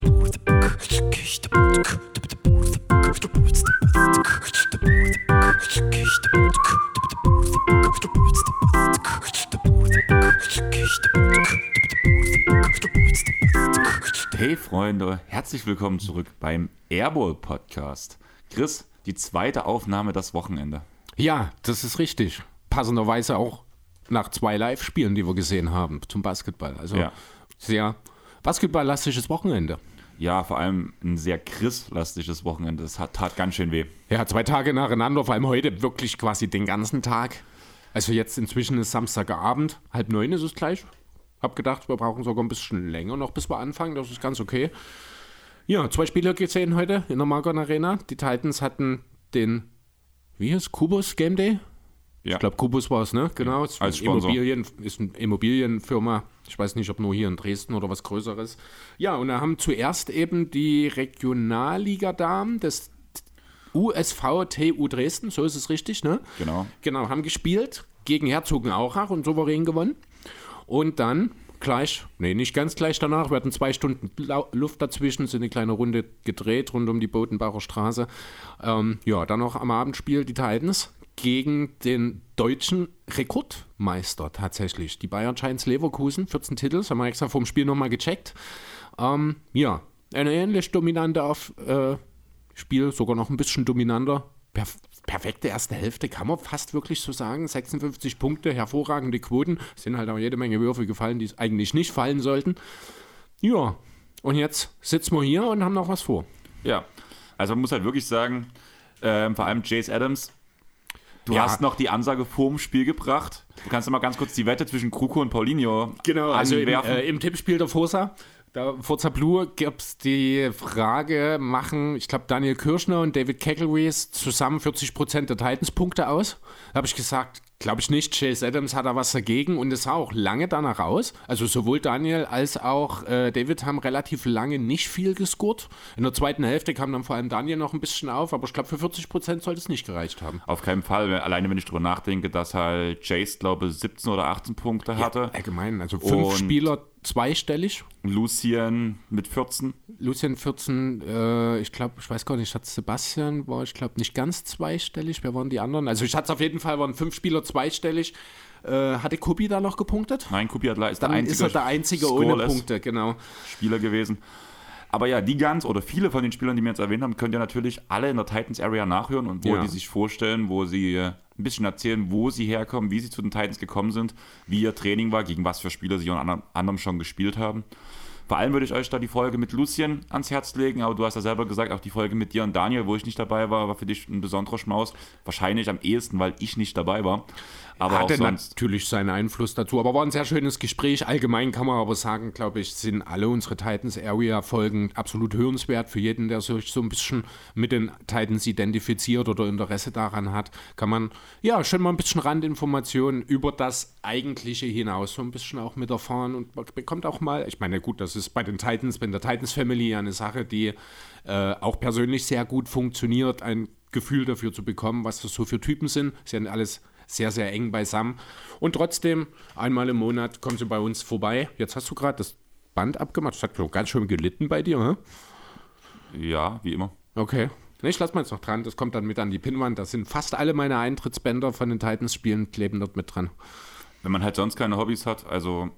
Hey Freunde, herzlich willkommen zurück beim Airball-Podcast. Chris, die zweite Aufnahme das Wochenende. Ja, das ist richtig. Passenderweise auch nach zwei Live-Spielen, die wir gesehen haben zum Basketball. Also ja. Sehr basketballlastisches Wochenende. Ja, vor allem ein sehr Chris-lastiges Wochenende. Das tat ganz schön weh. Ja, 2 Tage nacheinander, vor allem heute wirklich quasi den ganzen Tag. Also jetzt inzwischen ist Samstagabend, 20:30 ist es gleich. Hab gedacht, wir brauchen sogar ein bisschen länger noch, bis wir anfangen. Das ist ganz okay. Ja, 2 Spiele gesehen heute in der Margon Arena. Die Titans hatten den, wie hieß, Kubus Game Day? Ja. Ich glaube, Kubus war es, ne? Genau. Ja, als Sponsor. Ist eine Immobilienfirma. Ich weiß nicht, ob nur hier in Dresden oder was Größeres. Ja, und da haben zuerst eben die Regionalliga-Damen des USV TU Dresden, so ist es richtig, ne? Genau, haben gespielt gegen Herzogenaurach und souverän gewonnen. Und dann nicht ganz gleich danach, wir hatten 2 Stunden Luft dazwischen, sind eine kleine Runde gedreht rund um die Bodenbacher Straße. Dann noch am Abendspiel die Titans gegen den deutschen Rekordmeister tatsächlich. Die Bayern scheint Leverkusen, 14 Titel, haben wir extra vorm Spiel nochmal gecheckt. Eine ähnlich dominante Spiel, sogar noch ein bisschen dominanter. Perfekte erste Hälfte, kann man fast wirklich so sagen. 56 Punkte, hervorragende Quoten. Sind halt auch jede Menge Würfe gefallen, die eigentlich nicht fallen sollten. Ja, und jetzt sitzen wir hier und haben noch was vor. Ja, also man muss halt wirklich sagen, vor allem Chase Adams, du hast noch die Ansage vorm Spiel gebracht. Du kannst mal ganz kurz die Wette zwischen Kruko und Paulinho anwerfen. Im Tippspiel der Forza. Da Forza Blue gibt es die Frage, ich glaube, Daniel Kirschner und David Kegelwies zusammen 40% der Titans-Punkte aus. Da habe ich gesagt, glaube ich nicht, Chase Adams hat da was dagegen und es sah auch lange danach aus. Also sowohl Daniel als auch David haben relativ lange nicht viel gescored. In der zweiten Hälfte kam dann vor allem Daniel noch ein bisschen auf, aber ich glaube, für 40% sollte es nicht gereicht haben. Auf keinen Fall, alleine wenn ich drüber nachdenke, dass halt Chase, glaube ich, 17 oder 18 Punkte hatte. Ja, allgemein, also 5 Spieler... zweistellig. Lucien mit 14. Lucien 14, ich weiß gar nicht, Sebastian war, nicht ganz zweistellig. Wer waren die anderen? Also ich hatte es auf jeden Fall, waren 5 Spieler zweistellig. Hatte Kubi da noch gepunktet? Nein, Kubi ist der einzige. Ist er der einzige ohne Punkte, genau. Spieler gewesen. Aber ja, viele von den Spielern, die wir jetzt erwähnt haben, könnt ihr natürlich alle in der Titans Area nachhören und wo die sich vorstellen, wo sie ein bisschen erzählen, wo sie herkommen, wie sie zu den Titans gekommen sind, wie ihr Training war, gegen was für Spieler sie unter anderem schon gespielt haben. Vor allem würde ich euch da die Folge mit Lucien ans Herz legen, aber du hast ja selber gesagt, auch die Folge mit dir und Daniel, wo ich nicht dabei war, war für dich ein besonderer Schmaus. Wahrscheinlich am ehesten, weil ich nicht dabei war. Aber hatte auch sonst natürlich seinen Einfluss dazu, aber war ein sehr schönes Gespräch. Allgemein kann man aber sagen, glaube ich, sind alle unsere Titans-Area-Folgen absolut hörenswert. Für jeden, der sich so ein bisschen mit den Titans identifiziert oder Interesse daran hat, kann man schon mal ein bisschen Randinformationen über das Eigentliche hinaus so ein bisschen auch mit erfahren und bekommt auch mal, ich meine, gut, das ist bei den Titans, bei der Titans-Family eine Sache, die auch persönlich sehr gut funktioniert, ein Gefühl dafür zu bekommen, was das so für Typen sind. Sie sind alles sehr, sehr eng beisammen. Und trotzdem, einmal im Monat kommen sie bei uns vorbei. Jetzt hast du gerade das Band abgemacht. Das hat ganz schön gelitten bei dir, ne? Ja, wie immer. Okay. Ich lasse mal jetzt noch dran. Das kommt dann mit an die Pinnwand. Da sind fast alle meine Eintrittsbänder von den Titans-Spielen kleben dort mit dran. Wenn man halt sonst keine Hobbys hat, also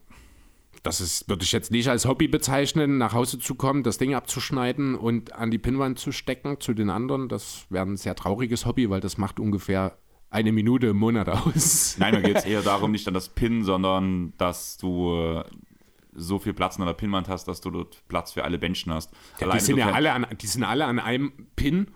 würde ich jetzt nicht als Hobby bezeichnen, nach Hause zu kommen, das Ding abzuschneiden und an die Pinnwand zu stecken zu den anderen. Das wäre ein sehr trauriges Hobby, weil das macht ungefähr 1 Minute im Monat aus. Nein, da geht es eher darum, nicht an das Pinnen, sondern dass du so viel Platz an der Pinnwand hast, dass du dort Platz für alle Menschen hast. Ja, die sind alle an einem Pin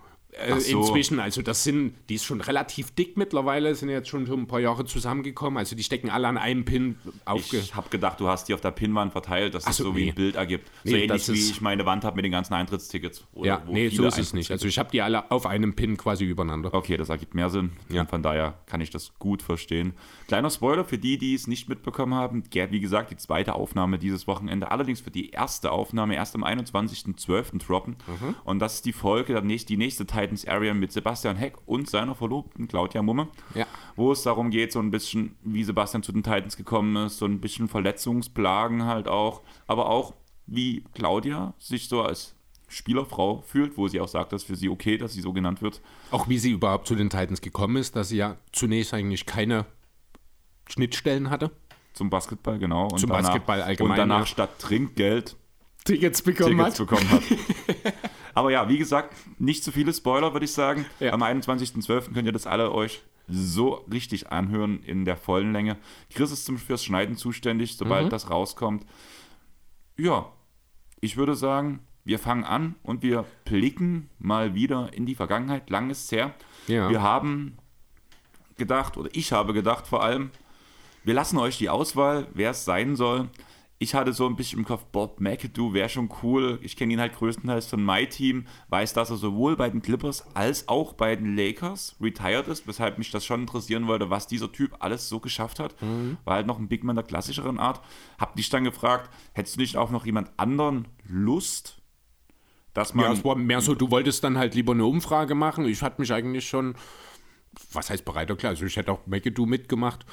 inzwischen. Also die ist schon relativ dick mittlerweile, sind jetzt schon ein paar Jahre zusammengekommen. Also die stecken alle an einem Pin auf. Ich habe gedacht, du hast die auf der Pinnwand verteilt, dass das wie ein Bild ergibt. Nee, so ähnlich wie ich meine Wand habe mit den ganzen Eintrittstickets. Oder so ist es nicht. Also ich habe die alle auf einem Pin quasi übereinander. Okay, das ergibt mehr Sinn. Ja. Und von daher kann ich das gut verstehen. Kleiner Spoiler für die, die es nicht mitbekommen haben. Wie gesagt, die zweite Aufnahme dieses Wochenende. Allerdings wird die erste Aufnahme erst am 21.12. droppen. Mhm. Und das ist die Folge, die nächste Teil Area mit Sebastian Heck und seiner Verlobten Claudia Mumme, wo es darum geht, so ein bisschen, wie Sebastian zu den Titans gekommen ist, so ein bisschen Verletzungsplagen halt auch, aber auch wie Claudia sich so als Spielerfrau fühlt, wo sie auch sagt, dass für sie okay, dass sie so genannt wird. Auch wie sie überhaupt zu den Titans gekommen ist, dass sie ja zunächst eigentlich keine Schnittstellen hatte. Zum Basketball, genau. Und zum danach, Basketball allgemein. Und danach statt Trinkgeld Tickets bekommen hat. Aber ja, wie gesagt, nicht zu viele Spoiler, würde ich sagen. Ja. Am 21.12. könnt ihr das alle euch so richtig anhören in der vollen Länge. Chris ist fürs Schneiden zuständig, sobald das rauskommt. Ja, ich würde sagen, wir fangen an und wir blicken mal wieder in die Vergangenheit. Lang ist es her. Ja. Wir haben gedacht, oder ich habe gedacht vor allem, wir lassen euch die Auswahl, wer es sein soll. Ich hatte so ein bisschen im Kopf, Bob McAdoo wäre schon cool. Ich kenne ihn halt größtenteils von My Team, weiß, dass er sowohl bei den Clippers als auch bei den Lakers retired ist, weshalb mich das schon interessieren wollte, was dieser Typ alles so geschafft hat. Mhm. War halt noch ein Big Man der klassischeren Art. Hab dich dann gefragt, hättest du nicht auch noch jemand anderen Lust, dass man... Ja, es war mehr so, du wolltest dann halt lieber eine Umfrage machen. Ich hatte mich eigentlich schon, was heißt bereit, klar, also ich hätte auch McAdoo mitgemacht.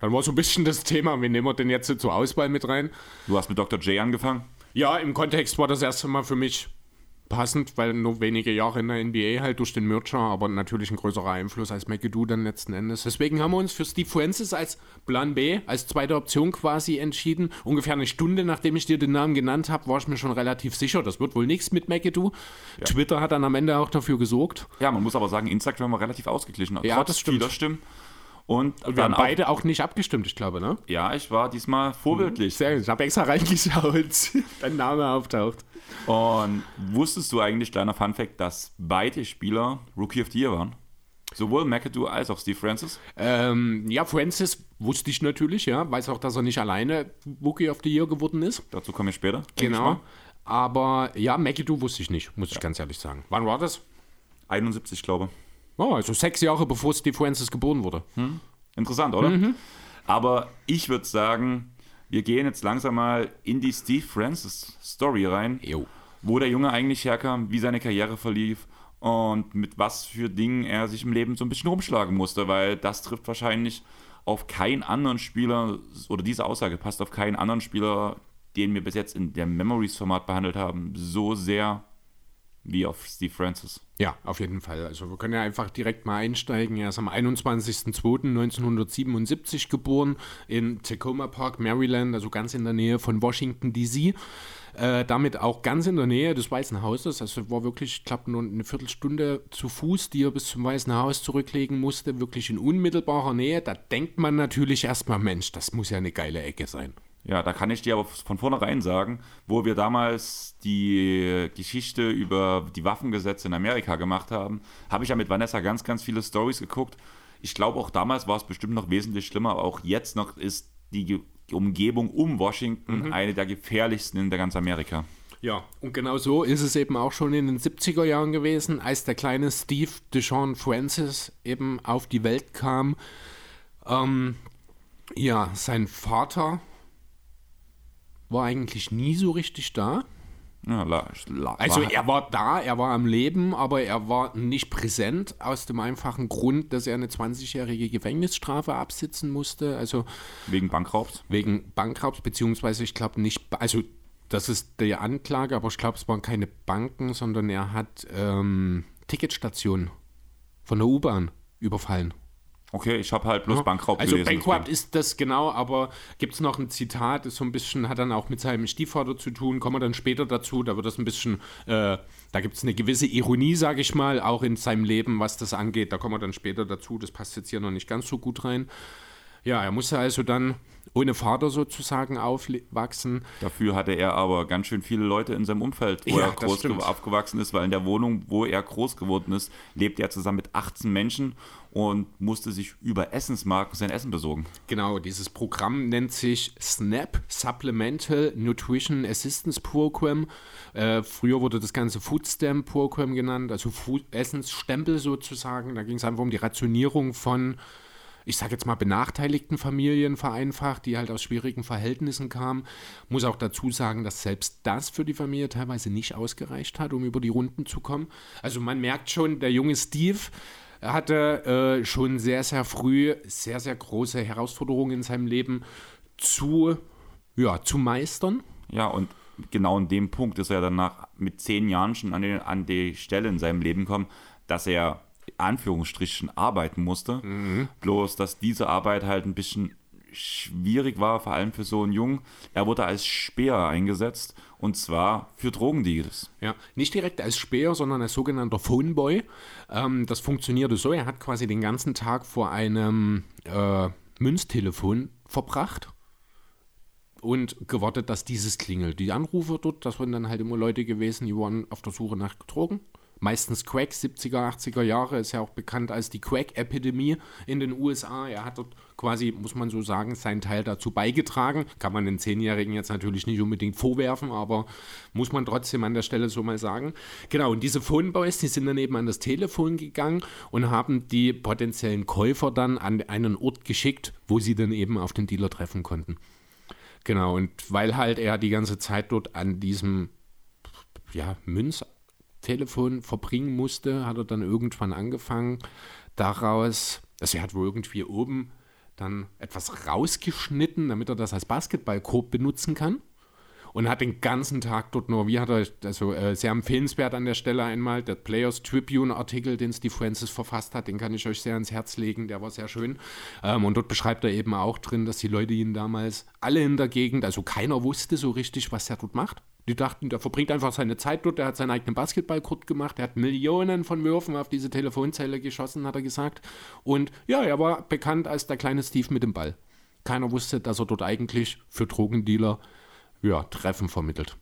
Dann war so ein bisschen das Thema, wen nehmen wir denn jetzt zur Auswahl mit rein? Du hast mit Dr. J angefangen? Ja, im Kontext war das erste Mal für mich passend, weil nur wenige Jahre in der NBA halt durch den Merger, aber natürlich ein größerer Einfluss als McAdoo dann letzten Endes. Deswegen haben wir uns für Steve Francis als Plan B, als zweite Option quasi entschieden. Ungefähr eine Stunde, nachdem ich dir den Namen genannt habe, war ich mir schon relativ sicher, das wird wohl nichts mit McAdoo. Ja. Twitter hat dann am Ende auch dafür gesorgt. Ja, man muss aber sagen, Instagram war relativ ausgeglichen. Ja, das stimmt. Vieler Stimmen. Und wir haben beide auch nicht abgestimmt, ich glaube, ne? Ja, ich war diesmal vorbildlich. Sehr gut, ich habe extra reingeschaut, dein Name auftaucht. Und wusstest du eigentlich, kleiner Funfact, dass beide Spieler Rookie of the Year waren? Sowohl McAdoo als auch Steve Francis? Ja, Francis wusste ich natürlich, ja. Weiß auch, dass er nicht alleine Rookie of the Year geworden ist. Dazu komme ich später. Genau. Aber ja, McAdoo wusste ich nicht, muss ich ganz ehrlich sagen. Wann war das? 71, glaube ich. Oh, also 6 Jahre bevor Steve Francis geboren wurde. Hm. Interessant, oder? Mhm. Aber ich würde sagen, wir gehen jetzt langsam mal in die Steve Francis Story rein, wo der Junge eigentlich herkam, wie seine Karriere verlief und mit was für Dingen er sich im Leben so ein bisschen rumschlagen musste, weil das trifft wahrscheinlich auf keinen anderen Spieler, oder diese Aussage passt auf keinen anderen Spieler, den wir bis jetzt in der Memories-Format behandelt haben, so sehr wie auf Steve Francis. Ja, auf jeden Fall. Also wir können ja einfach direkt mal einsteigen. Er ist am 21.02.1977 geboren in Tacoma Park, Maryland, also ganz in der Nähe von Washington D.C., damit auch ganz in der Nähe des Weißen Hauses. Also war wirklich, ich glaube, nur eine Viertelstunde zu Fuß, die er bis zum Weißen Haus zurücklegen musste, wirklich in unmittelbarer Nähe. Da denkt man natürlich erstmal, Mensch, das muss ja eine geile Ecke sein. Ja, da kann ich dir aber von vornherein sagen, wo wir damals die Geschichte über die Waffengesetze in Amerika gemacht haben, habe ich ja mit Vanessa ganz, ganz viele Storys geguckt. Ich glaube, auch damals war es bestimmt noch wesentlich schlimmer, aber auch jetzt noch ist die Umgebung um Washington eine der gefährlichsten in der ganzen Amerika. Ja, und genau so ist es eben auch schon in den 70er Jahren gewesen, als der kleine Steve DeShawn Francis eben auf die Welt kam. Ja, sein Vater war eigentlich nie so richtig da. Also er war da, er war am Leben, aber er war nicht präsent aus dem einfachen Grund, dass er eine 20-jährige Gefängnisstrafe absitzen musste. Also wegen Bankraubs? Wegen Bankraubs, beziehungsweise ich glaube nicht, also das ist die Anklage, aber ich glaube, es waren keine Banken, sondern er hat Ticketstationen von der U-Bahn überfallen. Okay, ich habe halt bloß Bankraub gelesen. Also Bankrupt ist das genau, aber gibt es noch ein Zitat, das so ein bisschen hat dann auch mit seinem Stiefvater zu tun, kommen wir dann später dazu, da wird das ein bisschen, da gibt es eine gewisse Ironie, sage ich mal, auch in seinem Leben, was das angeht, da kommen wir dann später dazu, das passt jetzt hier noch nicht ganz so gut rein. Ja, er musste also dann ohne Vater sozusagen aufwachsen. Dafür hatte er aber ganz schön viele Leute in seinem Umfeld, wo er groß aufgewachsen ist, weil in der Wohnung, wo er groß geworden ist, lebte er zusammen mit 18 Menschen und musste sich über Essensmarken sein Essen besorgen. Genau, dieses Programm nennt sich SNAP, Supplemental Nutrition Assistance Program. Früher wurde das Ganze Food Stamp Program genannt, also Essensstempel sozusagen. Da ging es einfach um die Rationierung von, ich sage jetzt mal, benachteiligten Familien vereinfacht, die halt aus schwierigen Verhältnissen kamen. Muss auch dazu sagen, dass selbst das für die Familie teilweise nicht ausgereicht hat, um über die Runden zu kommen. Also man merkt schon, der junge Steve hatte schon sehr, sehr früh sehr, sehr große Herausforderungen in seinem Leben zu meistern. Ja, und genau in dem Punkt ist er danach mit 10 Jahren schon an die Stelle in seinem Leben gekommen, dass er in Anführungsstrichen arbeiten musste. Mhm. Bloß, dass diese Arbeit halt ein bisschen schwierig war, vor allem für so einen Jungen. Er wurde als Späher eingesetzt und zwar für Drogendeals. Ja, nicht direkt als Späher, sondern als sogenannter Phoneboy. Das funktionierte so, er hat quasi den ganzen Tag vor einem Münztelefon verbracht und gewartet, dass dieses klingelt. Die Anrufer dort, das waren dann halt immer Leute gewesen, die waren auf der Suche nach Drogen. Meistens Crack, 70er, 80er Jahre, ist ja auch bekannt als die Crack-Epidemie in den USA. Er hat dort quasi, muss man so sagen, seinen Teil dazu beigetragen. Kann man den 10-Jährigen jetzt natürlich nicht unbedingt vorwerfen, aber muss man trotzdem an der Stelle so mal sagen. Genau, und diese Phoneboys, die sind dann eben an das Telefon gegangen und haben die potenziellen Käufer dann an einen Ort geschickt, wo sie dann eben auf den Dealer treffen konnten. Genau, und weil halt er die ganze Zeit dort an diesem Münztelefon verbringen musste, hat er dann irgendwann angefangen, daraus, also er hat wohl irgendwie oben dann etwas rausgeschnitten, damit er das als Basketballkorb benutzen kann und hat den ganzen Tag dort nur, sehr empfehlenswert an der Stelle einmal, der Players Tribune Artikel, den Steve Francis verfasst hat, den kann ich euch sehr ans Herz legen, der war sehr schön. Und dort beschreibt er eben auch drin, dass die Leute ihn damals alle in der Gegend, also keiner wusste so richtig, was er dort macht. Die dachten, der verbringt einfach seine Zeit dort, der hat seinen eigenen Basketballkorb gemacht, der hat Millionen von Würfen auf diese Telefonzelle geschossen, hat er gesagt. Und ja, er war bekannt als der kleine Steve mit dem Ball. Keiner wusste, dass er dort eigentlich für Drogendealer Treffen vermittelt.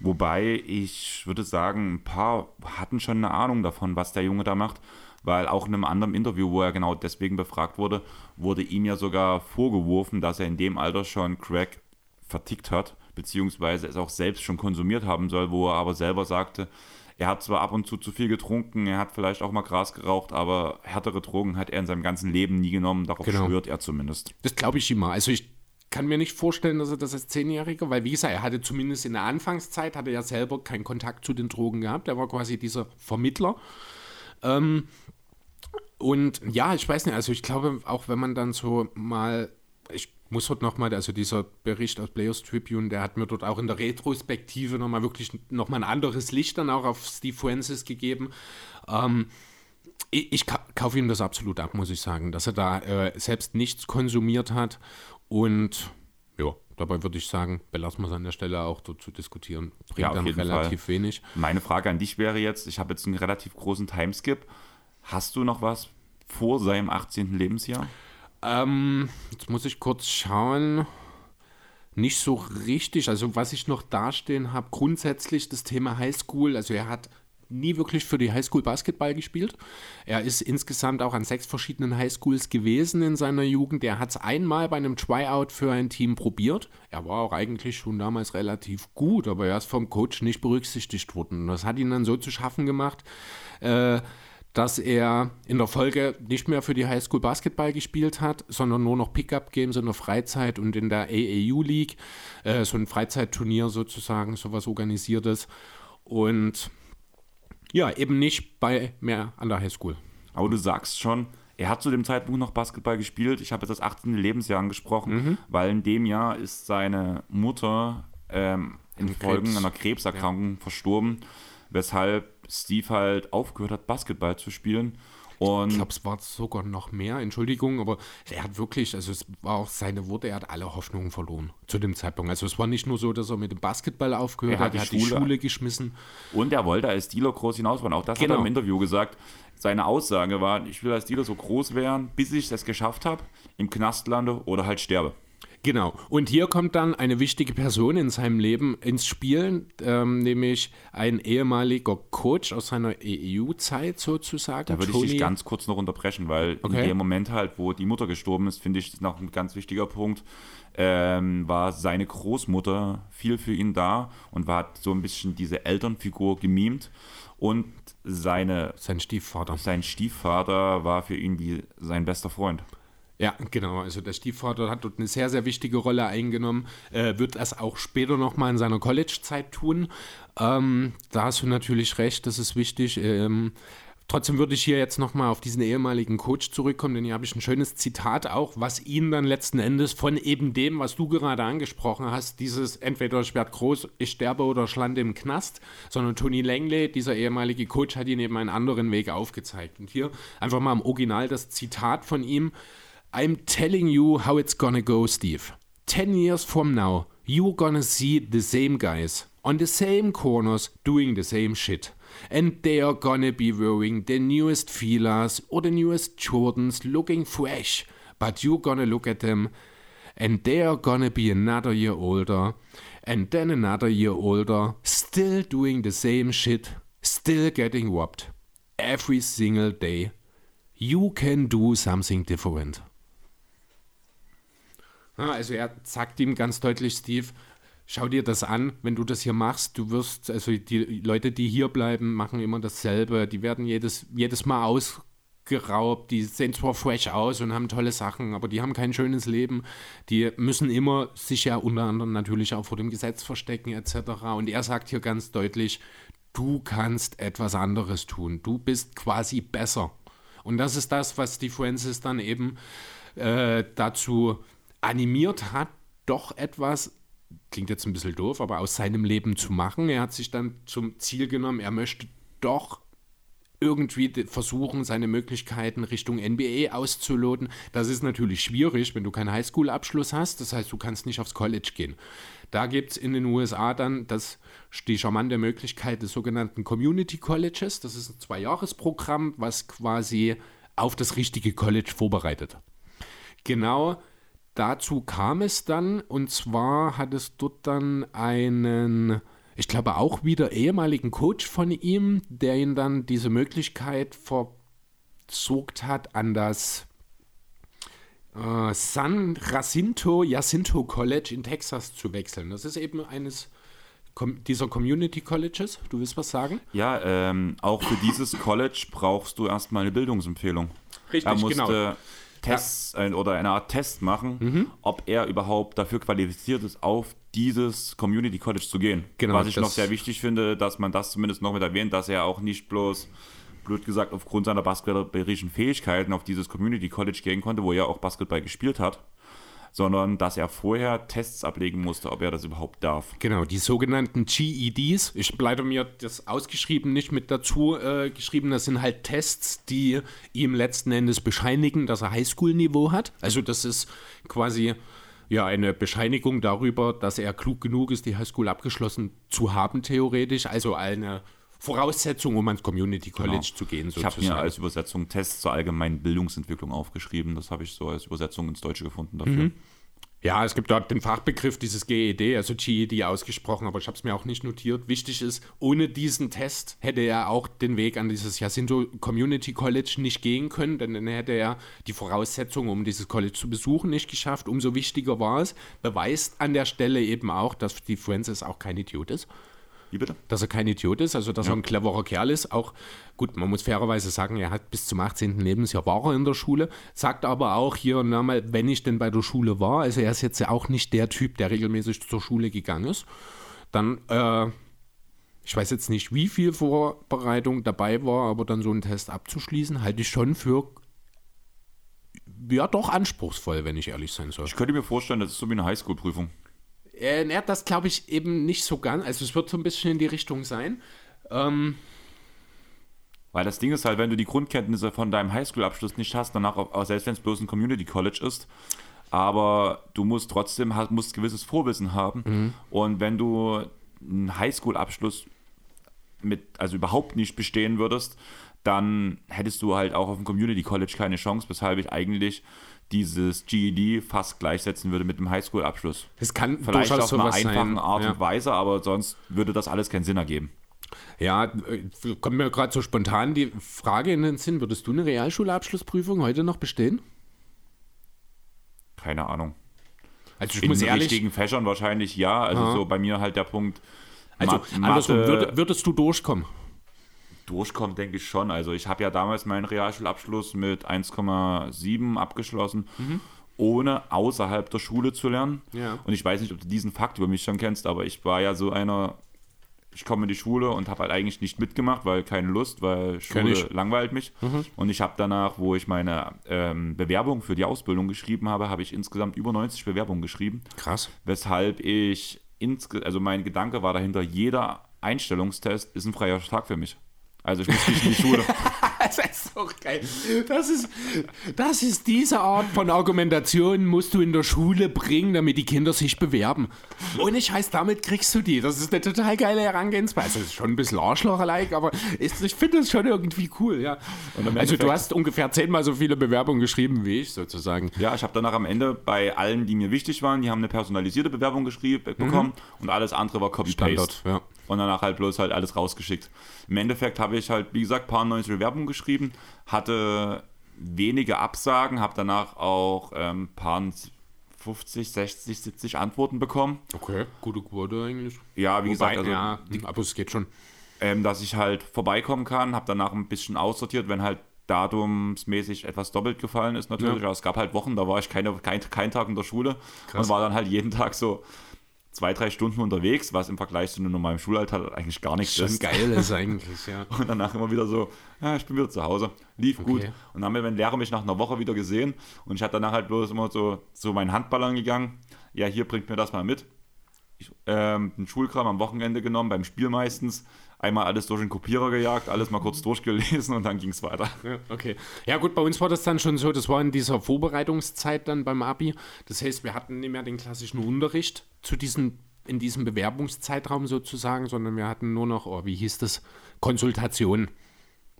Wobei, ich würde sagen, ein paar hatten schon eine Ahnung davon, was der Junge da macht, weil auch in einem anderen Interview, wo er genau deswegen befragt wurde, wurde ihm ja sogar vorgeworfen, dass er in dem Alter schon Crack vertickt hat, beziehungsweise es auch selbst schon konsumiert haben soll, wo er aber selber sagte, er hat zwar ab und zu viel getrunken, er hat vielleicht auch mal Gras geraucht, aber härtere Drogen hat er in seinem ganzen Leben nie genommen, darauf schwört er zumindest. Das glaube ich immer. Also ich kann mir nicht vorstellen, dass er das als 10-Jähriger, weil wie gesagt, er hatte zumindest in der Anfangszeit, hatte er selber keinen Kontakt zu den Drogen gehabt, er war quasi dieser Vermittler. Und ja, ich weiß nicht, also ich glaube, auch wenn man dann so mal, ich muss dort nochmal, also dieser Bericht aus Players Tribune, der hat mir dort auch in der Retrospektive nochmal ein anderes Licht dann auch auf Steve Francis gegeben. Ich kaufe ihm das absolut ab, muss ich sagen, dass er da selbst nichts konsumiert hat und ja, dabei würde ich sagen, belassen wir es an der Stelle auch dort zu diskutieren. Bringt dann relativ wenig. Meine Frage an dich wäre jetzt, ich habe jetzt einen relativ großen Timeskip, hast du noch was vor seinem 18. Lebensjahr? Jetzt muss ich kurz schauen, nicht so richtig, also was ich noch dastehen habe, grundsätzlich das Thema Highschool, also er hat nie wirklich für die Highschool Basketball gespielt. Er ist insgesamt auch an 6 verschiedenen Highschools gewesen in seiner Jugend. Er hat es einmal bei einem Tryout für ein Team probiert. Er war auch eigentlich schon damals relativ gut, aber er ist vom Coach nicht berücksichtigt worden. Das hat ihn dann so zu schaffen gemacht, dass er in der Folge nicht mehr für die Highschool Basketball gespielt hat, sondern nur noch Pickup-Games in der Freizeit und in der AAU League, so ein Freizeitturnier sozusagen, sowas organisiertes. Und ja, eben nicht mehr an der Highschool. Aber du sagst schon, er hat zu dem Zeitpunkt noch Basketball gespielt. Ich habe jetzt das 18. Lebensjahr angesprochen, weil in dem Jahr ist seine Mutter infolge einer Krebserkrankung verstorben, weshalb Steve halt aufgehört hat, Basketball zu spielen. Und ich glaube, es war sogar noch mehr, Entschuldigung, aber er hat wirklich, also es war auch seine Worte, er hat alle Hoffnungen verloren zu dem Zeitpunkt. Also es war nicht nur so, dass er mit dem Basketball aufgehört hat, er hat die Schule geschmissen. Und er wollte als Dealer groß hinaus werden, auch das hat er im Interview gesagt. Seine Aussage war, ich will als Dealer so groß werden, bis ich es geschafft habe, im Knast lande oder halt sterbe. Genau. Und hier kommt dann eine wichtige Person in seinem Leben ins Spiel, nämlich ein ehemaliger Coach aus seiner EU-Zeit sozusagen. Da würde ich dich ganz kurz noch unterbrechen, weil in dem Moment halt, wo die Mutter gestorben ist, finde ich, das ist noch ein ganz wichtiger Punkt, war seine Großmutter viel für ihn da und war so ein bisschen diese Elternfigur gemimt. Und sein Stiefvater war für ihn wie sein bester Freund. Ja, genau. Also der Stiefvater hat dort eine sehr, sehr wichtige Rolle eingenommen, wird das auch später nochmal in seiner College-Zeit tun. Da hast du natürlich recht, das ist wichtig. Trotzdem würde ich hier jetzt nochmal auf diesen ehemaligen Coach zurückkommen, denn hier habe ich ein schönes Zitat auch, was ihn dann letzten Endes von eben dem, was du gerade angesprochen hast, dieses entweder ich werde groß, ich sterbe oder ich lande im Knast, sondern Tony Langley, dieser ehemalige Coach, hat ihn eben einen anderen Weg aufgezeigt. Und hier einfach mal im Original das Zitat von ihm: I'm telling you how it's gonna go, Steve. 10 years from now, you're gonna see the same guys on the same corners doing the same shit. And they are gonna be wearing the newest Filas or the newest Jordans, looking fresh. But you're gonna look at them and they are gonna be another year older and then another year older, still doing the same shit, still getting robbed. Every single day, you can do something different. Also er sagt ihm ganz deutlich, Steve, schau dir das an, wenn du das hier machst, du wirst, also die Leute, die hier bleiben, machen immer dasselbe, die werden jedes Mal ausgeraubt, die sehen zwar fresh aus und haben tolle Sachen, aber die haben kein schönes Leben, die müssen immer sich ja unter anderem natürlich auch vor dem Gesetz verstecken etc. Und er sagt hier ganz deutlich, du kannst etwas anderes tun, du bist quasi besser. Und das ist das, was die Francis dann eben dazu animiert hat, doch etwas, klingt jetzt ein bisschen doof, aber aus seinem Leben zu machen. Er hat sich dann zum Ziel genommen, er möchte doch irgendwie versuchen, seine Möglichkeiten Richtung NBA auszuloten. Das ist natürlich schwierig, wenn du keinen Highschool-Abschluss hast. Das heißt, du kannst nicht aufs College gehen. Da gibt es in den USA dann die charmante Möglichkeit des sogenannten Community Colleges. Das ist ein 2-Jahres-Programm, was quasi auf das richtige College vorbereitet. Genau. Dazu kam es dann, und zwar hat es dort dann einen, ich glaube auch wieder ehemaligen Coach von ihm, der ihn dann diese Möglichkeit versorgt hat, an das San Jacinto College in Texas zu wechseln. Das ist eben eines dieser Community Colleges. Du willst was sagen? Ja, auch für dieses College brauchst du erstmal eine Bildungsempfehlung. Richtig, genau. Tests oder eine Art Test machen, ob er überhaupt dafür qualifiziert ist, auf dieses Community College zu gehen. Genau, was ich noch sehr wichtig finde, dass man das zumindest noch mit erwähnt, dass er auch nicht bloß, blöd gesagt, aufgrund seiner basketballerischen Fähigkeiten auf dieses Community College gehen konnte, wo er auch Basketball gespielt hat, sondern dass er vorher Tests ablegen musste, ob er das überhaupt darf. Genau, die sogenannten GEDs. Ich bleibe mir das ausgeschrieben nicht mit dazu geschrieben. Das sind halt Tests, die ihm letzten Endes bescheinigen, dass er Highschool-Niveau hat. Also das ist quasi ja eine Bescheinigung darüber, dass er klug genug ist, die Highschool abgeschlossen zu haben, theoretisch. Also eine Voraussetzung, um ans Community College zu gehen. Sozusagen. Ich habe mir als Übersetzung Tests zur allgemeinen Bildungsentwicklung aufgeschrieben. Das habe ich so als Übersetzung ins Deutsche gefunden dafür. Ja, es gibt dort den Fachbegriff dieses GED, also GED ausgesprochen, aber ich habe es mir auch nicht notiert. Wichtig ist, ohne diesen Test hätte er auch den Weg an dieses Jacinto Community College nicht gehen können, denn dann hätte er die Voraussetzungen, um dieses College zu besuchen, nicht geschafft. Umso wichtiger war es, beweist an der Stelle eben auch, dass Steve Francis auch kein Idiot ist. Bitte? Dass er kein Idiot ist, also dass er ein cleverer Kerl ist. Auch gut, man muss fairerweise sagen, er hat bis zum 18. Lebensjahr war er in der Schule, sagt aber auch hier nochmal, wenn ich denn bei der Schule war, also er ist jetzt ja auch nicht der Typ, der regelmäßig zur Schule gegangen ist, dann, ich weiß jetzt nicht, wie viel Vorbereitung dabei war, aber dann so einen Test abzuschließen, halte ich schon für ja doch anspruchsvoll, wenn ich ehrlich sein soll. Ich könnte mir vorstellen, das ist so wie eine Highschool-Prüfung. Er hat das, glaube ich, eben nicht so ganz. Also es wird so ein bisschen in die Richtung sein. Weil das Ding ist halt, wenn du die Grundkenntnisse von deinem Highschool-Abschluss nicht hast, danach, auch selbst wenn es bloß ein Community College ist, aber du musst trotzdem gewisses Vorwissen haben. Und wenn du einen Highschool-Abschluss also überhaupt nicht bestehen würdest, dann hättest du halt auch auf dem Community College keine Chance, weshalb ich eigentlich dieses GED fast gleichsetzen würde mit dem Highschool-Abschluss. Das kann vielleicht auf einer einfachen Art und Weise, aber sonst würde das alles keinen Sinn ergeben. Ja, kommt mir gerade so spontan die Frage in den Sinn, würdest du eine Realschulabschlussprüfung heute noch bestehen? Keine Ahnung. Also ich muss ehrlich, in richtigen Fächern wahrscheinlich ja, also so bei mir halt der Punkt. Also andersrum, würdest du durchkommen? Durchkommt, denke ich schon. Also ich habe ja damals meinen Realschulabschluss mit 1,7 abgeschlossen, ohne außerhalb der Schule zu lernen. Ja. Und ich weiß nicht, ob du diesen Fakt über mich schon kennst, aber ich war ja so einer ich komme in die Schule und habe halt eigentlich nicht mitgemacht, weil keine Lust, weil Schule langweilt mich. Mhm. Und ich habe danach, wo ich meine Bewerbung für die Ausbildung geschrieben habe, habe ich insgesamt über 90 Bewerbungen geschrieben. Krass. Weshalb ich, also mein Gedanke war dahinter, jeder Einstellungstest ist ein freier Tag für mich. Also ich muss nicht in die Schule. Das ist doch geil. Das ist diese Art von Argumentation, musst du in der Schule bringen, damit die Kinder sich bewerben. Ohne Scheiß, damit kriegst du die. Das ist eine total geile Herangehensweise. Das ist schon ein bisschen arschloch-like, aber ich finde das schon irgendwie cool. Ja. Also du hast ungefähr 10-mal so viele Bewerbungen geschrieben wie ich sozusagen. Ja, ich habe danach am Ende bei allen, die mir wichtig waren, die haben eine personalisierte Bewerbung bekommen und alles andere war Copy-Paste. Ja. Und danach halt bloß halt alles rausgeschickt. Im Endeffekt habe ich halt, wie gesagt, ein paar 90 Bewerbungen geschrieben, hatte wenige Absagen, habe danach auch ein paar 50, 60, 70 Antworten bekommen. Okay, gute Quote eigentlich. Ja, wie gesagt, also, ja, aber es geht schon. Dass ich halt vorbeikommen kann, habe danach ein bisschen aussortiert, wenn halt datumsmäßig etwas doppelt gefallen ist natürlich. Ja. Aber es gab halt Wochen, da war ich keinen Tag in der Schule. Krass. Und war dann halt jeden Tag so 2-3 Stunden unterwegs, was im Vergleich zu einem normalen Schulalltag eigentlich gar nichts ist. Das Geile ist eigentlich, ja. Und danach immer wieder so, ja, ich bin wieder zu Hause. Lief okay. Gut. Und dann haben wir meinen Lehrer mich nach einer Woche wieder gesehen und ich habe danach halt bloß immer so zu meinen Handballern gegangen. Ja, hier, bringt mir das mal mit. Ich, den Schulkram am Wochenende genommen, beim Spiel meistens. Einmal alles durch den Kopierer gejagt, alles mal kurz durchgelesen und dann ging es weiter. Ja, okay. Ja gut, bei uns war das dann schon so, das war in dieser Vorbereitungszeit dann beim Abi. Das heißt, wir hatten nicht mehr den klassischen Unterricht in diesem Bewerbungszeitraum sozusagen, sondern wir hatten nur noch, Konsultationen.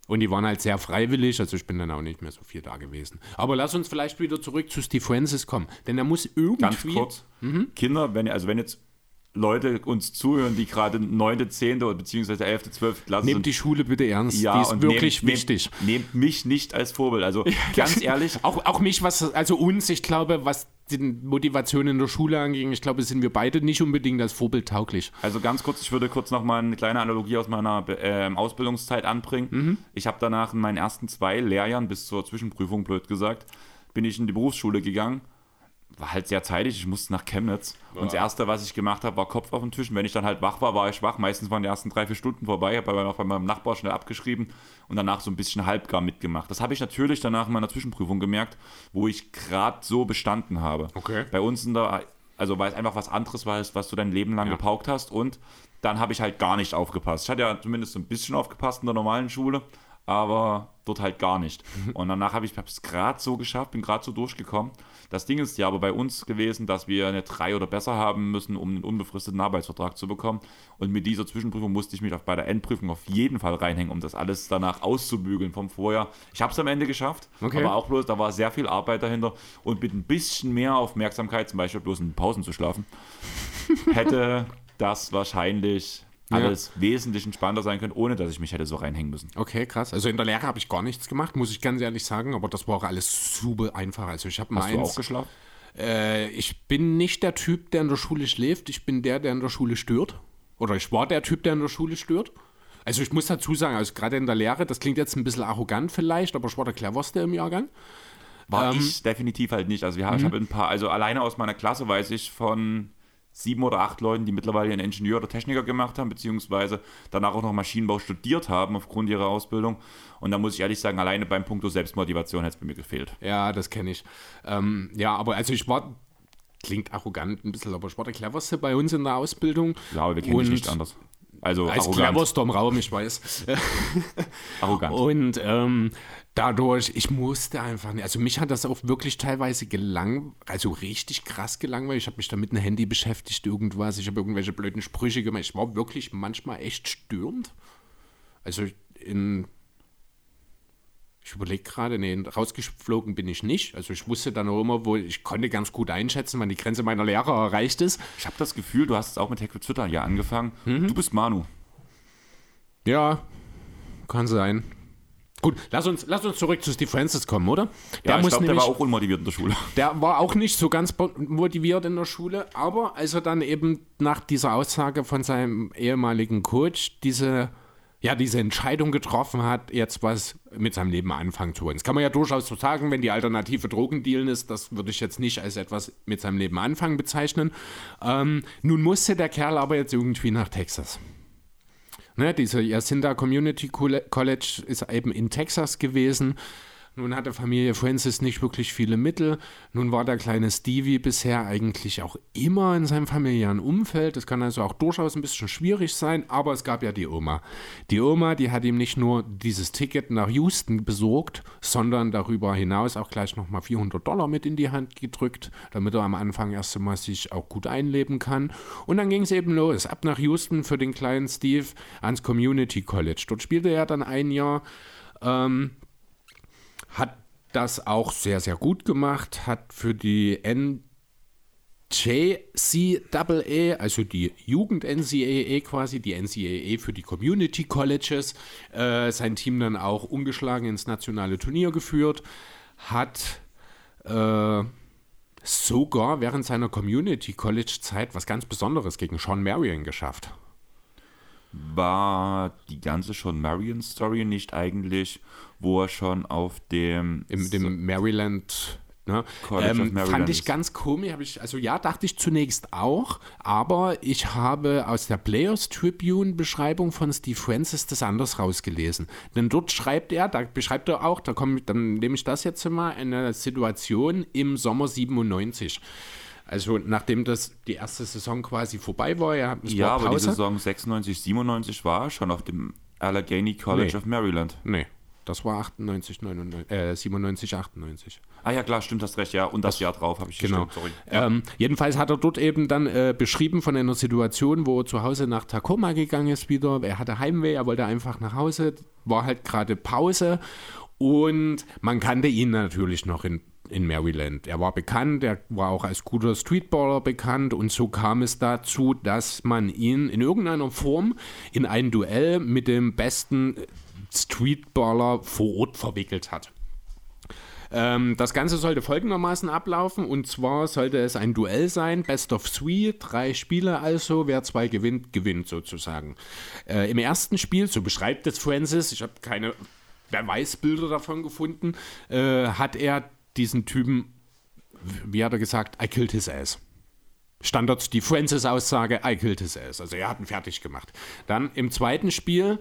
Und die waren halt sehr freiwillig, also ich bin dann auch nicht mehr so viel da gewesen. Aber lass uns vielleicht wieder zurück zu Steve Francis kommen, denn er muss irgendwie... Ganz kurz, Kinder, wenn jetzt Leute uns zuhören, die gerade 9., 10. bzw. 11., 12. Klasse sind. Nehmt die Schule bitte ernst, ja, die ist wirklich wichtig. Nehmt mich nicht als Vorbild, also ganz ehrlich. auch mich, ich glaube, was die Motivation in der Schule anging, ich glaube, sind wir beide nicht unbedingt als Vorbild tauglich. Also ganz kurz, ich würde kurz nochmal eine kleine Analogie aus meiner Ausbildungszeit anbringen. Mhm. Ich habe danach in meinen ersten 2 Lehrjahren bis zur Zwischenprüfung, blöd gesagt, bin ich in die Berufsschule gegangen. War halt sehr zeitig, ich musste nach Chemnitz. Ja. Und das Erste, was ich gemacht habe, war Kopf auf den Tisch. Und wenn ich dann halt wach war, war ich wach. Meistens waren die ersten 3-4 Stunden vorbei. Ich habe dann auch bei meinem Nachbar schnell abgeschrieben und danach so ein bisschen halbgar mitgemacht. Das habe ich natürlich danach in meiner Zwischenprüfung gemerkt, wo ich gerade so bestanden habe. Okay. Bei uns weil es einfach was anderes war, was du dein Leben lang gepaukt hast. Und dann habe ich halt gar nicht aufgepasst. Ich hatte ja zumindest so ein bisschen aufgepasst in der normalen Schule, aber dort halt gar nicht. Und danach habe ich es gerade so geschafft, bin gerade so durchgekommen. Das Ding ist ja aber bei uns gewesen, dass wir eine 3 oder besser haben müssen, um einen unbefristeten Arbeitsvertrag zu bekommen. Und mit dieser Zwischenprüfung musste ich mich bei der Endprüfung auf jeden Fall reinhängen, um das alles danach auszubügeln vom Vorjahr. Ich habe es am Ende geschafft, aber auch bloß, da war sehr viel Arbeit dahinter. Und mit ein bisschen mehr Aufmerksamkeit, zum Beispiel bloß in den Pausen zu schlafen, hätte das wahrscheinlich... alles wesentlich entspannter sein können, ohne dass ich mich hätte so reinhängen müssen. Okay, krass. Also in der Lehre habe ich gar nichts gemacht, muss ich ganz ehrlich sagen, aber das war auch alles super einfach. Also ich habe Hast du auch geschlafen? Ich bin nicht der Typ, der in der Schule schläft, ich bin der in der Schule stört. Oder ich war der Typ, der in der Schule stört. Also ich muss dazu sagen, also gerade in der Lehre, das klingt jetzt ein bisschen arrogant vielleicht, aber ich war der cleverste im Jahrgang. War ich definitiv halt nicht. Also ich habe ein paar, also alleine aus meiner Klasse weiß ich von 7 oder 8 Leuten, die mittlerweile einen Ingenieur oder Techniker gemacht haben, beziehungsweise danach auch noch Maschinenbau studiert haben aufgrund ihrer Ausbildung. Und da muss ich ehrlich sagen, alleine beim Punkt Selbstmotivation hat es bei mir gefehlt. Ja, das kenne ich. Ich war, klingt arrogant ein bisschen, aber ich war der cleverste bei uns in der Ausbildung. Ja, aber wir kennen dich nicht anders. Also als cleverster im Raum, ich weiß. Arrogant. Und dadurch, ich musste einfach nicht, also mich hat das auch wirklich teilweise richtig krass gelangweilt. Ich habe mich da mit einem Handy beschäftigt, irgendwas, ich habe irgendwelche blöden Sprüche gemacht. Ich war wirklich manchmal echt störend. Also ich überlege gerade, rausgeflogen bin ich nicht. Also ich wusste dann auch immer, ich konnte ganz gut einschätzen, wann die Grenze meiner Lehrer erreicht ist. Ich habe das Gefühl, du hast es auch mit Hack Twitter ja angefangen. Mhm. Du bist Manu. Ja, kann sein. Gut, lass uns zurück zu Steve Francis kommen, oder? Ja, ich glaube, der war auch unmotiviert in der Schule. Der war auch nicht so ganz motiviert in der Schule, aber als er dann eben nach dieser Aussage von seinem ehemaligen Coach diese Entscheidung getroffen hat, jetzt was mit seinem Leben anfangen zu wollen. Das kann man ja durchaus so sagen, wenn die Alternative Drogendealen ist, das würde ich jetzt nicht als etwas mit seinem Leben anfangen bezeichnen. Nun musste der Kerl aber jetzt irgendwie nach Texas. Ne, diese Jacinta Community College ist eben in Texas gewesen. Nun hatte Familie Francis nicht wirklich viele Mittel. Nun war der kleine Stevie bisher eigentlich auch immer in seinem familiären Umfeld. Das kann also auch durchaus ein bisschen schwierig sein, aber es gab ja die Oma. Die Oma, die hat ihm nicht nur dieses Ticket nach Houston besorgt, sondern darüber hinaus auch gleich nochmal $400 mit in die Hand gedrückt, damit er am Anfang erst einmal sich auch gut einleben kann. Und dann ging es eben los, ab nach Houston für den kleinen Steve ans Community College. Dort spielte er dann ein Jahr, hat das auch sehr, sehr gut gemacht, hat für die NJCAA, also die Jugend-NCAA quasi, die NCAA für die Community Colleges, sein Team dann auch ungeschlagen ins nationale Turnier geführt, hat sogar während seiner Community College-Zeit was ganz Besonderes gegen Sean Marion geschafft. War die ganze Sean Marion-Story nicht eigentlich, wo er schon auf dem... Im Maryland... Ne? Fand ich ganz komisch, dachte ich zunächst auch, aber ich habe aus der Players Tribune Beschreibung von Steve Francis das anders rausgelesen, denn dort eine Situation im Sommer 97. Also nachdem das die erste Saison quasi vorbei war, aber die Saison 96, 97 war schon auf dem Allegheny College of Maryland. Nee, das war 97, 98. Ah ja, klar, stimmt, hast recht, ja. Und das Jahr drauf habe ich gestimmt, sorry. Ja. Jedenfalls hat er dort eben dann beschrieben von einer Situation, wo er zu Hause nach Tacoma gegangen ist wieder. Er hatte Heimweh, er wollte einfach nach Hause, war halt gerade Pause. Und man kannte ihn natürlich noch in Maryland. Er war bekannt, er war auch als guter Streetballer bekannt und so kam es dazu, dass man ihn in irgendeiner Form in ein Duell mit dem besten Streetballer vor Ort verwickelt hat. Das Ganze sollte folgendermaßen ablaufen, und zwar sollte es ein Duell sein, Best of Three, 3 Spiele also, wer 2 gewinnt, gewinnt sozusagen. Im ersten Spiel, so beschreibt es Francis, ich habe keine Beweisbilder davon gefunden, hat er diesen Typen, wie hat er gesagt, I killed his ass. Standard die Francis-Aussage, I killed his ass. Also er hat ihn fertig gemacht. Dann im zweiten Spiel,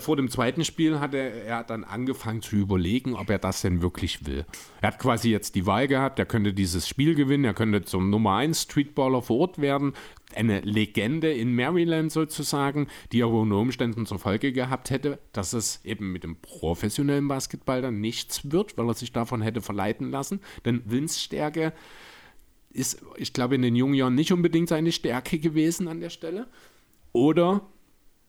vor dem zweiten Spiel hatte er dann angefangen zu überlegen, ob er das denn wirklich will. Er hat quasi jetzt die Wahl gehabt, er könnte dieses Spiel gewinnen, er könnte zum Nummer 1 Streetballer vor Ort werden, eine Legende in Maryland sozusagen, die er unter Umständen zur Folge gehabt hätte, dass es eben mit dem professionellen Basketball dann nichts wird, weil er sich davon hätte verleiten lassen, denn Willensstärke ist, ich glaube, in den jungen Jahren nicht unbedingt seine Stärke gewesen an der Stelle. Oder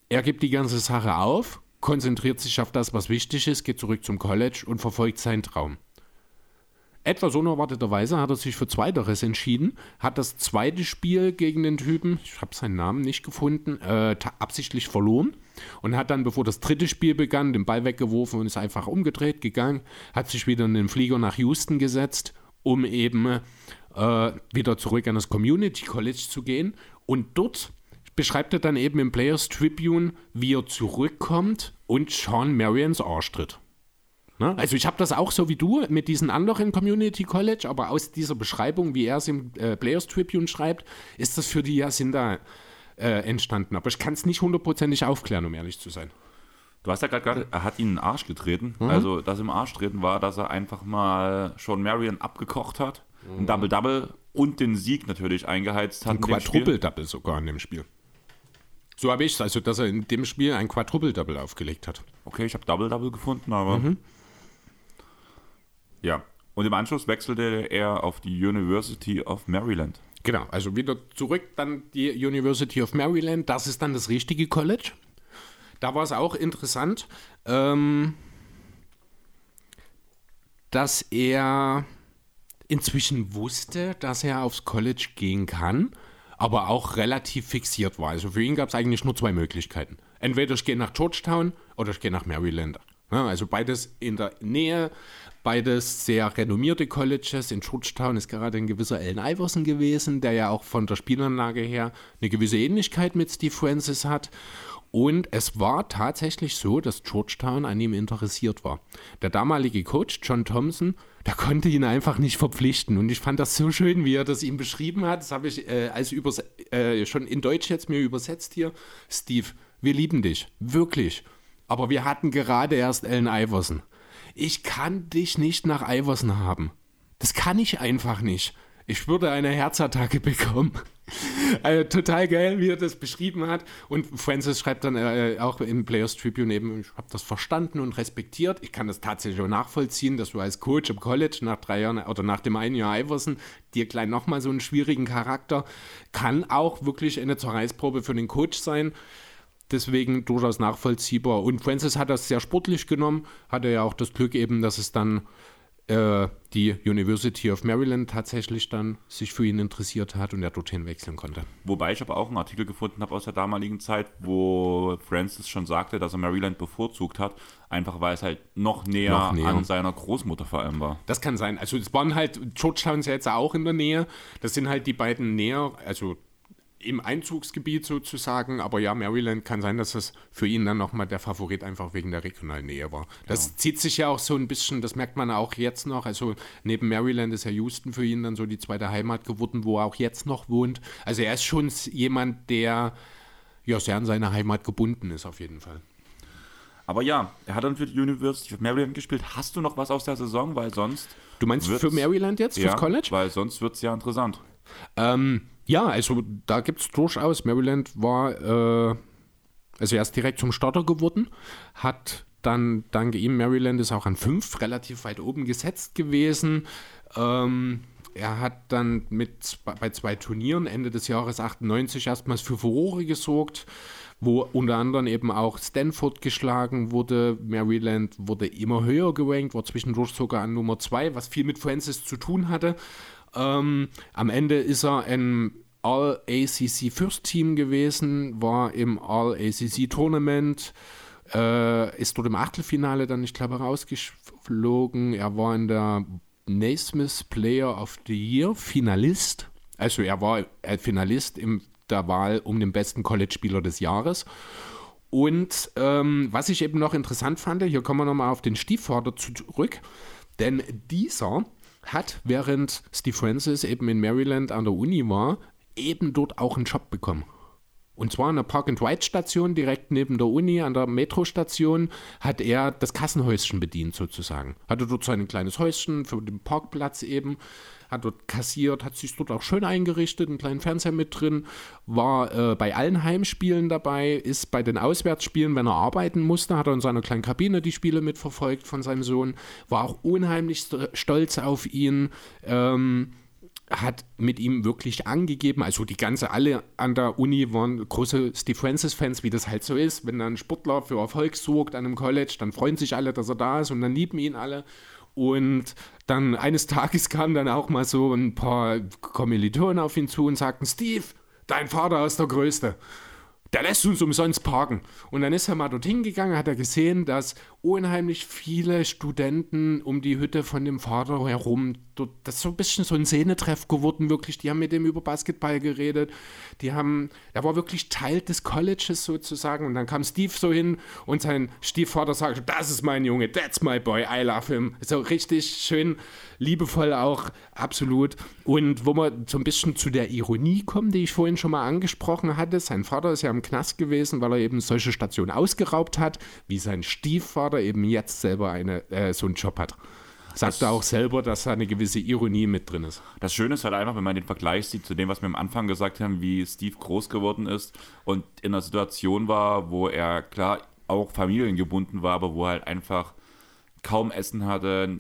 er gibt die ganze Sache auf, konzentriert sich auf das, was wichtig ist, geht zurück zum College und verfolgt seinen Traum. Etwas unerwarteterweise hat er sich für Zweiteres entschieden, hat das zweite Spiel gegen den Typen, ich habe seinen Namen nicht gefunden, absichtlich verloren und hat dann, bevor das dritte Spiel begann, den Ball weggeworfen und ist einfach umgedreht gegangen, hat sich wieder in den Flieger nach Houston gesetzt, um eben wieder zurück an das Community College zu gehen, und dort beschreibt er dann eben im Players Tribune, wie er zurückkommt und Sean Marions Arsch tritt. Ne? Also ich habe das auch so wie du mit diesen anderen Community College, aber aus dieser Beschreibung, wie er es im Players Tribune schreibt, ist das für die Jacinta entstanden. Aber ich kann es nicht hundertprozentig aufklären, um ehrlich zu sein. Du hast ja gerade gesagt, er hat ihn in den Arsch getreten. Mhm. Also das im Arsch treten war, dass er einfach mal Sean Marion abgekocht hat. Mhm. Ein Double-Double und den Sieg natürlich eingeheizt hat. Ein Quadruple-Double sogar in dem Spiel. So habe ich es, also dass er in dem Spiel ein Quadruple-Double aufgelegt hat. Okay, ich habe Double-Double gefunden, aber... Mhm. Ja, und im Anschluss wechselte er auf die University of Maryland. Genau, also wieder zurück, dann die University of Maryland, das ist dann das richtige College. Da war es auch interessant, dass er inzwischen wusste, dass er aufs College gehen kann, aber auch relativ fixiert war. Also für ihn gab es eigentlich nur 2 Möglichkeiten. Entweder ich gehe nach Georgetown oder ich gehe nach Maryland. Ja, also beides in der Nähe, beides sehr renommierte Colleges. In Georgetown ist gerade ein gewisser Allen Iverson gewesen, der ja auch von der Spielanlage her eine gewisse Ähnlichkeit mit Steve Francis hat. Und es war tatsächlich so, dass Georgetown an ihm interessiert war. Der damalige Coach, John Thompson, der konnte ihn einfach nicht verpflichten. Und ich fand das so schön, wie er das ihm beschrieben hat. Das habe ich schon in Deutsch jetzt mir übersetzt hier. Steve wir lieben dich, wirklich. Aber wir hatten gerade erst Allen Iverson. Ich kann dich nicht nach Iverson haben. Das kann ich einfach nicht. Ich würde eine Herzattacke bekommen. Also, total geil, wie er das beschrieben hat. Und Francis schreibt dann auch im Players Tribune eben, ich habe das verstanden und respektiert. Ich kann das tatsächlich auch nachvollziehen, dass du als Coach im College nach 3 Jahren oder nach dem einen Jahr Iverson dir gleich nochmal so einen schwierigen Charakter, kann auch wirklich eine Zerreißprobe für den Coach sein. Deswegen durchaus nachvollziehbar. Und Francis hat das sehr sportlich genommen, hatte ja auch das Glück eben, dass es dann die University of Maryland tatsächlich dann sich für ihn interessiert hat und er dorthin wechseln konnte. Wobei ich aber auch einen Artikel gefunden habe aus der damaligen Zeit, wo Francis schon sagte, dass er Maryland bevorzugt hat, einfach weil es halt noch näher an seiner Großmutter vor allem war. Das kann sein. Also es waren halt, Georgetown ist ja jetzt auch in der Nähe, das sind halt die beiden näher, also im Einzugsgebiet sozusagen, aber ja, Maryland, kann sein, dass das für ihn dann nochmal der Favorit einfach wegen der regionalen Nähe war. Das zieht sich ja auch so ein bisschen, das merkt man auch jetzt noch, also neben Maryland ist ja Houston für ihn dann so die zweite Heimat geworden, wo er auch jetzt noch wohnt. Also er ist schon jemand, der ja sehr an seine Heimat gebunden ist auf jeden Fall. Aber ja, er hat dann für die University of Maryland gespielt. Hast du noch was aus der Saison, weil sonst... Du meinst für Maryland jetzt, fürs College? Weil sonst wird es ja interessant. Ja, also da gibt es durchaus, Maryland war, also er ist direkt zum Starter geworden, hat dann dank ihm, Maryland ist auch an 5 relativ weit oben gesetzt gewesen, er hat dann bei 2 Turnieren Ende des Jahres 98 erstmals für Furore gesorgt, wo unter anderem eben auch Stanford geschlagen wurde. Maryland wurde immer höher gerankt, war zwischendurch sogar an Nummer 2, was viel mit Francis zu tun hatte. Am Ende ist er im All-ACC First Team gewesen, war im All-ACC Tournament, ist dort im Achtelfinale dann, ich glaube, rausgeflogen. Er war in der Naismith Player of the Year Finalist. Also er war Finalist in der Wahl um den besten College-Spieler des Jahres. Und was ich eben noch interessant fand, hier kommen wir nochmal auf den Stiefvater zurück, denn dieser hat, während Steve Francis eben in Maryland an der Uni war, eben dort auch einen Job bekommen. Und zwar an der Park-and-Ride-Station, direkt neben der Uni, an der Metrostation, hat er das Kassenhäuschen bedient sozusagen. Hatte dort sein kleines Häuschen für den Parkplatz eben, hat dort kassiert, hat sich dort auch schön eingerichtet, einen kleinen Fernseher mit drin, war bei allen Heimspielen dabei, ist bei den Auswärtsspielen, wenn er arbeiten musste, hat er in seiner kleinen Kabine die Spiele mitverfolgt von seinem Sohn, war auch unheimlich stolz auf ihn, hat mit ihm wirklich angegeben, also alle an der Uni waren große Steve Francis-Fans, wie das halt so ist, wenn dann ein Sportler für Erfolg sorgt an einem College, dann freuen sich alle, dass er da ist und dann lieben ihn alle. Und dann eines Tages kamen dann auch mal so ein paar Kommilitonen auf ihn zu und sagten, Steve, dein Vater ist der Größte, der lässt uns umsonst parken. Und dann ist er mal dorthin gegangen, hat er gesehen, dass unheimlich viele Studenten um die Hütte von dem Vater herum, das ist so ein bisschen so ein Szenetreff geworden wirklich, die haben mit dem über Basketball geredet, er war wirklich Teil des Colleges sozusagen. Und dann kam Steve so hin und sein Stiefvater sagte, das ist mein Junge, that's my boy, I love him. So richtig schön, liebevoll auch, absolut. Und wo man so ein bisschen zu der Ironie kommt, die ich vorhin schon mal angesprochen hatte, sein Vater ist ja im Knast gewesen, weil er eben solche Stationen ausgeraubt hat, wie sein Stiefvater eben jetzt selber so einen Job hat. Sagt er auch selber, dass da eine gewisse Ironie mit drin ist. Das Schöne ist halt einfach, wenn man den Vergleich sieht zu dem, was wir am Anfang gesagt haben, wie Steve groß geworden ist und in einer Situation war, wo er klar auch familiengebunden war, aber wo er halt einfach kaum Essen hatte,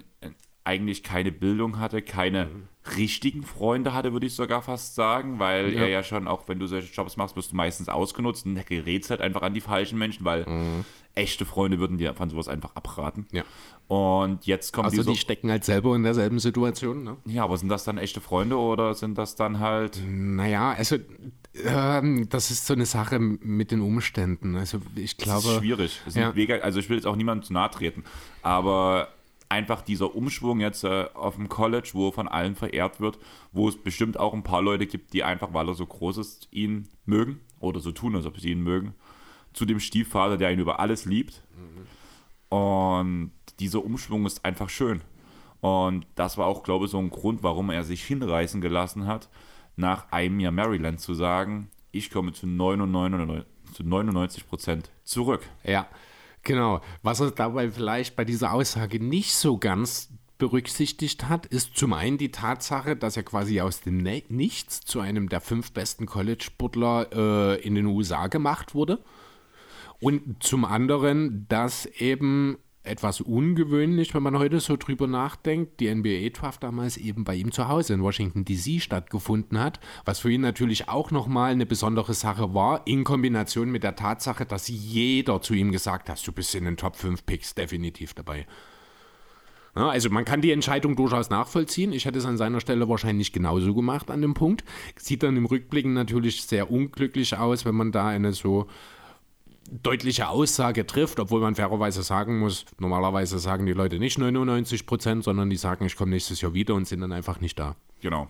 eigentlich keine Bildung hatte, keine richtigen Freunde hatte, würde ich sogar fast sagen, weil er ja schon, auch wenn du solche Jobs machst, wirst du meistens ausgenutzt und gerätst halt einfach an die falschen Menschen, weil echte Freunde würden dir von sowas einfach abraten. Ja. Und jetzt kommen die stecken halt selber in derselben Situation, ne? Ja, aber sind das dann echte Freunde oder sind das dann halt... Naja, also das ist so eine Sache mit den Umständen. Also ich glaube... Das ist schwierig. Also ich will jetzt auch niemandem zu nahe treten, aber... Einfach dieser Umschwung jetzt auf dem College, wo von allen verehrt wird, wo es bestimmt auch ein paar Leute gibt, die einfach, weil er so groß ist, ihn mögen oder so tun, als ob sie ihn mögen, zu dem Stiefvater, der ihn über alles liebt. Und dieser Umschwung ist einfach schön. Und das war auch, glaube ich, so ein Grund, warum er sich hinreißen gelassen hat, nach einem Jahr Maryland zu sagen, ich komme zu 99, zu 99% zurück. Ja, genau. Was er dabei vielleicht bei dieser Aussage nicht so ganz berücksichtigt hat, ist zum einen die Tatsache, dass er quasi aus dem Nichts zu einem der 5 besten College-Sportler in den USA gemacht wurde. Und zum anderen, dass eben etwas ungewöhnlich, wenn man heute so drüber nachdenkt, die NBA-Draft damals eben bei ihm zu Hause in Washington D.C. stattgefunden hat, was für ihn natürlich auch nochmal eine besondere Sache war, in Kombination mit der Tatsache, dass jeder zu ihm gesagt hat, du bist in den Top 5 Picks definitiv dabei. Ja, also man kann die Entscheidung durchaus nachvollziehen. Ich hätte es an seiner Stelle wahrscheinlich genauso gemacht an dem Punkt. Sieht dann im Rückblick natürlich sehr unglücklich aus, wenn man da eine so deutliche Aussage trifft, obwohl man fairerweise sagen muss, normalerweise sagen die Leute nicht 99%, sondern die sagen, ich komme nächstes Jahr wieder und sind dann einfach nicht da. Genau.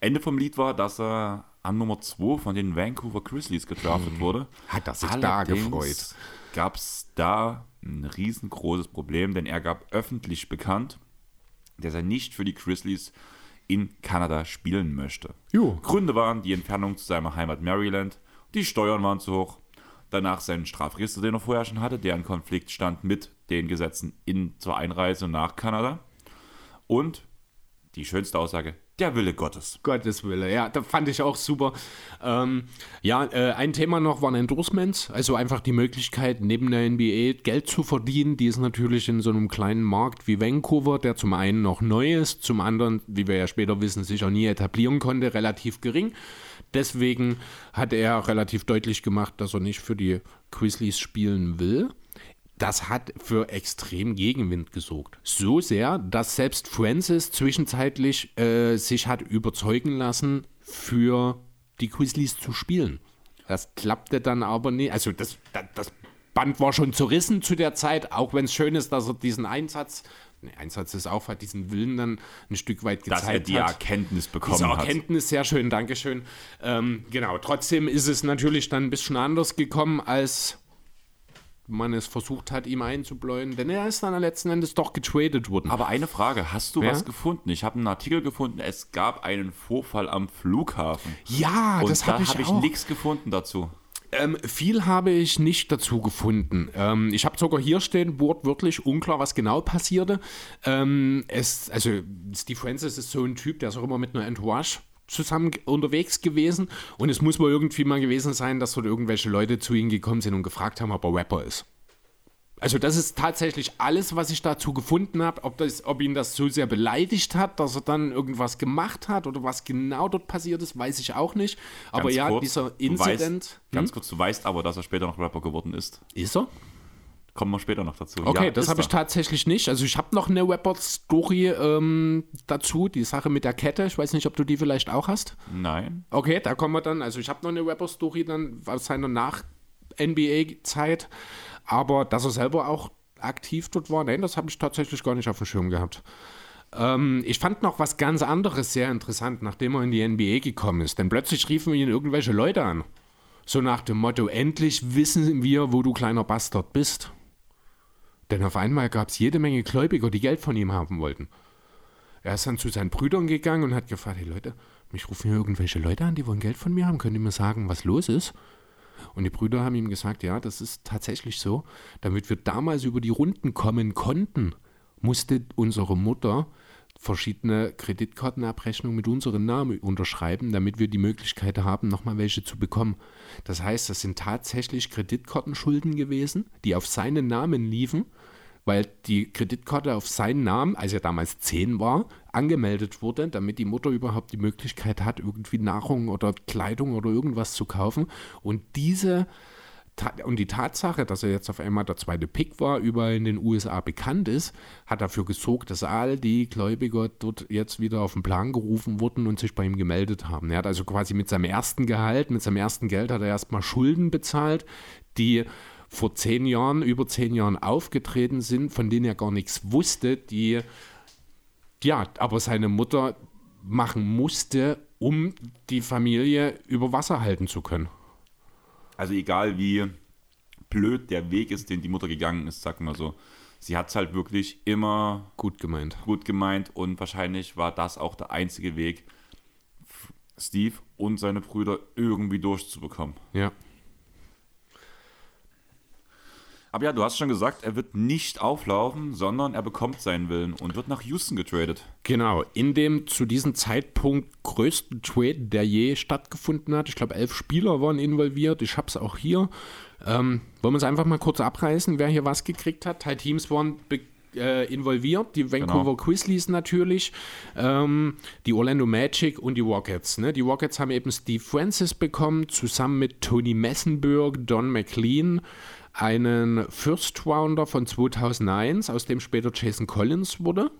Ende vom Lied war, dass er an Nummer 2 von den Vancouver Grizzlies gedraftet wurde. Hat er sich da gefreut. Gab es da ein riesengroßes Problem, denn er gab öffentlich bekannt, dass er nicht für die Grizzlies in Kanada spielen möchte. Jo. Gründe waren die Entfernung zu seiner Heimat Maryland, die Steuern waren zu hoch, danach seinen Strafregister, den er vorher schon hatte, der in Konflikt stand mit den Gesetzen zur Einreise nach Kanada. Und die schönste Aussage, der Wille Gottes. Gottes Wille, ja, da fand ich auch super. Ein Thema noch waren Endorsements, also einfach die Möglichkeit, neben der NBA Geld zu verdienen. Die ist natürlich in so einem kleinen Markt wie Vancouver, der zum einen noch neu ist, zum anderen, wie wir ja später wissen, sich auch nie etablieren konnte, relativ gering. Deswegen hat er relativ deutlich gemacht, dass er nicht für die Grizzlies spielen will. Das hat für extrem Gegenwind gesorgt. So sehr, dass selbst Francis zwischenzeitlich sich hat überzeugen lassen, für die Grizzlies zu spielen. Das klappte dann aber nicht. Also das Band war schon zerrissen zu der Zeit, auch wenn es schön ist, dass er diesen Einsatz ist auch, hat diesen Willen dann ein Stück weit gezeigt. Dass er die Erkenntnis bekommen hat. Diese Erkenntnis, sehr schön, Dankeschön. Genau, trotzdem ist es natürlich dann ein bisschen anders gekommen, als man es versucht hat, ihm einzubläuen, denn er ist dann letzten Endes doch getradet worden. Aber eine Frage, hast du was gefunden? Ich habe einen Artikel gefunden, es gab einen Vorfall am Flughafen. Ja, und das habe ich auch. Da habe ich nichts gefunden dazu. Viel habe ich nicht dazu gefunden. Ich habe sogar hier stehen, wortwörtlich unklar, was genau passierte. Steve Francis ist so ein Typ, der ist auch immer mit einer Entourage zusammen unterwegs gewesen. Und es muss wohl irgendwie mal gewesen sein, dass dort irgendwelche Leute zu ihm gekommen sind und gefragt haben, ob er Rapper ist. Also das ist tatsächlich alles, was ich dazu gefunden habe, ob ihn das so sehr beleidigt hat, dass er dann irgendwas gemacht hat oder was genau dort passiert ist, weiß ich auch nicht. Aber ganz kurz, dieser Incident... du weißt aber, dass er später noch Rapper geworden ist. Ist er? Kommen wir später noch dazu. Okay, ja, das habe ich tatsächlich nicht. Also ich habe noch eine Rapper-Story dazu, die Sache mit der Kette. Ich weiß nicht, ob du die vielleicht auch hast. Nein. Okay, da kommen wir dann. Also ich habe noch eine Rapper-Story dann aus seiner Nach-NBA-Zeit. Aber dass er selber auch aktiv dort war, nein, das habe ich tatsächlich gar nicht auf dem Schirm gehabt. Ich fand noch was ganz anderes sehr interessant, nachdem er in die NBA gekommen ist. Denn plötzlich riefen ihn irgendwelche Leute an. So nach dem Motto, endlich wissen wir, wo du kleiner Bastard bist. Denn auf einmal gab es jede Menge Gläubiger, die Geld von ihm haben wollten. Er ist dann zu seinen Brüdern gegangen und hat gefragt, hey Leute, mich rufen hier irgendwelche Leute an, die wollen Geld von mir haben, könnt ihr mir sagen, was los ist? Und die Brüder haben ihm gesagt, ja, das ist tatsächlich so. Damit wir damals über die Runden kommen konnten, musste unsere Mutter verschiedene Kreditkartenabrechnungen mit unserem Namen unterschreiben, damit wir die Möglichkeit haben, nochmal welche zu bekommen. Das heißt, das sind tatsächlich Kreditkartenschulden gewesen, die auf seinen Namen liefen, weil die Kreditkarte auf seinen Namen, als er damals 10 war, angemeldet wurde, damit die Mutter überhaupt die Möglichkeit hat, irgendwie Nahrung oder Kleidung oder irgendwas zu kaufen. Und die Tatsache, dass er jetzt auf einmal der zweite Pick war, überall in den USA bekannt ist, hat dafür gesorgt, dass all die Gläubiger dort jetzt wieder auf den Plan gerufen wurden und sich bei ihm gemeldet haben. Er hat also quasi mit seinem ersten Gehalt, mit seinem ersten Geld hat er erstmal Schulden bezahlt, die vor 10 Jahren aufgetreten sind, von denen er gar nichts wusste, die ja, aber seine Mutter machen musste, um die Familie über Wasser halten zu können. Also egal wie blöd der Weg ist, den die Mutter gegangen ist, sagen wir so, sie hat es halt wirklich immer gut gemeint und wahrscheinlich war das auch der einzige Weg, Steve und seine Brüder irgendwie durchzubekommen. Ja. Aber ja, du hast schon gesagt, er wird nicht auflaufen, sondern er bekommt seinen Willen und wird nach Houston getradet. Genau, in dem zu diesem Zeitpunkt größten Trade, der je stattgefunden hat. Ich glaube, 11 Spieler waren involviert. Ich habe es auch hier. Wollen wir es einfach mal kurz abreißen, wer hier was gekriegt hat. Drei Teams waren involviert, die Vancouver Grizzlies natürlich, die Orlando Magic und die Rockets. Ne? Die Rockets haben eben Steve Francis bekommen, zusammen mit Tony Messenburg, Don McLean, einen First-Rounder von 2001, aus dem später Jason Collins wurde.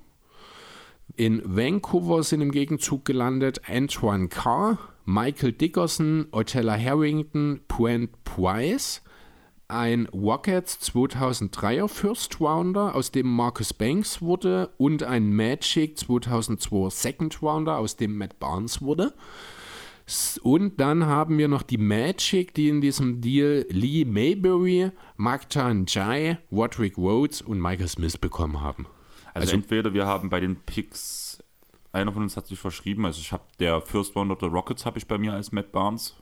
In Vancouver sind im Gegenzug gelandet Antoine Carr, Michael Dickerson, Otella Harrington, Brent Price, ein Rockets 2003er First Rounder, aus dem Marcus Banks wurde, und ein Magic 2002er Second Rounder, aus dem Matt Barnes wurde. Und dann haben wir noch die Magic, die in diesem Deal Lee Mayberry, Mactan Jai, Roderick Rhodes und Michael Smith bekommen haben. Also entweder wir haben bei den Picks, einer von uns hat sich verschrieben, also ich habe der First Rounder der Rockets habe ich bei mir als Matt Barnes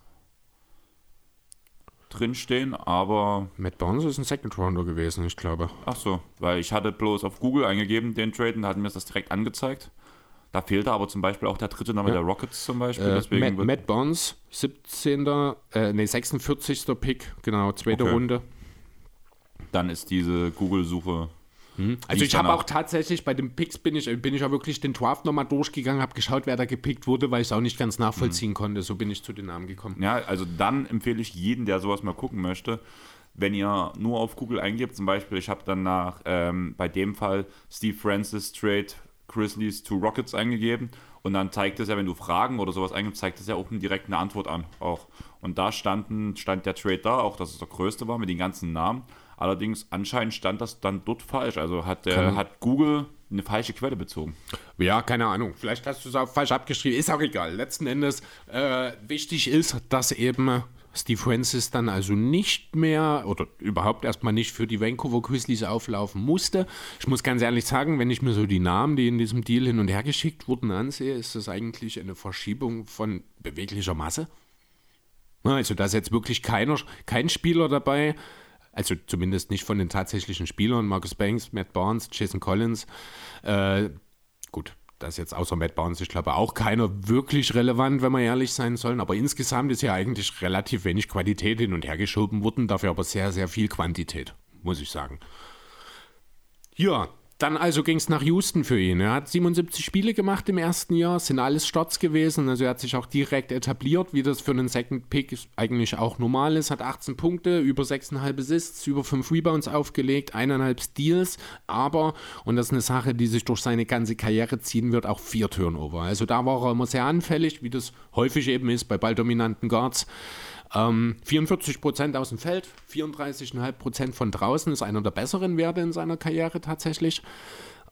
drinstehen, aber... Matt Barnes ist ein Second Rounder gewesen, ich glaube. Ach so, weil ich hatte bloß auf Google eingegeben, den Trade, und da hatten mir das direkt angezeigt. Da fehlte aber zum Beispiel auch der dritte Name, ja, der Rockets zum Beispiel. Deswegen Matt Barnes, 46. Pick, genau, zweite Runde. Dann ist diese Google-Suche... Also ich habe auch tatsächlich, bei den Picks bin ich auch wirklich den Draft nochmal durchgegangen, habe geschaut, wer da gepickt wurde, weil ich es auch nicht ganz nachvollziehen konnte. So bin ich zu den Namen gekommen. Ja, also dann empfehle ich jeden, der sowas mal gucken möchte, wenn ihr nur auf Google eingebt, zum Beispiel, ich habe dann nach, bei dem Fall Steve Francis Trade Grizzlies to Rockets eingegeben, und dann zeigt es ja, wenn du Fragen oder sowas eingibst, zeigt es ja auch direkt eine Antwort an. Auch. Und da stand der Trade da, auch dass es der größte war, mit den ganzen Namen. Allerdings anscheinend stand das dann dort falsch. Also hat Google eine falsche Quelle bezogen. Ja, keine Ahnung. Vielleicht hast du es auch falsch abgeschrieben. Ist auch egal. Letzten Endes wichtig ist, dass eben Steve Francis dann also nicht mehr oder überhaupt erstmal nicht für die Vancouver Grizzlies auflaufen musste. Ich muss ganz ehrlich sagen, wenn ich mir so die Namen, die in diesem Deal hin und her geschickt wurden, ansehe, ist das eigentlich eine Verschiebung von beweglicher Masse. Also da ist jetzt wirklich kein Spieler dabei, also zumindest nicht von den tatsächlichen Spielern, Marcus Banks, Matt Barnes, Jason Collins, gut, das ist jetzt außer Matt Barnes, ich glaube auch keiner wirklich relevant, wenn wir ehrlich sein sollen, aber insgesamt ist ja eigentlich relativ wenig Qualität hin und her geschoben worden, dafür aber sehr, sehr viel Quantität, muss ich sagen. Ja, dann also ging es nach Houston für ihn. Er hat 77 Spiele gemacht im ersten Jahr, sind alles Starts gewesen, also er hat sich auch direkt etabliert, wie das für einen Second Pick eigentlich auch normal ist, hat 18 Punkte, über 6,5 Assists, über 5 Rebounds aufgelegt, 1,5 Steals, aber, und das ist eine Sache, die sich durch seine ganze Karriere ziehen wird, auch 4 Turnover. Also da war er immer sehr anfällig, wie das häufig eben ist bei balldominanten Guards. 44% aus dem Feld, 34,5% von draußen, ist einer der besseren Werte in seiner Karriere tatsächlich.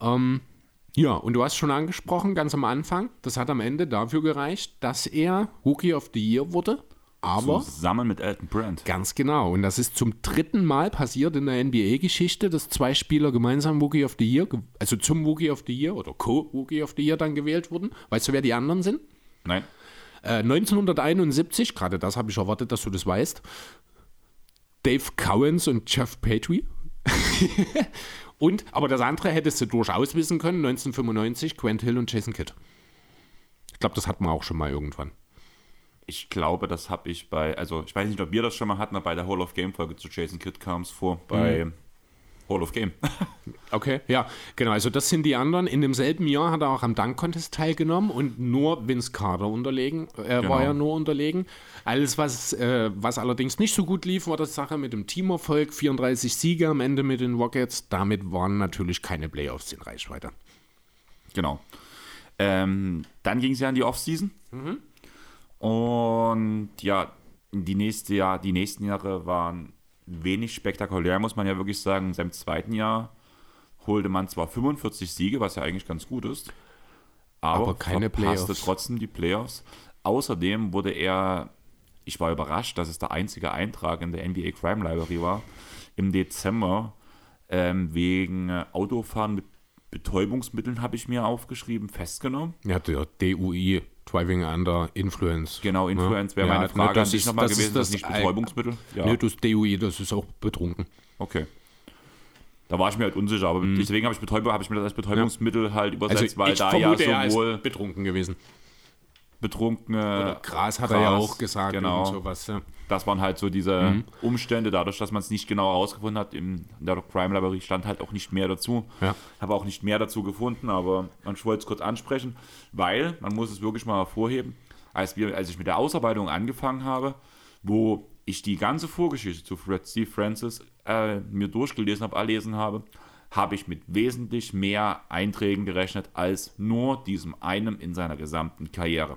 Ja, und du hast schon angesprochen, ganz am Anfang, das hat am Ende dafür gereicht, dass er Rookie of the Year wurde. Aber zusammen mit Elton Brand. Ganz genau. Und das ist zum dritten Mal passiert in der NBA-Geschichte, dass 2 Spieler gemeinsam Rookie of the Year, also zum Rookie of the Year oder Co-Rookie of the Year dann gewählt wurden. Weißt du, wer die anderen sind? Nein. 1971, gerade das habe ich erwartet, dass du das weißt, Dave Cowens und Jeff Petrie. Aber das andere hättest du durchaus wissen können, 1995, Grant Hill und Jason Kidd. Ich glaube, das hatten wir auch schon mal irgendwann. Ich glaube, das habe ich ich weiß nicht, ob wir das schon mal hatten, aber bei der Hall of Game-Folge zu Jason Kidd kam es vor, bei... Hall of Game. Okay, ja, genau. Also das sind die anderen. In demselben Jahr hat er auch am Dunk-Contest teilgenommen und nur Vince Carter unterlegen. War ja nur unterlegen. Alles, was allerdings nicht so gut lief, war das Sache mit dem Teamerfolg. 34 Siege am Ende mit den Rockets. Damit waren natürlich keine Playoffs in Reichweite. Genau. Dann ging es ja in die Offseason. Und ja, die nächsten Jahre waren wenig spektakulär, muss man ja wirklich sagen. In seinem zweiten Jahr holte man zwar 45 Siege, was ja eigentlich ganz gut ist, aber keine Playoffs. Verpasste trotzdem die Playoffs. Außerdem wurde er, ich war überrascht, dass es der einzige Eintrag in der NBA Crime Library war, im Dezember wegen Autofahren mit Betäubungsmitteln, habe ich mir aufgeschrieben, festgenommen. Er hatte ja DUI. Driving under Influence. Genau, Influence wäre meine Frage an dich nochmal gewesen, das ist nicht Betäubungsmittel. Ja. Nee, das DUI, das ist auch betrunken. Okay. Da war ich mir halt unsicher, aber deswegen habe ich mir das als Betäubungsmittel halt übersetzt, also weil da ja sowohl betrunken gewesen. Betrunkene Gras hat er ja auch gesagt, genau. Und sowas. Ja. Das waren halt so diese Umstände, dadurch, dass man es nicht genau herausgefunden hat. In der Crime Library stand halt auch nicht mehr dazu. Ja. Habe auch nicht mehr dazu gefunden, aber ich wollte es kurz ansprechen, weil man muss es wirklich mal hervorheben, als ich mit der Ausarbeitung angefangen habe, wo ich die ganze Vorgeschichte zu Steve Francis mir durchgelesen habe, erlesen habe ich mit wesentlich mehr Einträgen gerechnet als nur diesem einem in seiner gesamten Karriere.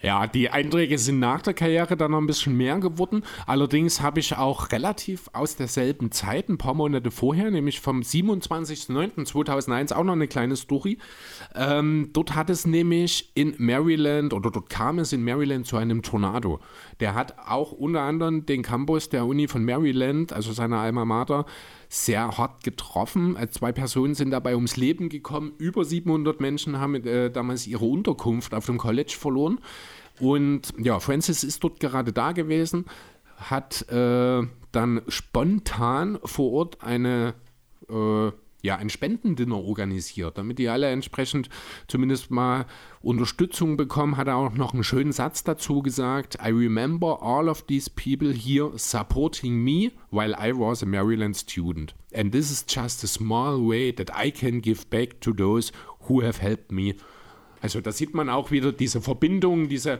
Ja, die Einträge sind nach der Karriere dann noch ein bisschen mehr geworden. Allerdings habe ich auch relativ aus derselben Zeit, ein paar Monate vorher, nämlich vom 27.09.2001, auch noch eine kleine Story. Dort hat es nämlich in Maryland, oder dort kam es in Maryland zu einem Tornado. Der hat auch unter anderem den Campus der Uni von Maryland, also seiner Alma Mater, sehr hart getroffen. 2 Personen sind dabei ums Leben gekommen. Über 700 Menschen haben damals ihre Unterkunft auf dem College verloren. Und ja, Francis ist dort gerade da gewesen, hat dann spontan vor Ort ein Spendendinner organisiert, damit die alle entsprechend zumindest mal Unterstützung bekommen. Hat er auch noch einen schönen Satz dazu gesagt: I remember all of these people here supporting me while I was a Maryland student. And this is just a small way that I can give back to those who have helped me. Also da sieht man auch wieder diese Verbindung, diese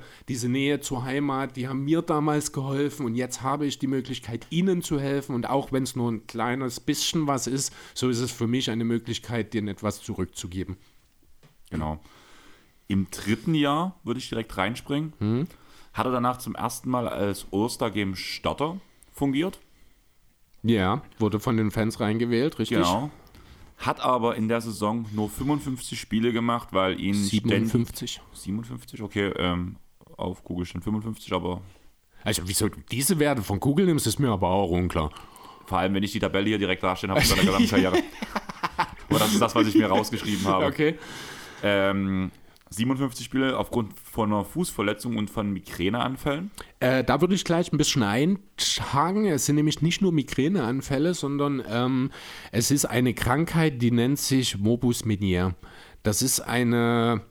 Nähe zur Heimat, die haben mir damals geholfen und jetzt habe ich die Möglichkeit, ihnen zu helfen, und auch wenn es nur ein kleines bisschen was ist, so ist es für mich eine Möglichkeit, denen etwas zurückzugeben. Genau. Im 3. Jahr, würde ich direkt reinspringen, hat er danach zum ersten Mal als All-Star-Game-Starter fungiert. Ja, wurde von den Fans reingewählt, richtig? Genau. Hat aber in der Saison nur 55 Spiele gemacht, weil ihn... 57? 57? Okay, auf Google stand 55, aber... Also wieso diese Werte von Google nimmst, ist mir aber auch unklar. Vor allem, wenn ich die Tabelle hier direkt dastehen habe in seiner gesamten Karriere. Aber das ist das, was ich mir rausgeschrieben habe. Okay. 57 Spiele aufgrund von einer Fußverletzung und von Migräneanfällen. Da würde ich gleich ein bisschen einhaken. Es sind nämlich nicht nur Migräneanfälle, sondern es ist eine Krankheit, die nennt sich Morbus Meniere. Das ist eine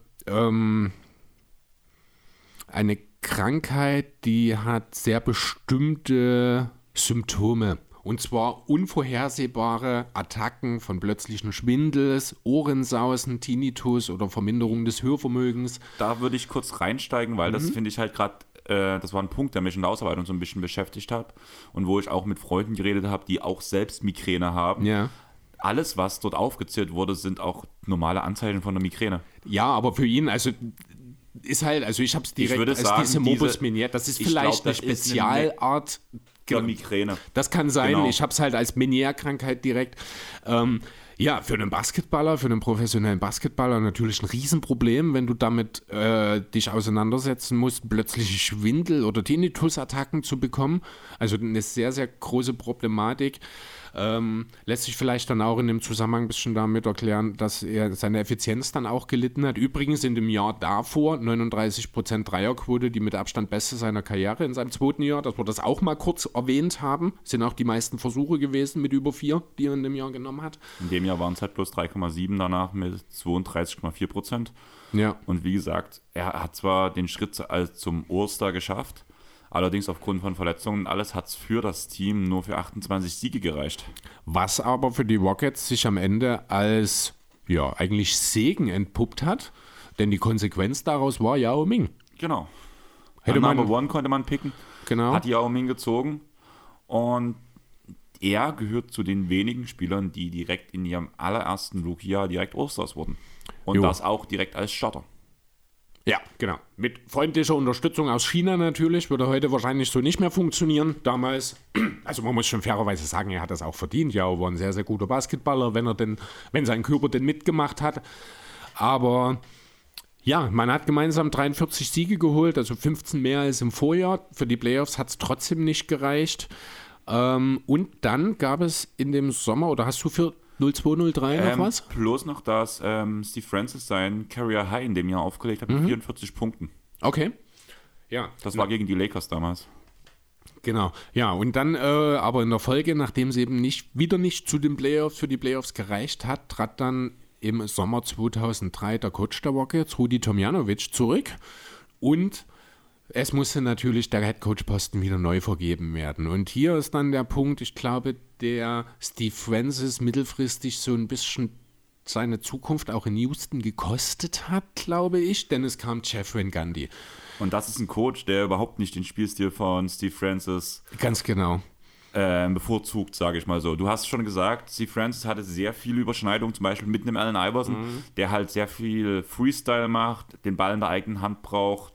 Krankheit, die hat sehr bestimmte Symptome. Und zwar unvorhersehbare Attacken von plötzlichen Schwindels, Ohrensausen, Tinnitus oder Verminderung des Hörvermögens. Da würde ich kurz reinsteigen, weil das finde ich halt gerade, das war ein Punkt, der mich in der Ausarbeitung so ein bisschen beschäftigt hat und wo ich auch mit Freunden geredet habe, die auch selbst Migräne haben. Ja. Alles, was dort aufgezählt wurde, sind auch normale Anzeichen von einer Migräne. Ja, aber für ihn, also... Ist halt, also ich habe es direkt als sagen, diese Morbus Meniere, das ist vielleicht eine Spezialart der Migräne. Das kann sein, genau. Ich habe es halt als Meniere-Krankheit direkt. Ja, für einen Basketballer, für einen professionellen Basketballer natürlich ein Riesenproblem, wenn du damit dich auseinandersetzen musst, plötzliche Schwindel- oder Tinnitus-Attacken zu bekommen. Also eine sehr, sehr große Problematik. Lässt sich vielleicht dann auch in dem Zusammenhang ein bisschen damit erklären, dass er seine Effizienz dann auch gelitten hat. Übrigens in dem Jahr davor 39% Dreierquote, die mit Abstand beste seiner Karriere in seinem 2. Jahr, dass wir das auch mal kurz erwähnt haben, sind auch die meisten Versuche gewesen mit über 4, die er in dem Jahr genommen hat. In dem Jahr waren es halt plus 3,7, danach mit 32,4%. Ja. Und wie gesagt, er hat zwar den Schritt zum All-Star geschafft, allerdings aufgrund von Verletzungen und alles hat es für das Team nur für 28 Siege gereicht. Was aber für die Rockets sich am Ende als ja eigentlich Segen entpuppt hat, denn die Konsequenz daraus war Yao Ming. Genau. Number One konnte man picken, genau. Hat Yao Ming gezogen und er gehört zu den wenigen Spielern, die direkt in ihrem allerersten Rookie-Jahr direkt All-Stars wurden. Und das auch direkt als Starter. Ja, genau. Mit freundlicher Unterstützung aus China natürlich, würde heute wahrscheinlich so nicht mehr funktionieren. Damals, also man muss schon fairerweise sagen, er hat das auch verdient. Ja, er war ein sehr, sehr guter Basketballer, wenn sein Körper denn mitgemacht hat. Aber ja, man hat gemeinsam 43 Siege geholt, also 15 mehr als im Vorjahr. Für die Playoffs hat es trotzdem nicht gereicht. Und dann gab es in dem Sommer, oder hast du für 0203 noch was? Bloß noch, dass Steve Francis seinen Career High in dem Jahr aufgelegt hat mit 44 Punkten. Okay. Ja. Das war gegen die Lakers damals. Genau, ja, und dann aber in der Folge, nachdem es eben nicht zu den Playoffs, für die Playoffs gereicht hat, trat dann im Sommer 2003 der Coach der Rockets, Rudi Tomjanovic, zurück, und es musste natürlich der Headcoach-Posten wieder neu vergeben werden. Und hier ist dann der Punkt, ich glaube, der Steve Francis mittelfristig so ein bisschen seine Zukunft auch in Houston gekostet hat, glaube ich, denn es kam Jeff Van Gundy. Und das ist ein Coach, der überhaupt nicht den Spielstil von Steve Francis ganz genau bevorzugt, sage ich mal so. Du hast schon gesagt, Steve Francis hatte sehr viele Überschneidungen, zum Beispiel mit einem Allen Iverson, der halt sehr viel Freestyle macht, den Ball in der eigenen Hand braucht,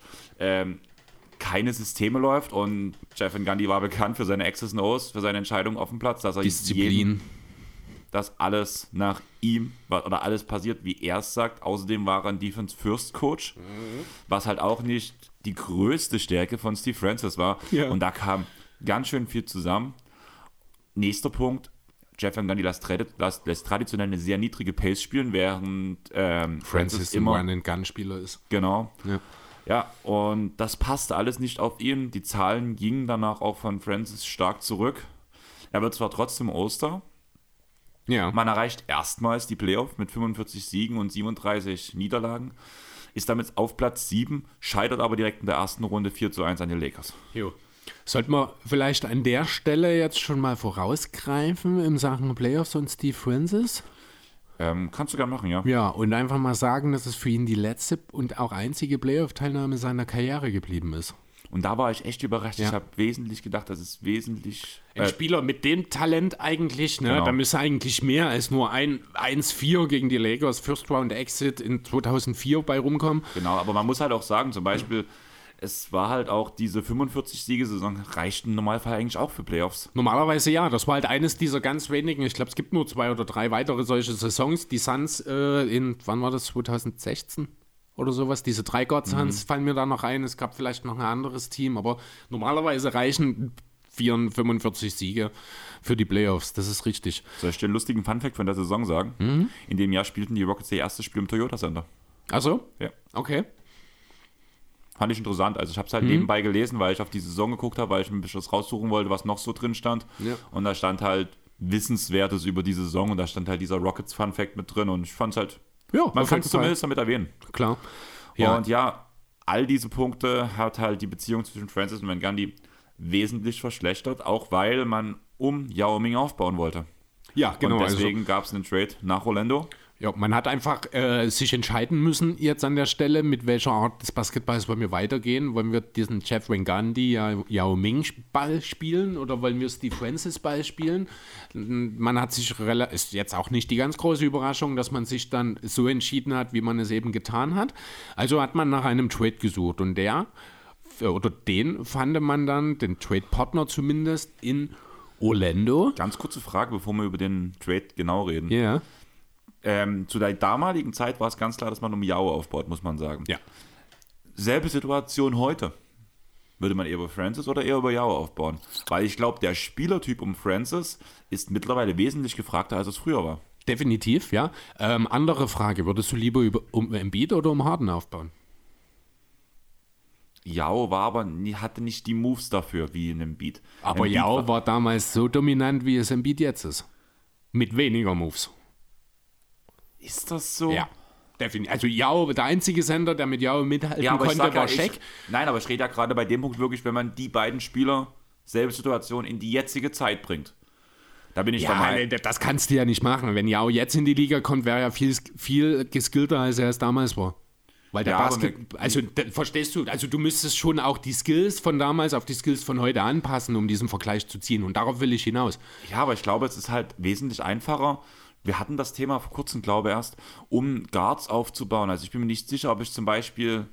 keine Systeme läuft, und Jeff Van Gundy war bekannt für seine X's und O's, für seine Entscheidungen auf dem Platz, dass er Disziplin, dass alles nach ihm oder alles passiert, wie er es sagt. Außerdem war er ein Defense-First-Coach, was halt auch nicht die größte Stärke von Steve Francis war. Ja. Und da kam ganz schön viel zusammen. Nächster Punkt, Jeff Van Gundy lässt traditionell eine sehr niedrige Pace spielen, während Francis immer ein Run-and-Gun-Spieler ist. Genau. Ja, und das passte alles nicht auf ihn. Die Zahlen gingen danach auch von Francis stark zurück. Er wird zwar trotzdem All-Star. Ja. Man erreicht erstmals die Playoff mit 45 Siegen und 37 Niederlagen, ist damit auf Platz 7, scheitert aber direkt in der ersten Runde 4-1 an die Lakers. Jo. Sollten wir vielleicht an der Stelle jetzt schon mal vorausgreifen in Sachen Playoffs und Steve Francis? Kannst du gerne machen, ja. Ja, und einfach mal sagen, dass es für ihn die letzte und auch einzige Playoff-Teilnahme seiner Karriere geblieben ist. Und da war ich echt überrascht. Ja. Ich habe wesentlich gedacht, dass es wesentlich... Ein Spieler mit dem Talent eigentlich, ne? Genau. Da müsste eigentlich mehr als nur ein 1-4 gegen die Lakers, First Round Exit in 2004 bei rumkommen. Genau, aber man muss halt auch sagen, zum Beispiel, es war halt auch diese 45-Siege-Saison, reicht im Normalfall eigentlich auch für Playoffs. Normalerweise ja, das war halt eines dieser ganz wenigen, ich glaube, es gibt nur 2 oder 3 weitere solche Saisons. Die Suns wann war das, 2016? Oder sowas, diese 3 Godshands fallen mir da noch ein. Es gab vielleicht noch ein anderes Team, aber normalerweise reichen 45 Siege für die Playoffs, das ist richtig. Soll ich dir einen lustigen Funfact von der Saison sagen? In dem Jahr spielten die Rockets ihr erstes Spiel im Toyota Center. Ach so? Ja. Okay. Fand ich interessant. Also ich habe es halt nebenbei gelesen, weil ich auf die Saison geguckt habe, weil ich ein bisschen was raussuchen wollte, was noch so drin stand. Ja. Und da stand halt Wissenswertes über die Saison und da stand halt dieser Rockets Funfact mit drin und ich fand es halt... Ja, man kann es zumindest damit erwähnen. Klar. Ja. Und ja, all diese Punkte hat halt die Beziehung zwischen Francis und Van Gundy wesentlich verschlechtert, auch weil man um Yao Ming aufbauen wollte. Ja, genau. Und deswegen gab es einen Trade nach Orlando. Ja, man hat einfach sich entscheiden müssen jetzt an der Stelle, mit welcher Art des Basketballs wollen wir weitergehen. Wollen wir diesen Jeff Van Gundy, Yao Ming Ball spielen oder wollen wir Steve Francis Ball spielen? Man hat sich, ist jetzt auch nicht die ganz große Überraschung, dass man sich dann so entschieden hat, wie man es eben getan hat. Also hat man nach einem Trade gesucht und den fand man dann, den Trade-Partner zumindest, in Orlando. Ganz kurze Frage, bevor wir über den Trade genau reden. Ja. Yeah. Zu der damaligen Zeit war es ganz klar, dass man um Yao aufbaut, muss man sagen. Ja. Selbe Situation heute. Würde man eher über Francis oder eher über Yao aufbauen? Weil ich glaube, der Spielertyp um Francis ist mittlerweile wesentlich gefragter, als es früher war. Definitiv, ja. Andere Frage, würdest du lieber um Embiid oder um Harden aufbauen? Yao hatte nicht die Moves dafür, wie in Embiid. Aber Yao war damals so dominant, wie es Embiid jetzt ist. Mit weniger Moves. Ist das so? Ja, definitiv. Also Yao, der einzige Sender, der mit Yao mithalten konnte, war Shaq. Nein, aber ich rede ja gerade bei dem Punkt wirklich, wenn man die beiden Spieler, selbe Situation, in die jetzige Zeit bringt. Da bin ich der Meinung. Das kannst du ja nicht machen. Wenn Yao jetzt in die Liga kommt, wäre er ja viel geskillter, als er es damals war. Weil der Basketball, verstehst du, also du müsstest schon auch die Skills von damals auf die Skills von heute anpassen, um diesen Vergleich zu ziehen. Und darauf will ich hinaus. Ja, aber ich glaube, es ist halt wesentlich einfacher. Wir hatten das Thema vor kurzem, glaube ich, erst, um Guards aufzubauen. Also ich bin mir nicht sicher, ob ich zum Beispiel,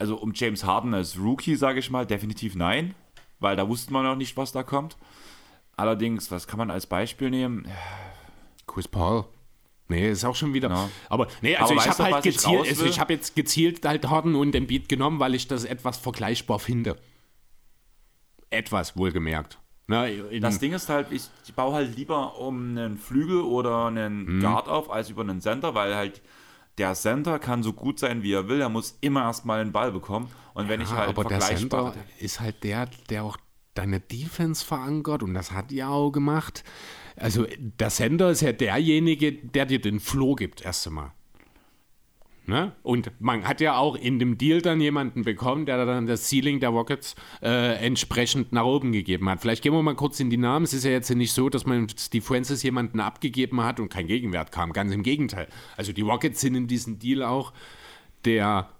also um James Harden als Rookie, sage ich mal, definitiv nein, weil da wusste man noch nicht, was da kommt. Allerdings, was kann man als Beispiel nehmen? Chris Paul. Nee, ist auch schon wieder. Genau. Aber nee, also ich habe halt gezielt, ich habe jetzt gezielt Harden und Embiid genommen, weil ich das etwas vergleichbar finde. Etwas, wohlgemerkt. Das Ding ist halt, ich baue halt lieber um einen Flügel oder einen Guard auf, als über einen Center, weil halt der Center kann so gut sein, wie er will, er muss immer erstmal den Ball bekommen. Und wenn ich halt vergleichbar... Aber der Center ist halt der, der auch deine Defense verankert und das hat Yao gemacht. Also der Center ist ja derjenige, der dir den Flow gibt, erst einmal. Ne? Und man hat ja auch in dem Deal dann jemanden bekommen, der dann das Ceiling der Rockets entsprechend nach oben gegeben hat. Vielleicht gehen wir mal kurz in die Namen. Es ist ja jetzt nicht so, dass man Steve Francis jemanden abgegeben hat und kein Gegenwert kam. Ganz im Gegenteil. Also die Rockets sind in diesem Deal auch der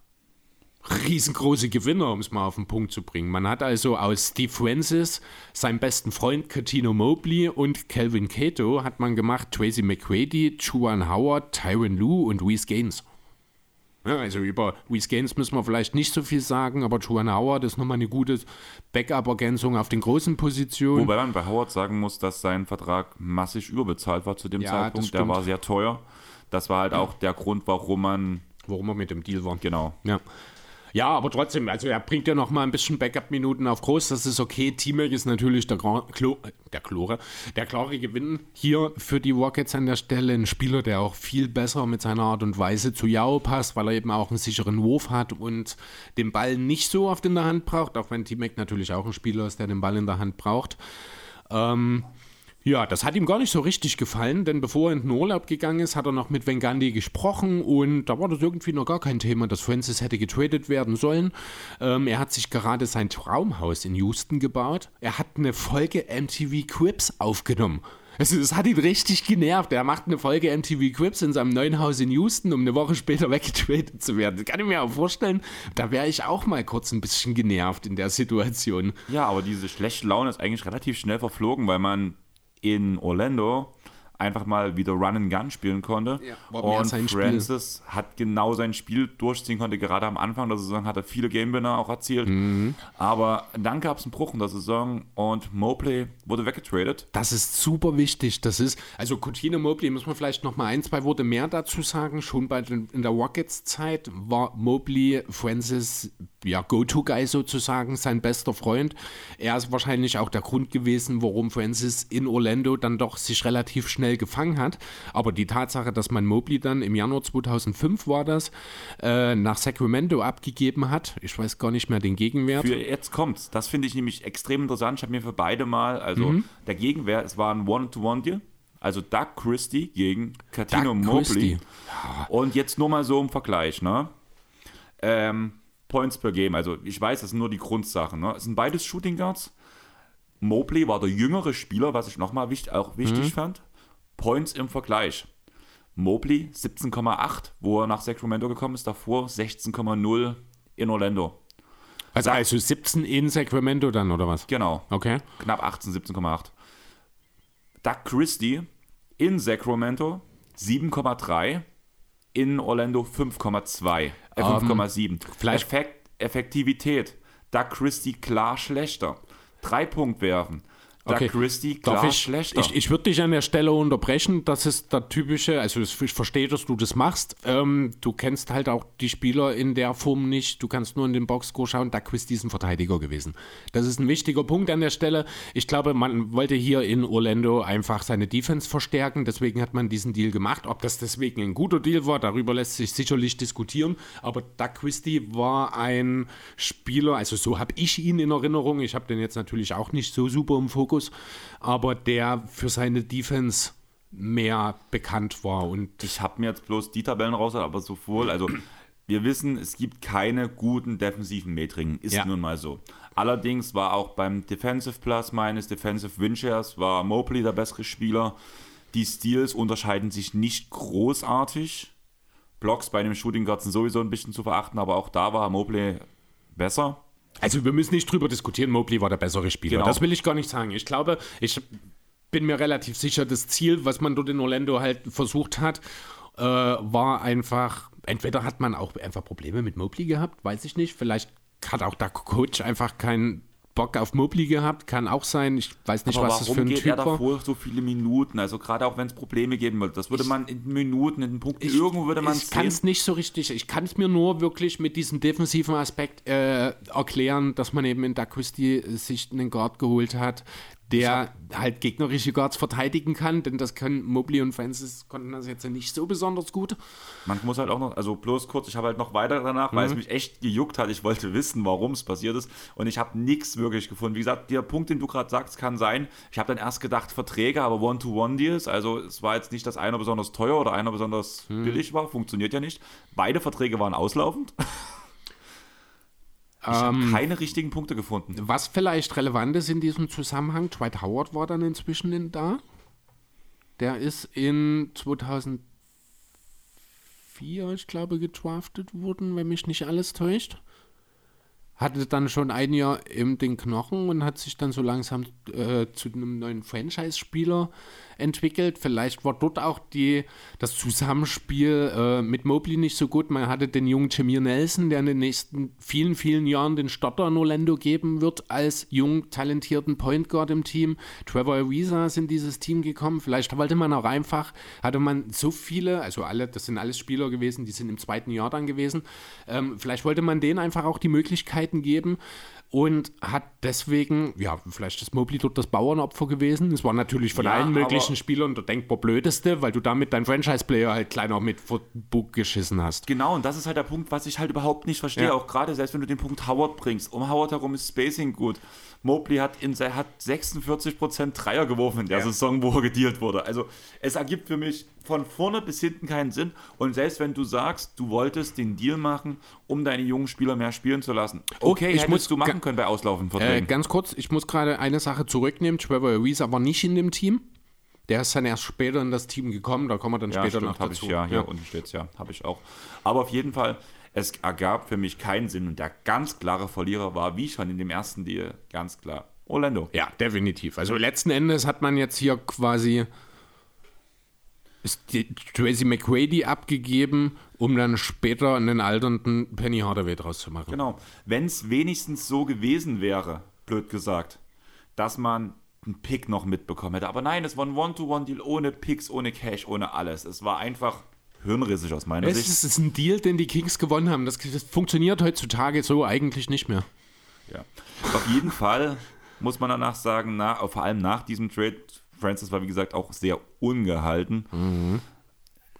riesengroße Gewinner, um es mal auf den Punkt zu bringen. Man hat also aus Steve Francis, seinem besten Freund Cuttino Mobley und Calvin Cato hat man gemacht Tracy McGrady, Juwan Howard, Tyronn Lue und Reese Gaines. Ja, also über Reese Gaines müssen wir vielleicht nicht so viel sagen, aber Juwan Howard ist nochmal eine gute Backup-Ergänzung auf den großen Positionen. Wobei man bei Howard sagen muss, dass sein Vertrag massig überbezahlt war zu dem Zeitpunkt. Der war sehr teuer. Das war halt auch der Grund, warum er mit dem Deal war. Genau. Ja. Ja, aber trotzdem, also er bringt ja noch mal ein bisschen Backup-Minuten auf groß, das ist okay. T-Mac ist natürlich der klare Gewinn hier für die Rockets an der Stelle. Ein Spieler, der auch viel besser mit seiner Art und Weise zu Yao passt, weil er eben auch einen sicheren Wurf hat und den Ball nicht so oft in der Hand braucht, auch wenn T-Mac natürlich auch ein Spieler ist, der den Ball in der Hand braucht. Ja, das hat ihm gar nicht so richtig gefallen, denn bevor er in den Urlaub gegangen ist, hat er noch mit Van Gundy gesprochen und da war das irgendwie noch gar kein Thema, dass Francis hätte getradet werden sollen. Er hat sich gerade sein Traumhaus in Houston gebaut. Er hat eine Folge MTV Cribs aufgenommen. Also das hat ihn richtig genervt. Er macht eine Folge MTV Cribs in seinem neuen Haus in Houston, um eine Woche später weggetradet zu werden. Das kann ich mir auch vorstellen. Da wäre ich auch mal kurz ein bisschen genervt in der Situation. Ja, aber diese schlechte Laune ist eigentlich relativ schnell verflogen, weil man in Orlando einfach mal wieder Run and Gun spielen konnte. Ja, und Francis hat genau sein Spiel durchziehen konnte. Gerade am Anfang der Saison hat er viele Game-Winner auch erzielt. Mhm. Aber dann gab es einen Bruch in der Saison und Mobley wurde weggetradet. Das ist super wichtig. Das ist, also Cuttino Mobley, muss man vielleicht noch mal ein, zwei Worte mehr dazu sagen. Schon in der Rockets-Zeit war Mobley Francis ja Go-To-Guy sozusagen, sein bester Freund. Er ist wahrscheinlich auch der Grund gewesen, warum Francis in Orlando dann doch sich relativ schnell gefangen hat. Aber die Tatsache, dass man Mobley dann im Januar 2005 war das, nach Sacramento abgegeben hat, ich weiß gar nicht mehr den Gegenwert. Jetzt kommt's. Das finde ich nämlich extrem interessant. Ich habe mir für beide mal, der Gegenwert, es war ein One-to-One-Deal. Also Doug Christie gegen Cuttino Mobley. Ja. Und jetzt nur mal so im Vergleich, ne? Points per Game, also ich weiß, das sind nur die Grundsachen. Ne? Es sind beides Shooting Guards. Mobley war der jüngere Spieler, was ich nochmal wichtig fand. Points im Vergleich. Mobley 17,8, wo er nach Sacramento gekommen ist, davor 16,0 in Orlando. Also 17 in Sacramento dann, oder was? Genau. Okay. Knapp 18, 17,8. Doug Christie in Sacramento 7,3, in Orlando 5,2. 5,7. Effektivität. Doug Christie klar schlechter. 3-Punkt werfen. Okay. Doug Christie klar schlechter. Ich würde dich an der Stelle unterbrechen. Das ist der typische, also ich verstehe, dass du das machst. Du kennst halt auch die Spieler in der Form nicht. Du kannst nur in den Boxscore schauen. Doug Christie ist ein Verteidiger gewesen. Das ist ein wichtiger Punkt an der Stelle. Ich glaube, man wollte hier in Orlando einfach seine Defense verstärken. Deswegen hat man diesen Deal gemacht. Ob das deswegen ein guter Deal war, darüber lässt sich sicherlich diskutieren. Aber Doug Christie war ein Spieler, also so habe ich ihn in Erinnerung. Ich habe den jetzt natürlich auch nicht so super im Fokus, aber der für seine Defense mehr bekannt war. Und ich habe mir jetzt bloß die Tabellen rausgeholt, aber sowohl, also wir wissen, es gibt keine guten defensiven Metriken, ist nun mal so. Allerdings war auch beim Defensive Plus meines Defensive Windshares war Mobley der bessere Spieler. Die Steals unterscheiden sich nicht großartig. Blocks bei dem Shooting Guard sind sowieso ein bisschen zu verachten, aber auch da war Mobley besser. Also wir müssen nicht drüber diskutieren, Mobley war der bessere Spieler. Genau. Das will ich gar nicht sagen. Ich glaube, ich bin mir relativ sicher, das Ziel, was man dort in Orlando halt versucht hat, war einfach, entweder hat man auch einfach Probleme mit Mobley gehabt, weiß ich nicht. Vielleicht hat auch der Coach einfach keinen Bock auf Mobley gehabt, kann auch sein. Ich weiß nicht, aber was das für ein Typ war. Warum geht er davor so viele Minuten? Also gerade auch, wenn es Probleme geben würde. Das würde man in Minuten, in den Punkten, irgendwo würde man es sehen. Ich kann es nicht so richtig, ich kann es mir nur wirklich mit diesem defensiven Aspekt erklären, dass man eben in Doug Christie sich einen Guard geholt hat, der halt gegnerische Guards verteidigen kann, denn das können Mobley und Francis konnten das jetzt nicht so besonders gut. Man muss halt auch noch, also bloß kurz, ich habe halt noch weiter danach, weil es mich echt gejuckt hat, ich wollte wissen, warum es passiert ist und ich habe nichts wirklich gefunden. Wie gesagt, der Punkt, den du gerade sagst, kann sein, ich habe dann erst gedacht, Verträge, aber One-to-One-Deals, also es war jetzt nicht, dass einer besonders teuer oder einer besonders billig war, funktioniert ja nicht. Beide Verträge waren auslaufend. Ich habe keine richtigen Punkte gefunden. Was vielleicht relevant ist in diesem Zusammenhang, Dwight Howard war dann inzwischen da. Der ist in 2004, ich glaube, gedraftet worden, wenn mich nicht alles täuscht. Hatte dann schon ein Jahr in den Knochen und hat sich dann so langsam zu einem neuen Franchise-Spieler entwickelt. Vielleicht war dort auch das Zusammenspiel mit Mobley nicht so gut. Man hatte den jungen Jameer Nelson, der in den nächsten vielen, vielen Jahren den Starter in Orlando geben wird, als jung, talentierten Point Guard im Team. Trevor Ariza ist in dieses Team gekommen. Vielleicht wollte man auch einfach, hatte man so viele, also alle, das sind alles Spieler gewesen, die sind im zweiten Jahr dann gewesen. Vielleicht wollte man denen einfach auch die Möglichkeit geben und hat deswegen, ja, vielleicht ist Mobley dort das Bauernopfer gewesen. Es war natürlich von allen möglichen Spielern der denkbar blödeste, weil du damit deinen Franchise-Player halt kleiner mit vor den Bug geschissen hast. Genau, und das ist halt der Punkt, was ich halt überhaupt nicht verstehe, auch gerade selbst wenn du den Punkt Howard bringst. Um Howard herum ist Spacing gut. Mobley hat 46% Dreier geworfen in der Saison, wo er gedealt wurde. Also es ergibt für mich von vorne bis hinten keinen Sinn. Und selbst wenn du sagst, du wolltest den Deal machen, um deine jungen Spieler mehr spielen zu lassen. Okay, ich musst du machen können bei auslaufenden Verträgen. Ganz kurz, ich muss gerade eine Sache zurücknehmen. Trevor Ariza war nicht in dem Team. Der ist dann erst später in das Team gekommen. Da kommen wir dann später noch dazu. Ich, hier unten steht es habe ich auch. Aber auf jeden Fall, es ergab für mich keinen Sinn. Und der ganz klare Verlierer war, wie schon in dem ersten Deal, ganz klar Orlando. Ja, definitiv. Also letzten Endes hat man jetzt hier quasi Tracy McGrady abgegeben, um dann später einen alternden Penny Hardaway draus zu machen. Genau. Wenn es wenigstens so gewesen wäre, blöd gesagt, dass man einen Pick noch mitbekommen hätte. Aber nein, es war ein One-to-One-Deal ohne Picks, ohne Cash, ohne alles. Es war einfach hirnrissig aus meiner Sicht. Es ist ein Deal, den die Kings gewonnen haben. Das funktioniert heutzutage so eigentlich nicht mehr. Ja. Auf jeden Fall muss man danach sagen, vor allem nach diesem Trade, Francis war wie gesagt auch sehr ungehalten,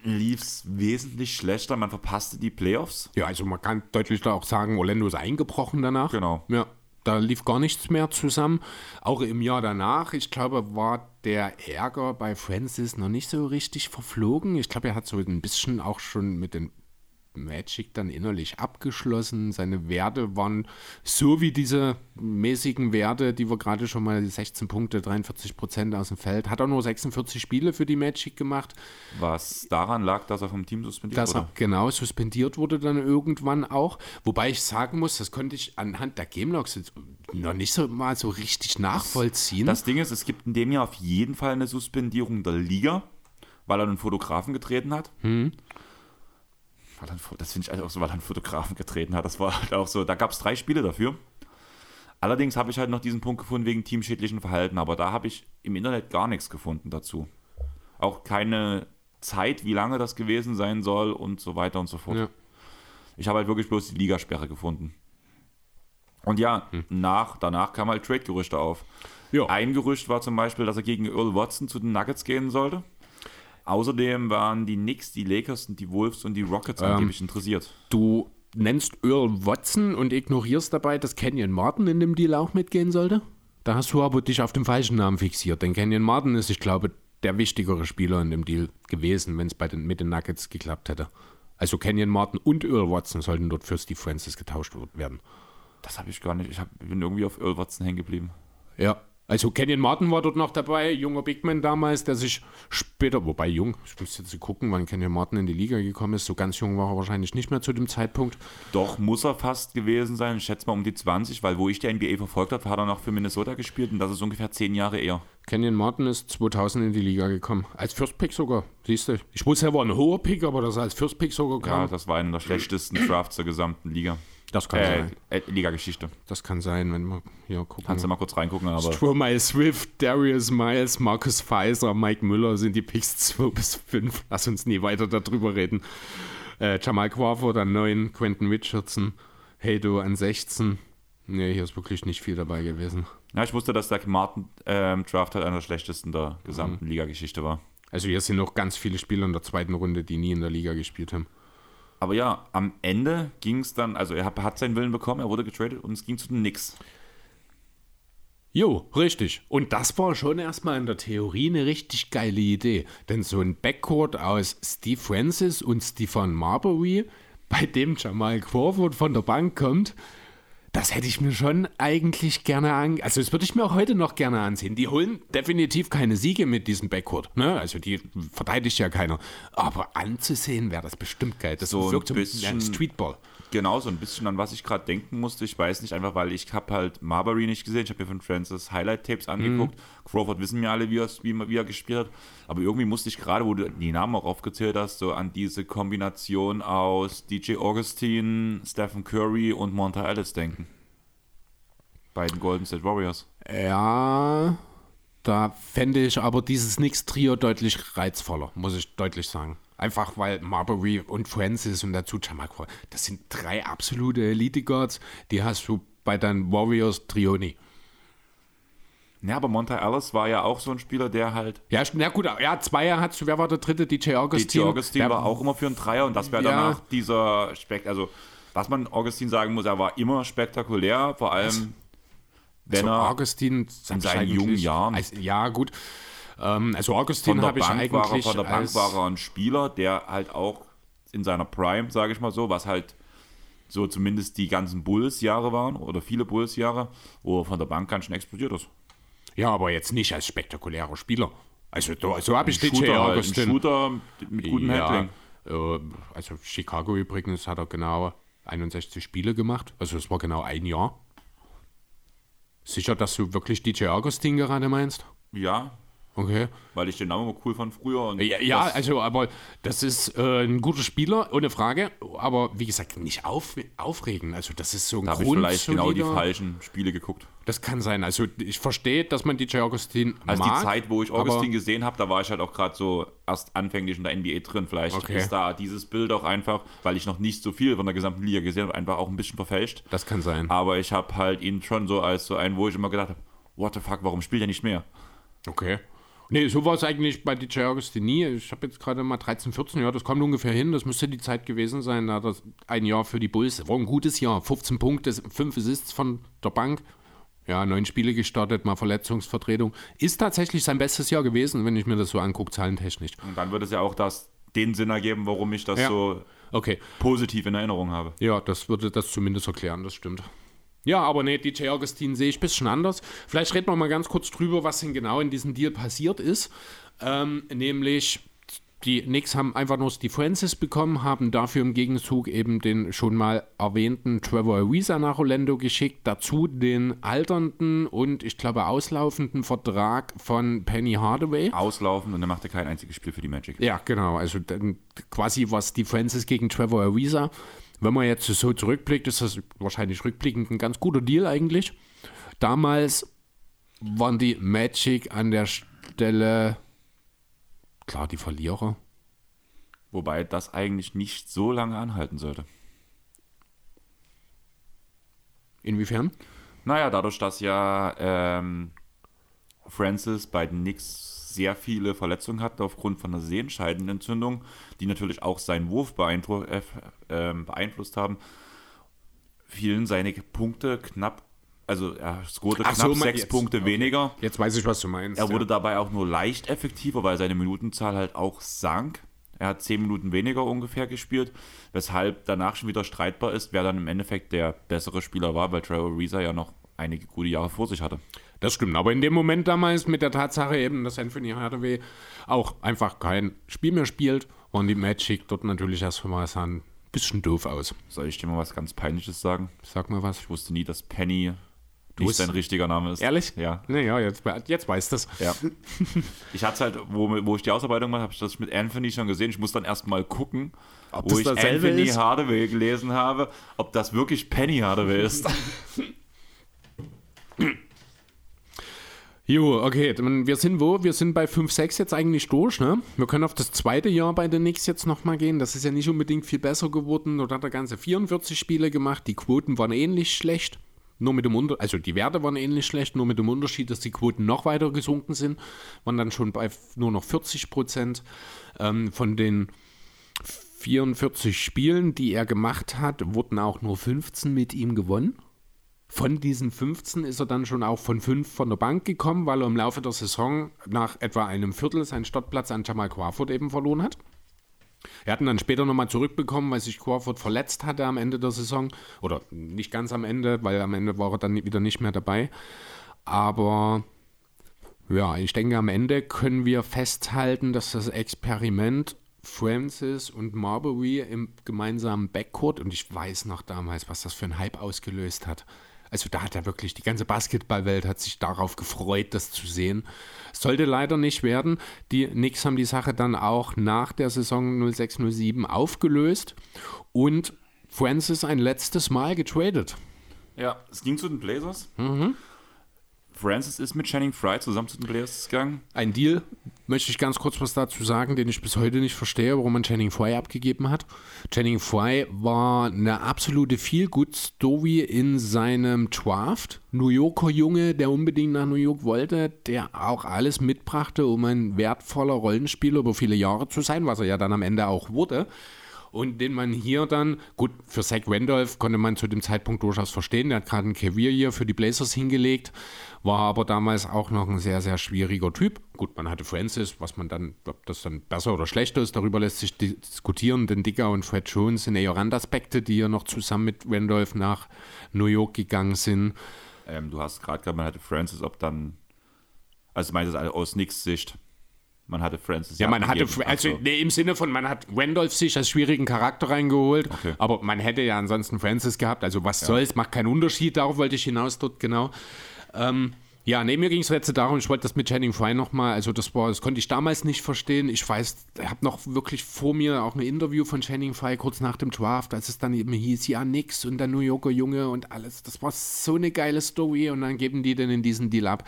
lief es wesentlich schlechter, man verpasste die Playoffs. Ja, also man kann deutlich da auch sagen, Orlando ist eingebrochen danach. Genau. Ja, da lief gar nichts mehr zusammen. Auch im Jahr danach, ich glaube, war der Ärger bei Francis noch nicht so richtig verflogen. Ich glaube, er hat so ein bisschen auch schon mit den Magic dann innerlich abgeschlossen. Seine Werte waren so wie diese mäßigen Werte, die wir gerade schon mal, 16 Punkte, 43% aus dem Feld. Hat er nur 46 Spiele für die Magic gemacht. Was daran lag, dass er vom Team suspendiert wurde. Genau, suspendiert wurde dann irgendwann auch. Wobei ich sagen muss, das konnte ich anhand der Gamelogs noch nicht so mal so richtig nachvollziehen. Das Ding ist, es gibt in dem Jahr auf jeden Fall eine Suspendierung der Liga, weil er einen Fotografen getreten hat. Das finde ich halt auch so, weil er einen Fotografen getreten hat. Das war halt auch so, da gab es 3 Spiele dafür. Allerdings habe ich halt noch diesen Punkt gefunden wegen teamschädlichen Verhalten, aber da habe ich im Internet gar nichts gefunden dazu. Auch keine Zeit, wie lange das gewesen sein soll und so weiter und so fort. Ja. Ich habe halt wirklich bloß die Ligasperre gefunden. Und danach kamen halt Trade-Gerüchte auf. Ja. Ein Gerücht war zum Beispiel, dass er gegen Earl Watson zu den Nuggets gehen sollte. Außerdem waren die Knicks, die Lakers, die Wolves und die Rockets angeblich interessiert. Du nennst Earl Watson und ignorierst dabei, dass Kenyon Martin in dem Deal auch mitgehen sollte? Da hast du aber dich auf den falschen Namen fixiert, denn Kenyon Martin ist, ich glaube, der wichtigere Spieler in dem Deal gewesen, wenn es mit den Nuggets geklappt hätte. Also Kenyon Martin und Earl Watson sollten dort für Steve Francis getauscht werden. Das habe ich gar nicht. Ich bin irgendwie auf Earl Watson hängen geblieben. Ja. Also Kenyon Martin war dort noch dabei, junger Bigman damals, der sich später, wobei jung, ich muss jetzt gucken, wann Kenyon Martin in die Liga gekommen ist, so ganz jung war er wahrscheinlich nicht mehr zu dem Zeitpunkt. Doch, muss er fast gewesen sein, ich schätze mal um die 20, weil wo ich die NBA verfolgt habe, hat er noch für Minnesota gespielt und das ist ungefähr 10 Jahre eher. Kenyon Martin ist 2000 in die Liga gekommen, als First Pick sogar, siehst du. Ich wusste, er war ein hoher Pick, aber dass er als First Pick sogar kam. Ja, das war einer der schlechtesten Drafts der gesamten Liga. Das kann sein. Liga-Geschichte. Das kann sein, wenn wir hier gucken. Kannst du mal kurz reingucken. Aber Stromae Swift, Darius Miles, Marcus Faiser, Mike Müller sind die Picks 2 bis 5. Lass uns nie weiter darüber reden. Jamal Crawford an 9, Quentin Richardson, Haydo an 16. Nee, hier ist wirklich nicht viel dabei gewesen. Ja, ich wusste, dass der Martin Draft halt einer der schlechtesten der gesamten Liga-Geschichte war. Also hier sind noch ganz viele Spieler in der zweiten Runde, die nie in der Liga gespielt haben. Aber ja, am Ende ging es dann, also er hat seinen Willen bekommen, er wurde getradet und es ging zu den Knicks. Jo, richtig. Und das war schon erstmal in der Theorie eine richtig geile Idee. Denn so ein Backcourt aus Steve Francis und Stephon Marbury, bei dem Jamal Crawford von der Bank kommt, das hätte ich mir schon eigentlich gerne angesehen. Also das würde ich mir auch heute noch gerne ansehen. Die holen definitiv keine Siege mit diesem Backcourt. Ne? Also die verteidigt ja keiner. Aber anzusehen wäre das bestimmt geil. Das so wirkt ein bisschen Streetball. Genau, so ein bisschen an was ich gerade denken musste. Ich weiß nicht, einfach weil ich habe halt Marbury nicht gesehen. Ich habe mir von Francis Highlight-Tapes angeguckt. Crawford wissen wir alle, wie er gespielt hat. Aber irgendwie musste ich gerade, wo du die Namen auch aufgezählt hast, so an diese Kombination aus DJ Augustin, Stephen Curry und Monta Ellis denken. Bei den Golden State Warriors. Ja, da fände ich aber dieses Knicks-Trio deutlich reizvoller, muss ich deutlich sagen. Einfach weil Marbury und Francis und dazu Jamal Crawford, das sind drei absolute Elite-Guards, die hast du bei deinen Warriors Trio nie. Ja, aber Monta Ellis war ja auch so ein Spieler, der halt... Ja, na gut, ja, Zweier hattest du, wer war der dritte? DJ Augustin. DJ Augustin war auch immer für einen Dreier und das wäre danach dieser also was man Augustin sagen muss, er war immer spektakulär, vor allem wenn also er Augustin in seinen jungen Jahren... Ja, gut. Also Augustin habe ich eigentlich... Von der Bank war er ein Spieler, der halt auch in seiner Prime, sage ich mal so, was halt so zumindest die ganzen Bulls-Jahre waren oder viele Bulls-Jahre, wo er von der Bank ganz schön explodiert ist. Ja, aber jetzt nicht als spektakulärer Spieler. Also so habe ich DJ Augustin. Ein Shooter mit gutem Handling. Also Chicago übrigens hat er genau 61 Spiele gemacht. Also es war genau ein Jahr. Sicher, dass du wirklich DJ Augustin gerade meinst? Ja. Okay. Weil ich den Namen immer cool fand früher. Und ja, also, aber das ist ein guter Spieler, ohne Frage. Aber wie gesagt, nicht aufregen. Also, das ist so ein Grund. Da habe ich vielleicht genau die falschen Spiele geguckt. Das kann sein. Also, ich verstehe, dass man DJ Augustin mag. Also, die Zeit, wo ich Augustin gesehen habe, da war ich halt auch gerade so erst anfänglich in der NBA drin. Vielleicht ist da dieses Bild auch einfach, weil ich noch nicht so viel von der gesamten Liga gesehen habe, einfach auch ein bisschen verfälscht. Das kann sein. Aber ich habe halt ihn schon so als so einen, wo ich immer gedacht habe, what the fuck, warum spielt er nicht mehr? Okay. Nee, so war es eigentlich bei DJ Augustin nie. Ich habe jetzt gerade mal 13, 14, ja, das kommt ungefähr hin. Das müsste die Zeit gewesen sein. Da hat er ein Jahr für die Bulls. War ein gutes Jahr. 15 Punkte, 5 Assists von der Bank. Ja, 9 Spiele gestartet, mal Verletzungsvertretung. Ist tatsächlich sein bestes Jahr gewesen, wenn ich mir das so angucke, zahlentechnisch. Und dann würde es ja auch den Sinn ergeben, warum ich das so positiv in Erinnerung habe. Ja, das würde das zumindest erklären, das stimmt. Ja, aber nee, DJ Augustin sehe ich ein bisschen anders. Vielleicht reden wir mal ganz kurz drüber, was denn genau in diesem Deal passiert ist. Nämlich, die Knicks haben einfach nur Steve Francis bekommen, haben dafür im Gegenzug eben den schon mal erwähnten Trevor Ariza nach Orlando geschickt, dazu den alternden und ich glaube auslaufenden Vertrag von Penny Hardaway. Auslaufend und er machte kein einziges Spiel für die Magic. Ja, genau. Also dann quasi was Steve Francis gegen Trevor Ariza. Wenn man jetzt so zurückblickt, ist das wahrscheinlich rückblickend ein ganz guter Deal eigentlich. Damals waren die Magic an der Stelle, klar, die Verlierer. Wobei das eigentlich nicht so lange anhalten sollte. Inwiefern? Naja, dadurch, dass ja Francis bei den Knicks sehr viele Verletzungen hatte aufgrund von einer Sehenscheidenentzündung, die natürlich auch seinen Wurf beeinflusst haben, fielen seine Punkte knapp, also er scorte knapp 6 Punkte weniger. Jetzt weiß ich, was du meinst. Er wurde dabei auch nur leicht effektiver, weil seine Minutenzahl halt auch sank. Er hat 10 Minuten weniger ungefähr gespielt, weshalb danach schon wieder streitbar ist, wer dann im Endeffekt der bessere Spieler war, weil Trevor Ariza ja noch einige gute Jahre vor sich hatte. Das stimmt, aber in dem Moment damals mit der Tatsache eben, dass Anthony Hardaway auch einfach kein Spiel mehr spielt und die Magic dort natürlich erstmal sahen ein bisschen doof aus. Soll ich dir mal was ganz Peinliches sagen? Sag mal was. Ich wusste nie, dass Penny nicht sein richtiger Name ist. Ehrlich? Ja. Naja, jetzt weiß das. Ja. Ich hatte es halt, wo ich die Ausarbeitung mache, habe ich das mit Anthony schon gesehen. Ich muss dann erstmal gucken, ob wo ich Anthony Hardaway gelesen habe, ob das wirklich Penny Hardaway ist. Jo, okay, wir sind wo? Wir sind bei 5-6 jetzt eigentlich durch, ne? Wir können auf das zweite Jahr bei den Knicks jetzt nochmal gehen. Das ist ja nicht unbedingt viel besser geworden. Dort hat er ganze 44 Spiele gemacht. Die Quoten waren ähnlich schlecht. Nur mit dem Unterschied, also die Werte waren ähnlich schlecht, nur mit dem Unterschied, dass die Quoten noch weiter gesunken sind, waren dann schon bei nur noch 40%. Von den 44 Spielen, die er gemacht hat, wurden auch nur 15 mit ihm gewonnen. Von diesen 15 ist er dann schon auch von 5 von der Bank gekommen, weil er im Laufe der Saison nach etwa einem Viertel seinen Startplatz an Jamal Crawford eben verloren hat. Er hat ihn dann später nochmal zurückbekommen, weil sich Crawford verletzt hatte am Ende der Saison. Oder nicht ganz am Ende, weil am Ende war er dann wieder nicht mehr dabei. Aber ja, ich denke, am Ende können wir festhalten, dass das Experiment Francis und Marbury im gemeinsamen Backcourt, und ich weiß noch damals, was das für einen Hype ausgelöst hat. Also da hat er wirklich, die ganze Basketballwelt hat sich darauf gefreut, das zu sehen. Sollte leider nicht werden. Die Knicks haben die Sache dann auch nach der Saison 06/07 aufgelöst und Francis ein letztes Mal getradet. Ja, es ging zu den Blazers. Mhm. Francis ist mit Channing Frye zusammen zu den Blazers gegangen. Ein Deal, möchte ich ganz kurz was dazu sagen, den ich bis heute nicht verstehe, warum man Channing Frye abgegeben hat. Channing Frye war eine absolute Feel-Good-Story in seinem Draft. New Yorker Junge, der unbedingt nach New York wollte, der auch alles mitbrachte, um ein wertvoller Rollenspieler über viele Jahre zu sein, was er ja dann am Ende auch wurde. Und den man hier dann, gut, für Zach Randolph konnte man zu dem Zeitpunkt durchaus verstehen, der hat gerade ein Career hier für die Blazers hingelegt, war aber damals auch noch ein sehr, sehr schwieriger Typ. Gut, man hatte Francis, was man dann, ob das dann besser oder schlechter ist, darüber lässt sich diskutieren, denn Dicker und Fred Jones sind eher Randaspekte, die ja noch zusammen mit Randolph nach New York gegangen sind. Du hast gerade gesagt, man hatte Francis, ob dann, also meinst du das aus Knicks Sicht? Man hatte Francis. Ja, man abgegeben. Hatte, also nee, im Sinne von, man hat Randolph sich als schwierigen Charakter reingeholt, okay. Aber man hätte ja ansonsten Francis gehabt, also was soll's, macht keinen Unterschied, darauf wollte ich hinaus dort, genau. Ja, nee, mir ging es letzte darum, ich wollte das mit Channing Frye nochmal, also das konnte ich damals nicht verstehen, ich weiß, ich habe noch wirklich vor mir auch ein Interview von Channing Frye kurz nach dem Draft, als es dann eben hieß, ja nix und der New Yorker Junge und alles, das war so eine geile Story und dann geben die denn in diesen Deal ab.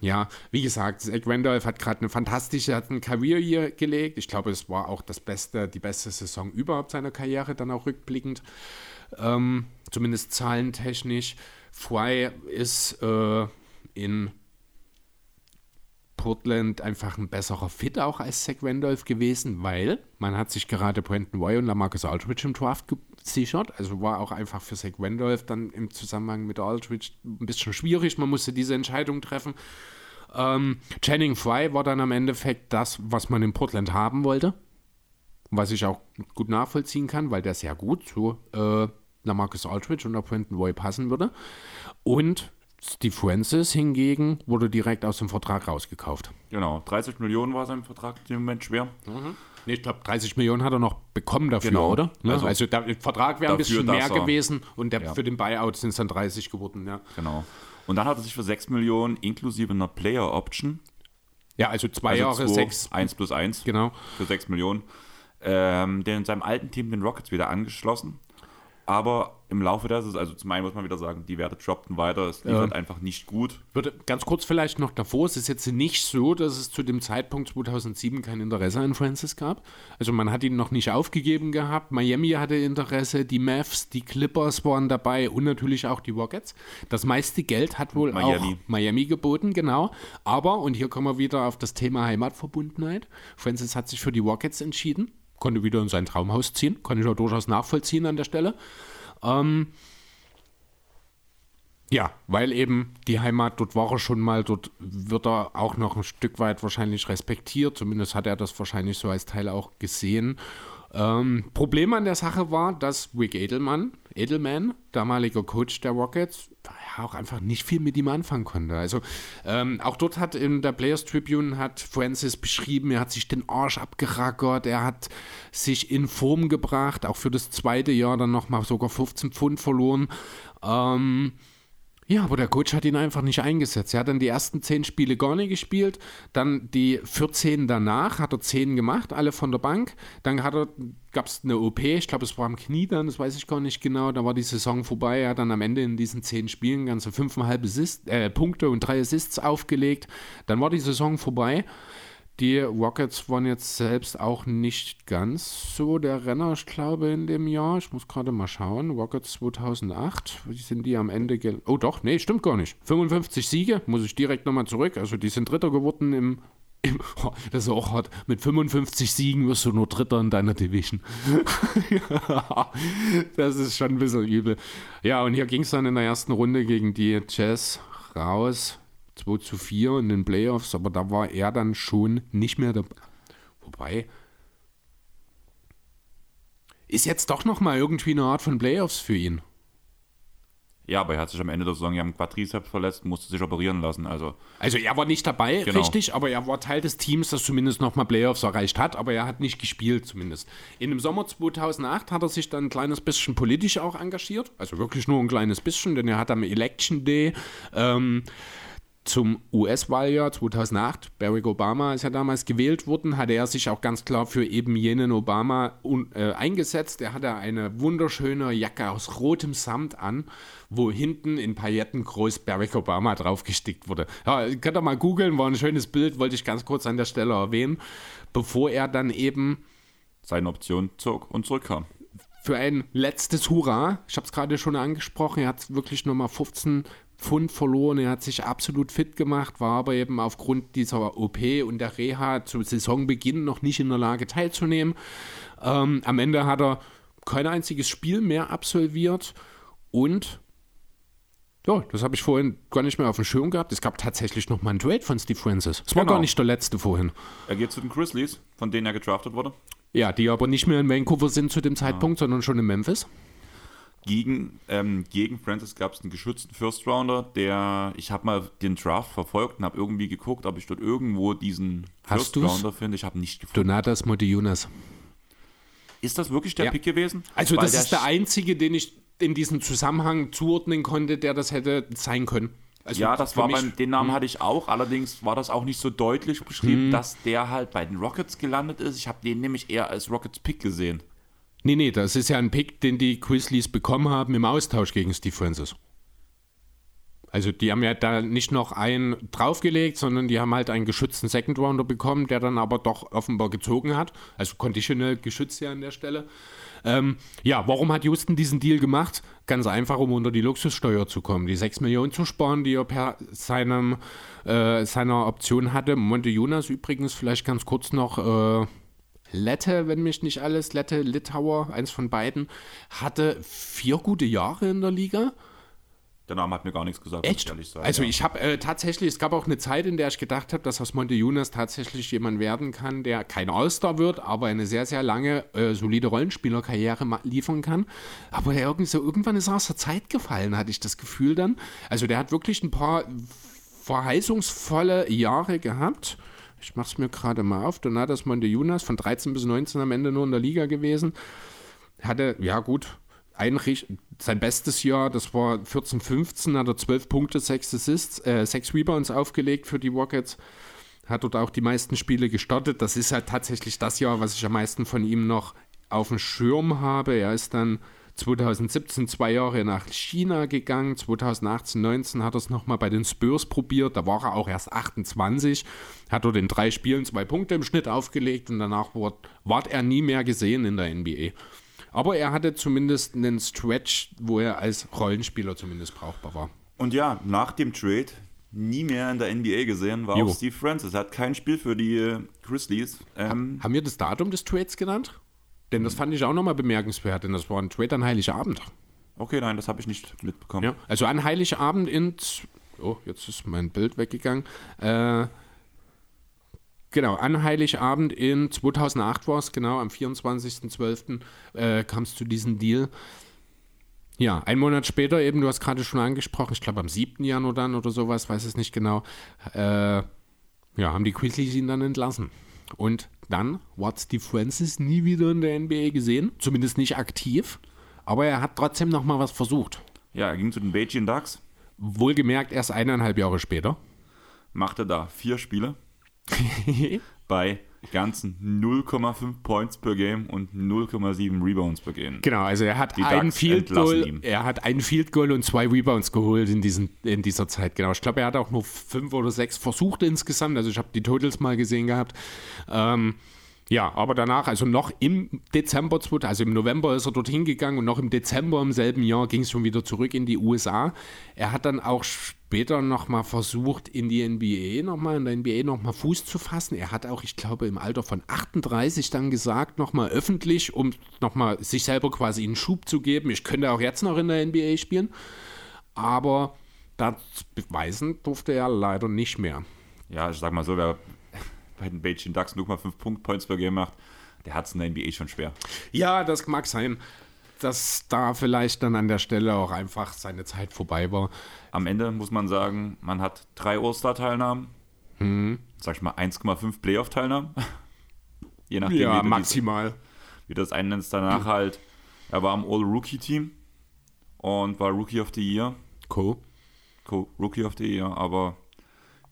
Ja, wie gesagt, Zach Randolph hat gerade eine fantastische Career hier gelegt. Ich glaube, es war auch die beste Saison überhaupt seiner Karriere, dann auch rückblickend. Zumindest zahlentechnisch. Frye ist in Portland einfach ein besserer Fit auch als Zach Randolph gewesen, weil man hat sich gerade Brandon Roy und LaMarcus Aldridge im Draft gesichert, also war auch einfach für Zach Randolph dann im Zusammenhang mit Aldridge ein bisschen schwierig, man musste diese Entscheidung treffen. Channing Frye war dann am Endeffekt das, was man in Portland haben wollte, was ich auch gut nachvollziehen kann, weil der sehr gut zu LaMarcus Aldridge und Brandon Roy passen würde und Steve Francis hingegen wurde direkt aus dem Vertrag rausgekauft. Genau, 30 Millionen war sein Vertrag in dem Moment schwer. Mhm. Nee, ich glaube, 30 Millionen hat er noch bekommen dafür, genau. Oder? Ne? Also der Vertrag wäre ein bisschen mehr gewesen und für den Buyout sind es dann 30 geworden. Ja. Genau. Und dann hat er sich für 6 Millionen inklusive einer Player-Option. Ja, also 2 Jahre, 6. 1+1. Genau. Für 6 Millionen. Der in seinem alten Team den Rockets wieder angeschlossen. Aber im Laufe der Saison, also zum einen muss man wieder sagen, die Werte droppten weiter, es liefert einfach nicht gut. Ganz kurz vielleicht noch davor, es ist jetzt nicht so, dass es zu dem Zeitpunkt 2007 kein Interesse an Francis gab. Also man hat ihn noch nicht aufgegeben gehabt, Miami hatte Interesse, die Mavs, die Clippers waren dabei und natürlich auch die Rockets. Das meiste Geld hat wohl auch Miami geboten, genau. Aber, und hier kommen wir wieder auf das Thema Heimatverbundenheit, Francis hat sich für die Rockets entschieden. Konnte wieder in sein Traumhaus ziehen. Kann ich auch durchaus nachvollziehen an der Stelle. Ja, weil eben die Heimat, dort war er schon mal, dort wird er auch noch ein Stück weit wahrscheinlich respektiert. Zumindest hat er das wahrscheinlich so als Teil auch gesehen. Problem an der Sache war, dass Rick Edelman, damaliger Coach der Rockets, auch einfach nicht viel mit ihm anfangen konnte. Also auch dort hat in der Players Tribune hat Francis beschrieben, er hat sich den Arsch abgerackert, er hat sich in Form gebracht, auch für das zweite Jahr dann nochmal sogar 15 Pfund verloren. Ja, aber der Coach hat ihn einfach nicht eingesetzt. Er hat dann die ersten 10 Spiele gar nicht gespielt, dann die 14 danach hat er 10 gemacht, alle von der Bank. Dann gab es eine OP, ich glaube es war am Knie dann, das weiß ich gar nicht genau, da war die Saison vorbei. Er hat dann am Ende in diesen 10 Spielen ganze 5,5 Punkte und 3 Assists aufgelegt. Dann war die Saison vorbei. Die Rockets waren jetzt selbst auch nicht ganz so der Renner, ich glaube, in dem Jahr. Ich muss gerade mal schauen. Rockets 2008, sind die am Ende... Oh doch, nee, stimmt gar nicht. 55 Siege, muss ich direkt nochmal zurück. Also die sind Dritter geworden im... Das ist auch hart. Mit 55 Siegen wirst du nur Dritter in deiner Division. Ja, das ist schon ein bisschen übel. Ja, und hier ging es dann in der ersten Runde gegen die Jazz raus. 2-4 in den Playoffs, aber da war er dann schon nicht mehr dabei. Wobei, ist jetzt doch nochmal irgendwie eine Art von Playoffs für ihn. Ja, aber er hat sich am Ende der Saison ja am Quadrizeps verletzt, musste sich operieren lassen. Also er war nicht dabei, genau. Richtig, aber er war Teil des Teams, das zumindest nochmal Playoffs erreicht hat, aber er hat nicht gespielt zumindest. In dem Sommer 2008 hat er sich dann ein kleines bisschen politisch auch engagiert, also wirklich nur ein kleines bisschen, denn er hat am Election Day zum US-Wahljahr 2008, Barack Obama ist ja damals gewählt worden, hatte er sich auch ganz klar für eben jenen Obama eingesetzt. Er hatte eine wunderschöne Jacke aus rotem Samt an, wo hinten in Pailletten groß Barack Obama draufgestickt wurde. Ja, könnt ihr mal googeln, war ein schönes Bild, wollte ich ganz kurz an der Stelle erwähnen, bevor er dann eben seine Option zog und zurückkam. Für ein letztes Hurra, ich habe es gerade schon angesprochen, er hat wirklich nochmal 15 Pfund verloren, er hat sich absolut fit gemacht, war aber eben aufgrund dieser OP und der Reha zu Saisonbeginn noch nicht in der Lage teilzunehmen. Am Ende hat er kein einziges Spiel mehr absolviert und ja, das habe ich vorhin gar nicht mehr auf dem Schirm gehabt. Es gab tatsächlich nochmal einen Trade von Steve Francis. Das war gar nicht der letzte vorhin. Er geht zu den Grizzlies, von denen er gedraftet wurde. Ja, die aber nicht mehr in Vancouver sind zu dem Zeitpunkt, sondern schon in Memphis. Gegen Francis gab es einen geschützten First-Rounder, der, ich habe mal den Draft verfolgt und habe irgendwie geguckt, ob ich dort irgendwo diesen First-Rounder finde. Ich habe nicht gefunden. Donatas Modiunas. Ist das wirklich der Pick gewesen? Also das ist der einzige, den ich in diesem Zusammenhang zuordnen konnte, der das hätte sein können. Also ja, das war den Namen hatte ich auch, allerdings war das auch nicht so deutlich beschrieben, dass der halt bei den Rockets gelandet ist. Ich habe den nämlich eher als Rockets-Pick gesehen. Nee, das ist ja ein Pick, den die Grizzlies bekommen haben im Austausch gegen Steve Francis. Also die haben ja da nicht noch einen draufgelegt, sondern die haben halt einen geschützten Second-Rounder bekommen, der dann aber doch offenbar gezogen hat. Also conditional geschützt ja an der Stelle. Ja, warum hat Houston diesen Deal gemacht? Ganz einfach, um unter die Luxussteuer zu kommen. Die 6 Millionen zu sparen, die er per seiner Option hatte. Modiunas übrigens vielleicht ganz kurz noch... Lette, wenn mich nicht alles, Lette, Litauer, eins von beiden, hatte 4 gute Jahre in der Liga. Der Name hat mir gar nichts gesagt, muss ich ehrlich sagen. Also ich habe tatsächlich, es gab auch eine Zeit, in der ich gedacht habe, dass aus Modiunas tatsächlich jemand werden kann, der kein All-Star wird, aber eine sehr, sehr lange, solide Rollenspielerkarriere liefern kann. Aber der irgendwann ist er aus der Zeit gefallen, hatte ich das Gefühl dann. Also der hat wirklich ein paar verheißungsvolle Jahre gehabt. Ich mache es mir gerade mal auf. Donatas Modiunas von 13 bis 19 am Ende nur in der Liga gewesen. Hatte, ja gut, sein bestes Jahr, das war 14-15, hat er 12 Punkte, 6 Assists, 6 Rebounds aufgelegt für die Rockets. Hat dort auch die meisten Spiele gestartet. Das ist halt tatsächlich das Jahr, was ich am meisten von ihm noch auf dem Schirm habe. Er ist dann 2017 2 Jahre nach China gegangen, 2018-19 hat er es nochmal bei den Spurs probiert, da war er auch erst 28, hat dort in 3 Spielen 2 Punkte im Schnitt aufgelegt und danach ward er nie mehr gesehen in der NBA. Aber er hatte zumindest einen Stretch, wo er als Rollenspieler zumindest brauchbar war. Und ja, nach dem Trade nie mehr in der NBA gesehen war auch Steve Francis, er hat kein Spiel für die Grizzlies. Haben wir das Datum des Trades genannt? Denn das fand ich auch nochmal bemerkenswert, denn das war ein Trade an Heiligabend. Okay, nein, das habe ich nicht mitbekommen. Ja, also an Heiligabend jetzt ist mein Bild weggegangen. An Heiligabend in 2008 war es, genau, am 24.12. Kam es zu diesem Deal. Ja, einen Monat später eben, du hast gerade schon angesprochen, ich glaube am 7. Januar dann oder sowas, weiß es nicht genau, haben die Grizzlies ihn dann entlassen. Und dann war Steve Francis nie wieder in der NBA gesehen, zumindest nicht aktiv, aber er hat trotzdem nochmal was versucht. Ja, er ging zu den Beijing Ducks. Wohlgemerkt erst 1,5 Jahre später. Machte da 4 Spiele, bei ganzen 0,5 Points per Game und 0,7 Rebounds per Game. Genau, also er hat ein Field Goal und 2 Rebounds geholt in dieser Zeit. Genau, ich glaube, er hat auch nur 5 oder 6 versucht insgesamt. Also ich habe die Totals mal gesehen gehabt. Ja, aber danach, also noch im Dezember, also im November ist er dorthin gegangen und noch im Dezember im selben Jahr ging es schon wieder zurück in die USA. Er hat dann auch später nochmal versucht, in der NBA nochmal Fuß zu fassen. Er hat auch, ich glaube, im Alter von 38 dann gesagt, nochmal öffentlich, um nochmal sich selber quasi einen Schub zu geben. Ich könnte auch jetzt noch in der NBA spielen, aber das beweisen durfte er leider nicht mehr. Ja, ich sag mal so, wer bei den Beijing Ducks 0,5 Points per Game macht, der hat es in der NBA schon schwer. Ja, das mag sein, dass da vielleicht dann an der Stelle auch einfach seine Zeit vorbei war. Am Ende muss man sagen, man hat 3 All-Star-Teilnahmen, sag ich mal 1,5 Playoff-Teilnahmen, je nachdem, ja, maximal. Wie das einnennst danach halt. Er war am All-Rookie-Team und war Rookie of the Year. Cool. Rookie of the Year, aber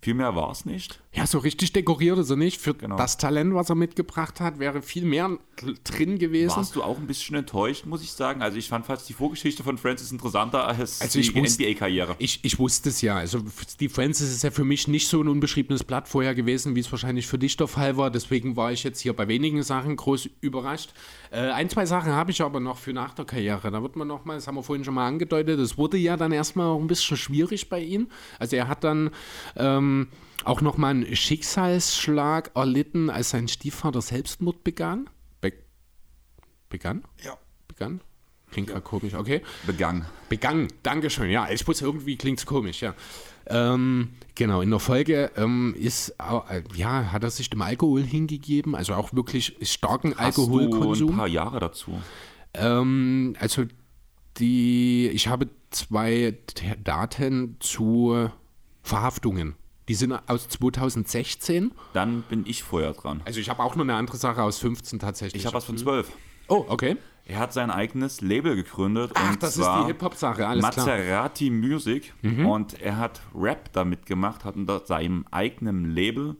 viel mehr war es nicht. Ja, so richtig dekoriert ist er nicht. Das Talent, was er mitgebracht hat, wäre viel mehr drin gewesen. Warst du auch ein bisschen enttäuscht, muss ich sagen? Also ich fand fast die Vorgeschichte von Francis interessanter als die NBA-Karriere. Ich wusste es ja. Also Steve Francis ist ja für mich nicht so ein unbeschriebenes Blatt vorher gewesen, wie es wahrscheinlich für dich der Fall war. Deswegen war ich jetzt hier bei wenigen Sachen groß überrascht. 1, 2 Sachen habe ich aber noch für nach der Karriere. Da wird man nochmal, das haben wir vorhin schon mal angedeutet, es wurde ja dann erstmal auch ein bisschen schwierig bei ihm. Also er hat dann auch nochmal einen Schicksalsschlag erlitten, als sein Stiefvater Selbstmord begann. Begann? Klingt ja komisch, okay. Begann, dankeschön. Ja, ich wusste, irgendwie klingt es komisch, ja. Genau, in der Folge hat er sich dem Alkohol hingegeben, also auch wirklich starken Alkoholkonsum. Hast du ein paar Jahre dazu? Ich habe 2 Daten zu Verhaftungen. Die sind aus 2016. Dann bin ich vorher dran. Also ich habe auch nur eine andere Sache aus 15 tatsächlich. Ich habe was von 12. Oh, okay. Er hat sein eigenes Label gegründet. Ach, das ist die Hip-Hop-Sache, alles klar. Maserati Music. Und er hat Rap damit gemacht, hat unter seinem eigenen Label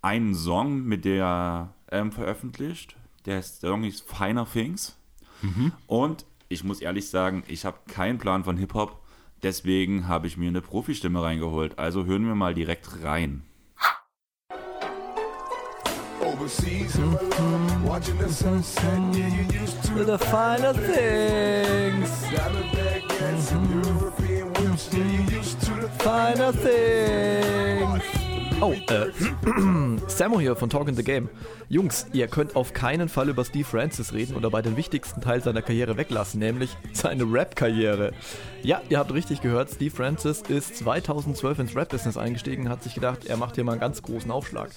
einen Song mit der veröffentlicht. Der Song ist Finer Things. Und ich muss ehrlich sagen, ich habe keinen Plan von Hip-Hop. Deswegen habe ich mir eine Profistimme reingeholt. Also hören wir mal direkt rein. The final things. Final things. Oh, Samo hier von Talk in the Game. Jungs, ihr könnt auf keinen Fall über Steve Francis reden oder bei den wichtigsten Teil seiner Karriere weglassen, nämlich seine Rap-Karriere. Ja, ihr habt richtig gehört, Steve Francis ist 2012 ins Rap-Business eingestiegen und hat sich gedacht, er macht hier mal einen ganz großen Aufschlag.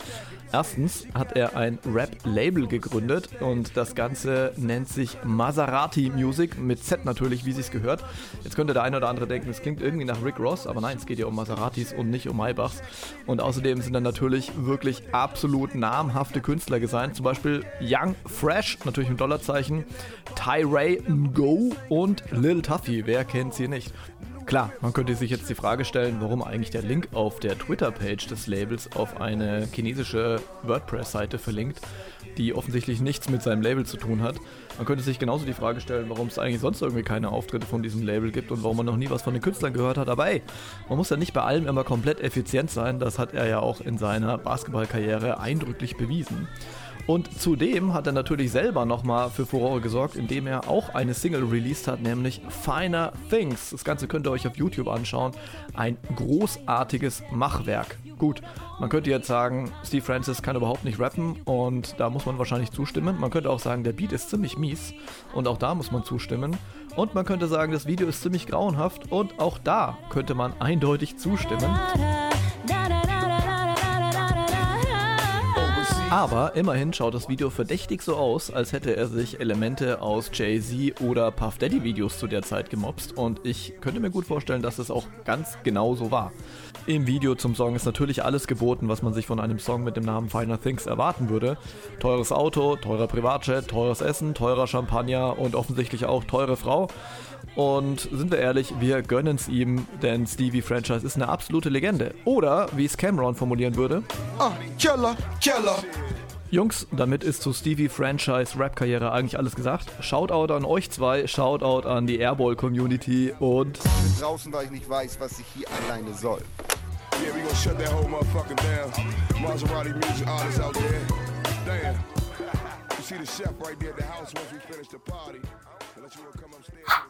Erstens hat er ein Rap-Label gegründet und das Ganze nennt sich Maserati Music, mit Z natürlich, wie sie es gehört. Jetzt könnte der eine oder andere denken, es klingt irgendwie nach Rick Ross, aber nein, es geht ja um Maseratis und nicht um Maybachs. Und außerdem sind dann natürlich wirklich absolut namhafte Künstler gesigned, zum Beispiel Young Fresh, natürlich mit Dollarzeichen, Tyray Ngo und Lil Tuffy, wer kennt sie nicht? Klar, man könnte sich jetzt die Frage stellen, warum eigentlich der Link auf der Twitter-Page des Labels auf eine chinesische WordPress-Seite verlinkt, die offensichtlich nichts mit seinem Label zu tun hat. Man könnte sich genauso die Frage stellen, warum es eigentlich sonst irgendwie keine Auftritte von diesem Label gibt und warum man noch nie was von den Künstlern gehört hat. Aber ey, man muss ja nicht bei allem immer komplett effizient sein, das hat er ja auch in seiner Basketballkarriere eindrücklich bewiesen. Und zudem hat er natürlich selber nochmal für Furore gesorgt, indem er auch eine Single released hat, nämlich Finer Things. Das Ganze könnt ihr euch auf YouTube anschauen. Ein großartiges Machwerk. Gut, man könnte jetzt sagen, Steve Francis kann überhaupt nicht rappen und da muss man wahrscheinlich zustimmen. Man könnte auch sagen, der Beat ist ziemlich mies und auch da muss man zustimmen. Und man könnte sagen, das Video ist ziemlich grauenhaft und auch da könnte man eindeutig zustimmen. Aber immerhin schaut das Video verdächtig so aus, als hätte er sich Elemente aus Jay-Z oder Puff Daddy Videos zu der Zeit gemobst, und ich könnte mir gut vorstellen, dass es auch ganz genau so war. Im Video zum Song ist natürlich alles geboten, was man sich von einem Song mit dem Namen Finer Things erwarten würde. Teures Auto, teurer Privatjet, teures Essen, teurer Champagner und offensichtlich auch teure Frau. Und sind wir ehrlich, wir gönnen's ihm, denn Stevie Franchise ist eine absolute Legende. Oder, wie es Cameron formulieren würde, Killer. Jungs, damit ist zu Stevie Franchise Rap-Karriere eigentlich alles gesagt. Shoutout an euch zwei, Shoutout an die Airball-Community und draußen, weil ich nicht weiß, was ich hier alleine soll. Yeah, we gonna shut that whole motherfucker down. Maserati music artists out there. Damn. You see the chef right there at the house once we finish the party. Let you come upstairs.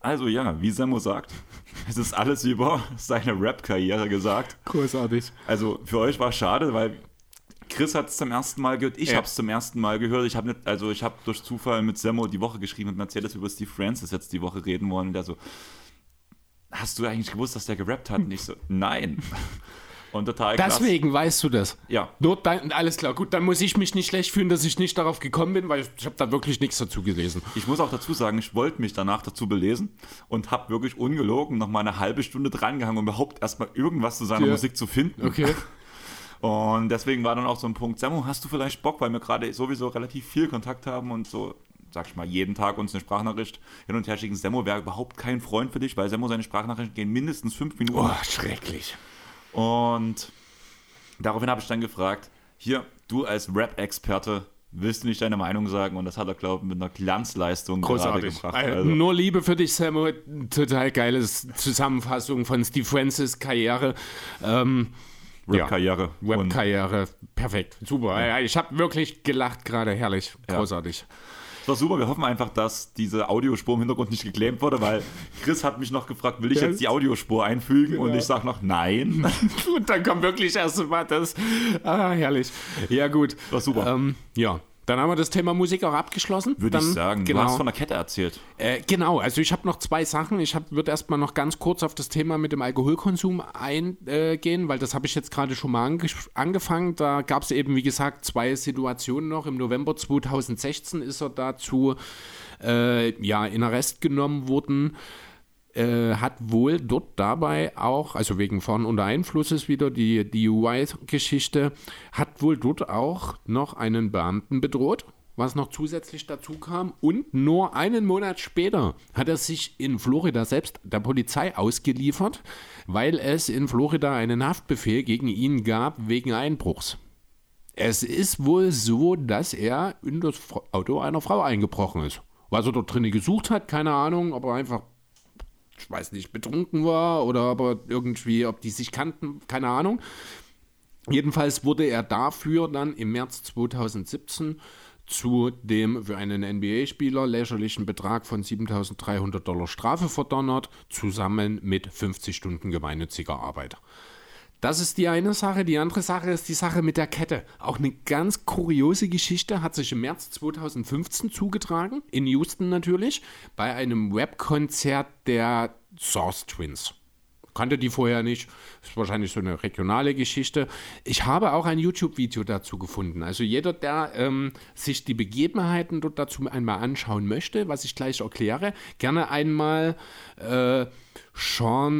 Also ja, wie Semmo sagt, es ist alles über seine Rap-Karriere gesagt. Großartig. Also für euch war es schade, weil Chris hat es zum ersten Mal gehört, ich habe es zum ersten Mal gehört. Ich habe durch Zufall mit Semmo die Woche geschrieben und erzählt, dass wir über Steve Francis jetzt die Woche reden wollen. Und der so, hast du eigentlich gewusst, dass der gerappt hat? Und ich so, nein. Und total krass. Deswegen weißt du das. Ja. Nur dann, alles klar. Gut, dann muss ich mich nicht schlecht fühlen, dass ich nicht darauf gekommen bin, weil ich habe da wirklich nichts dazu gelesen. Ich muss auch dazu sagen, ich wollte mich danach dazu belesen und habe wirklich ungelogen noch mal eine halbe Stunde drangehangen, um überhaupt erstmal irgendwas zu seiner Musik zu finden. Okay. Und deswegen war dann auch so ein Punkt, Samu, hast du vielleicht Bock, weil wir gerade sowieso relativ viel Kontakt haben und so, sag ich mal, jeden Tag uns eine Sprachnachricht hin und her schicken. Semmo wäre überhaupt kein Freund für dich, weil Semmo seine Sprachnachrichten gehen mindestens 5 Minuten. Oh, schrecklich. Und daraufhin habe ich dann gefragt, hier, du als Rap-Experte, willst du nicht deine Meinung sagen? Und das hat er, glaube ich, mit einer Glanzleistung gerade gebracht. Also. Nur Liebe für dich, Samuel. Total geile Zusammenfassung von Steve Francis' Karriere. Rap-Karriere. Ja, Rap-Karriere, perfekt, super. Ja. Ich habe wirklich gelacht gerade, herrlich, großartig. Ja. Das war super, wir hoffen einfach, dass diese Audiospur im Hintergrund nicht geclaimt wurde, weil Chris hat mich noch gefragt, will ich jetzt die Audiospur einfügen? Genau. Und ich sage noch, nein. Und dann kommt wirklich erst mal das. Ah, herrlich. Ja, gut. Das war super. Ja. Dann haben wir das Thema Musik auch abgeschlossen. Würde ich sagen. Genau. Du hast von der Kette erzählt. Genau, also ich habe noch 2 Sachen. Ich würde erstmal noch ganz kurz auf das Thema mit dem Alkoholkonsum eingehen, weil das habe ich jetzt gerade schon mal angefangen. Da gab es eben, wie gesagt, 2 Situationen noch. Im November 2016 ist er dazu in Arrest genommen worden. Hat wohl dort dabei auch, also wegen Fahren unter Einfluss ist wieder die DUI-Geschichte, hat wohl dort auch noch einen Beamten bedroht, was noch zusätzlich dazu kam. Und nur einen Monat später hat er sich in Florida selbst der Polizei ausgeliefert, weil es in Florida einen Haftbefehl gegen ihn gab wegen Einbruchs. Es ist wohl so, dass er in das Auto einer Frau eingebrochen ist. Was er dort drinnen gesucht hat, keine Ahnung, aber einfach, ich weiß nicht, betrunken war oder aber irgendwie, ob die sich kannten, keine Ahnung. Jedenfalls wurde er dafür dann im März 2017 zu dem für einen NBA-Spieler lächerlichen Betrag von $7.300 Strafe verdonnert, zusammen mit 50 Stunden gemeinnütziger Arbeit. Das ist die eine Sache. Die andere Sache ist die Sache mit der Kette. Auch eine ganz kuriose Geschichte hat sich im März 2015 zugetragen, in Houston natürlich, bei einem Rap-Konzert der Source Twins. Kannte die vorher nicht. Ist wahrscheinlich so eine regionale Geschichte. Ich habe auch ein YouTube-Video dazu gefunden. Also jeder, der sich die Begebenheiten dort dazu einmal anschauen möchte, was ich gleich erkläre, gerne einmal Steve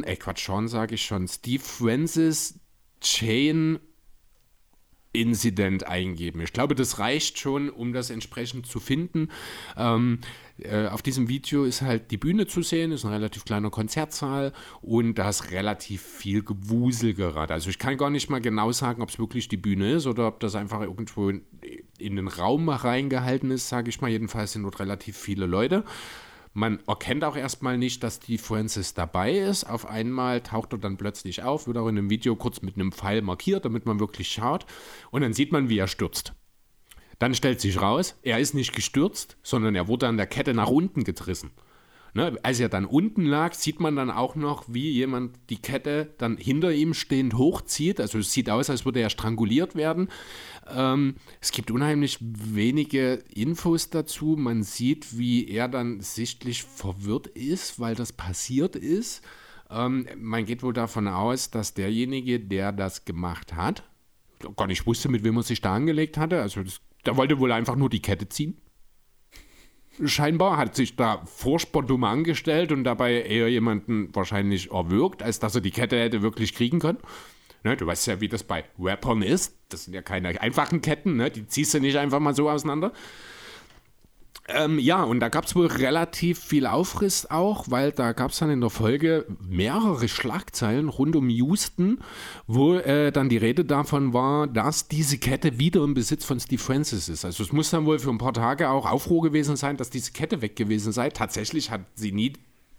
Francis Chain Incident eingeben. Ich glaube, das reicht schon, um das entsprechend zu finden. Auf diesem Video ist halt die Bühne zu sehen, ist ein relativ kleiner Konzertsaal und da ist relativ viel Gewusel gerade. Also ich kann gar nicht mal genau sagen, ob es wirklich die Bühne ist oder ob das einfach irgendwo in den Raum reingehalten ist, sage ich mal. Jedenfalls sind dort relativ viele Leute. Man erkennt auch erstmal nicht, dass Steve Francis dabei ist. Auf einmal taucht er dann plötzlich auf, wird auch in einem Video kurz mit einem Pfeil markiert, damit man wirklich schaut. Und dann sieht man, wie er stürzt. Dann stellt sich raus, er ist nicht gestürzt, sondern er wurde an der Kette nach unten gerissen. Ne? Als er dann unten lag, sieht man dann auch noch, wie jemand die Kette dann hinter ihm stehend hochzieht. Also es sieht aus, als würde er stranguliert werden. Es gibt unheimlich wenige Infos dazu. Man sieht, wie er dann sichtlich verwirrt ist, weil das passiert ist. Man geht wohl davon aus, dass derjenige, der das gemacht hat, gar nicht wusste, mit wem man sich da angelegt hatte. Also der wollte wohl einfach nur die Kette ziehen. Scheinbar hat sich da furchtbar dumm angestellt und dabei eher jemanden wahrscheinlich erwürgt, als dass er die Kette hätte wirklich kriegen können. Ne, du weißt ja, wie das bei Rappern ist. Das sind ja keine einfachen Ketten, ne? Die ziehst du nicht einfach mal so auseinander. Ja, und da gab es wohl relativ viel Aufriss auch, weil da gab es dann in der Folge mehrere Schlagzeilen rund um Houston, wo dann die Rede davon war, dass diese Kette wieder im Besitz von Steve Francis ist. Also es muss dann wohl für ein paar Tage auch Aufruhr gewesen sein, dass diese Kette weg gewesen sei. Tatsächlich hat sie nie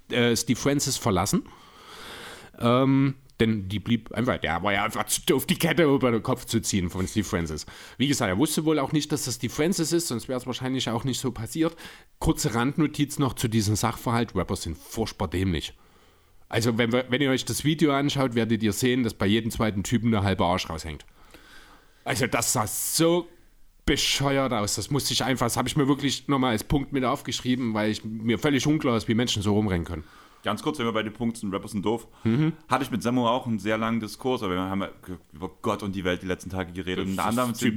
Steve Francis verlassen. Denn die blieb einfach, der war ja einfach zu doof, die Kette über den Kopf zu ziehen von Steve Francis. Wie gesagt, er wusste wohl auch nicht, dass das Steve Francis ist, sonst wäre es wahrscheinlich auch nicht so passiert. Kurze Randnotiz noch zu diesem Sachverhalt: Rapper sind furchtbar dämlich. Also wenn ihr euch das Video anschaut, werdet ihr sehen, dass bei jedem zweiten Typen der halbe Arsch raushängt. Also das sah so bescheuert aus, das musste ich einfach, das habe ich mir wirklich nochmal als Punkt mit aufgeschrieben, weil mir völlig unklar ist, wie Menschen so rumrennen können. Ganz kurz, wenn wir bei den Punkten sind, Rappers sind doof, hatte ich mit Sammo auch einen sehr langen Diskurs, aber wir haben über Gott und die Welt die letzten Tage geredet. Unter anderem sind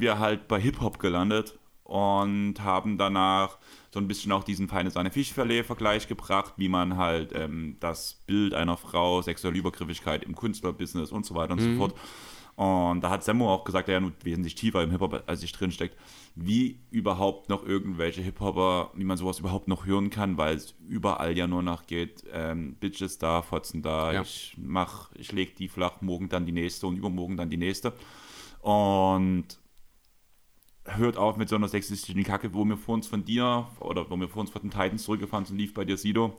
wir halt bei Hip-Hop gelandet und haben danach so ein bisschen auch diesen Feine-Sahne-Fisch-Verleih-Vergleich gebracht, wie man halt das Bild einer Frau, sexuelle Übergriffigkeit im Künstlerbusiness und so weiter und so fort. Und da hat Sammo auch gesagt, der ja nun wesentlich tiefer im Hip-Hop als ich drinsteckt, wie überhaupt noch irgendwelche Hip-Hopper, wie man sowas überhaupt noch hören kann, weil es überall ja nur noch geht, Bitches da, Fotzen da, ja. Ich leg die flach, morgen dann die nächste und übermorgen dann die nächste. Und hört auf mit so einer sexistischen Kacke, wo wir vor uns von den Titans zurückgefahren sind, lief bei dir Sido.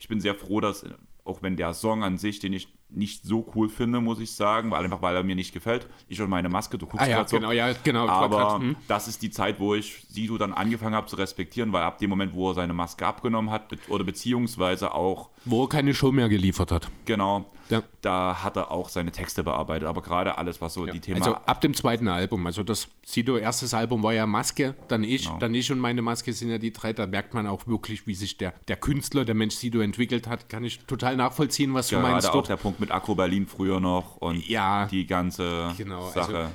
Ich bin sehr froh, dass, auch wenn der Song an sich, den ich nicht so cool finde, muss ich sagen, weil er mir nicht gefällt. Ich und meine Maske, du guckst gerade so. Genau. Aber das ist die Zeit, wo ich Sido dann angefangen habe zu respektieren, weil ab dem Moment, wo er seine Maske abgenommen hat, oder beziehungsweise auch... Wo er keine Show mehr geliefert hat. Genau. Ja. Da hat er auch seine Texte bearbeitet, aber gerade alles, was so die Thema... Also ab dem zweiten Album, also das Sido erstes Album war ja Maske, dann ich und meine Maske sind ja die drei, da merkt man auch wirklich, wie sich der Künstler, der Mensch Sido entwickelt hat, kann ich total nachvollziehen, was du meinst. Gerade auch der Punkt mit Akro Berlin früher noch und die ganze Sache.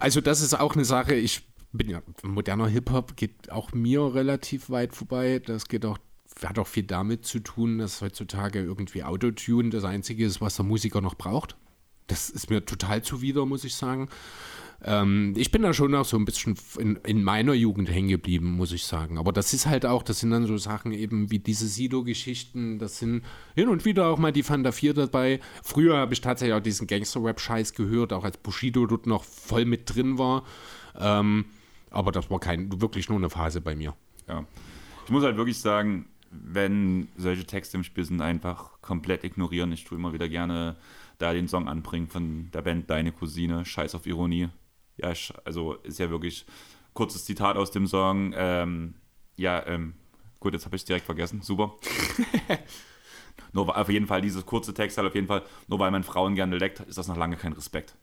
Also das ist auch eine Sache, ich bin ja, moderner Hip-Hop geht auch mir relativ weit vorbei, das geht auch hat auch viel damit zu tun, dass heutzutage irgendwie Autotune das Einzige ist, was der Musiker noch braucht. Das ist mir total zuwider, muss ich sagen. Ich bin da schon auch so ein bisschen in meiner Jugend hängen geblieben, muss ich sagen. Aber das ist halt auch, das sind dann so Sachen eben wie diese Sido-Geschichten, das sind hin und wieder auch mal die Fanta 4 dabei. Früher habe ich tatsächlich auch diesen Gangster-Rap-Scheiß gehört, auch als Bushido dort noch voll mit drin war. Aber das war wirklich nur eine Phase bei mir. Ja. Ich muss halt wirklich sagen, wenn solche Texte im Spiel sind, einfach komplett ignorieren. Ich tue immer wieder gerne da den Song anbringen von der Band Deine Cousine, Scheiß auf Ironie. Ja, also ist ja wirklich kurzes Zitat aus dem Song. Gut, jetzt habe ich es direkt vergessen. Super. Nur auf jeden Fall, dieses kurze Text halt auf jeden Fall, nur weil man Frauen gerne leckt, ist das noch lange kein Respekt.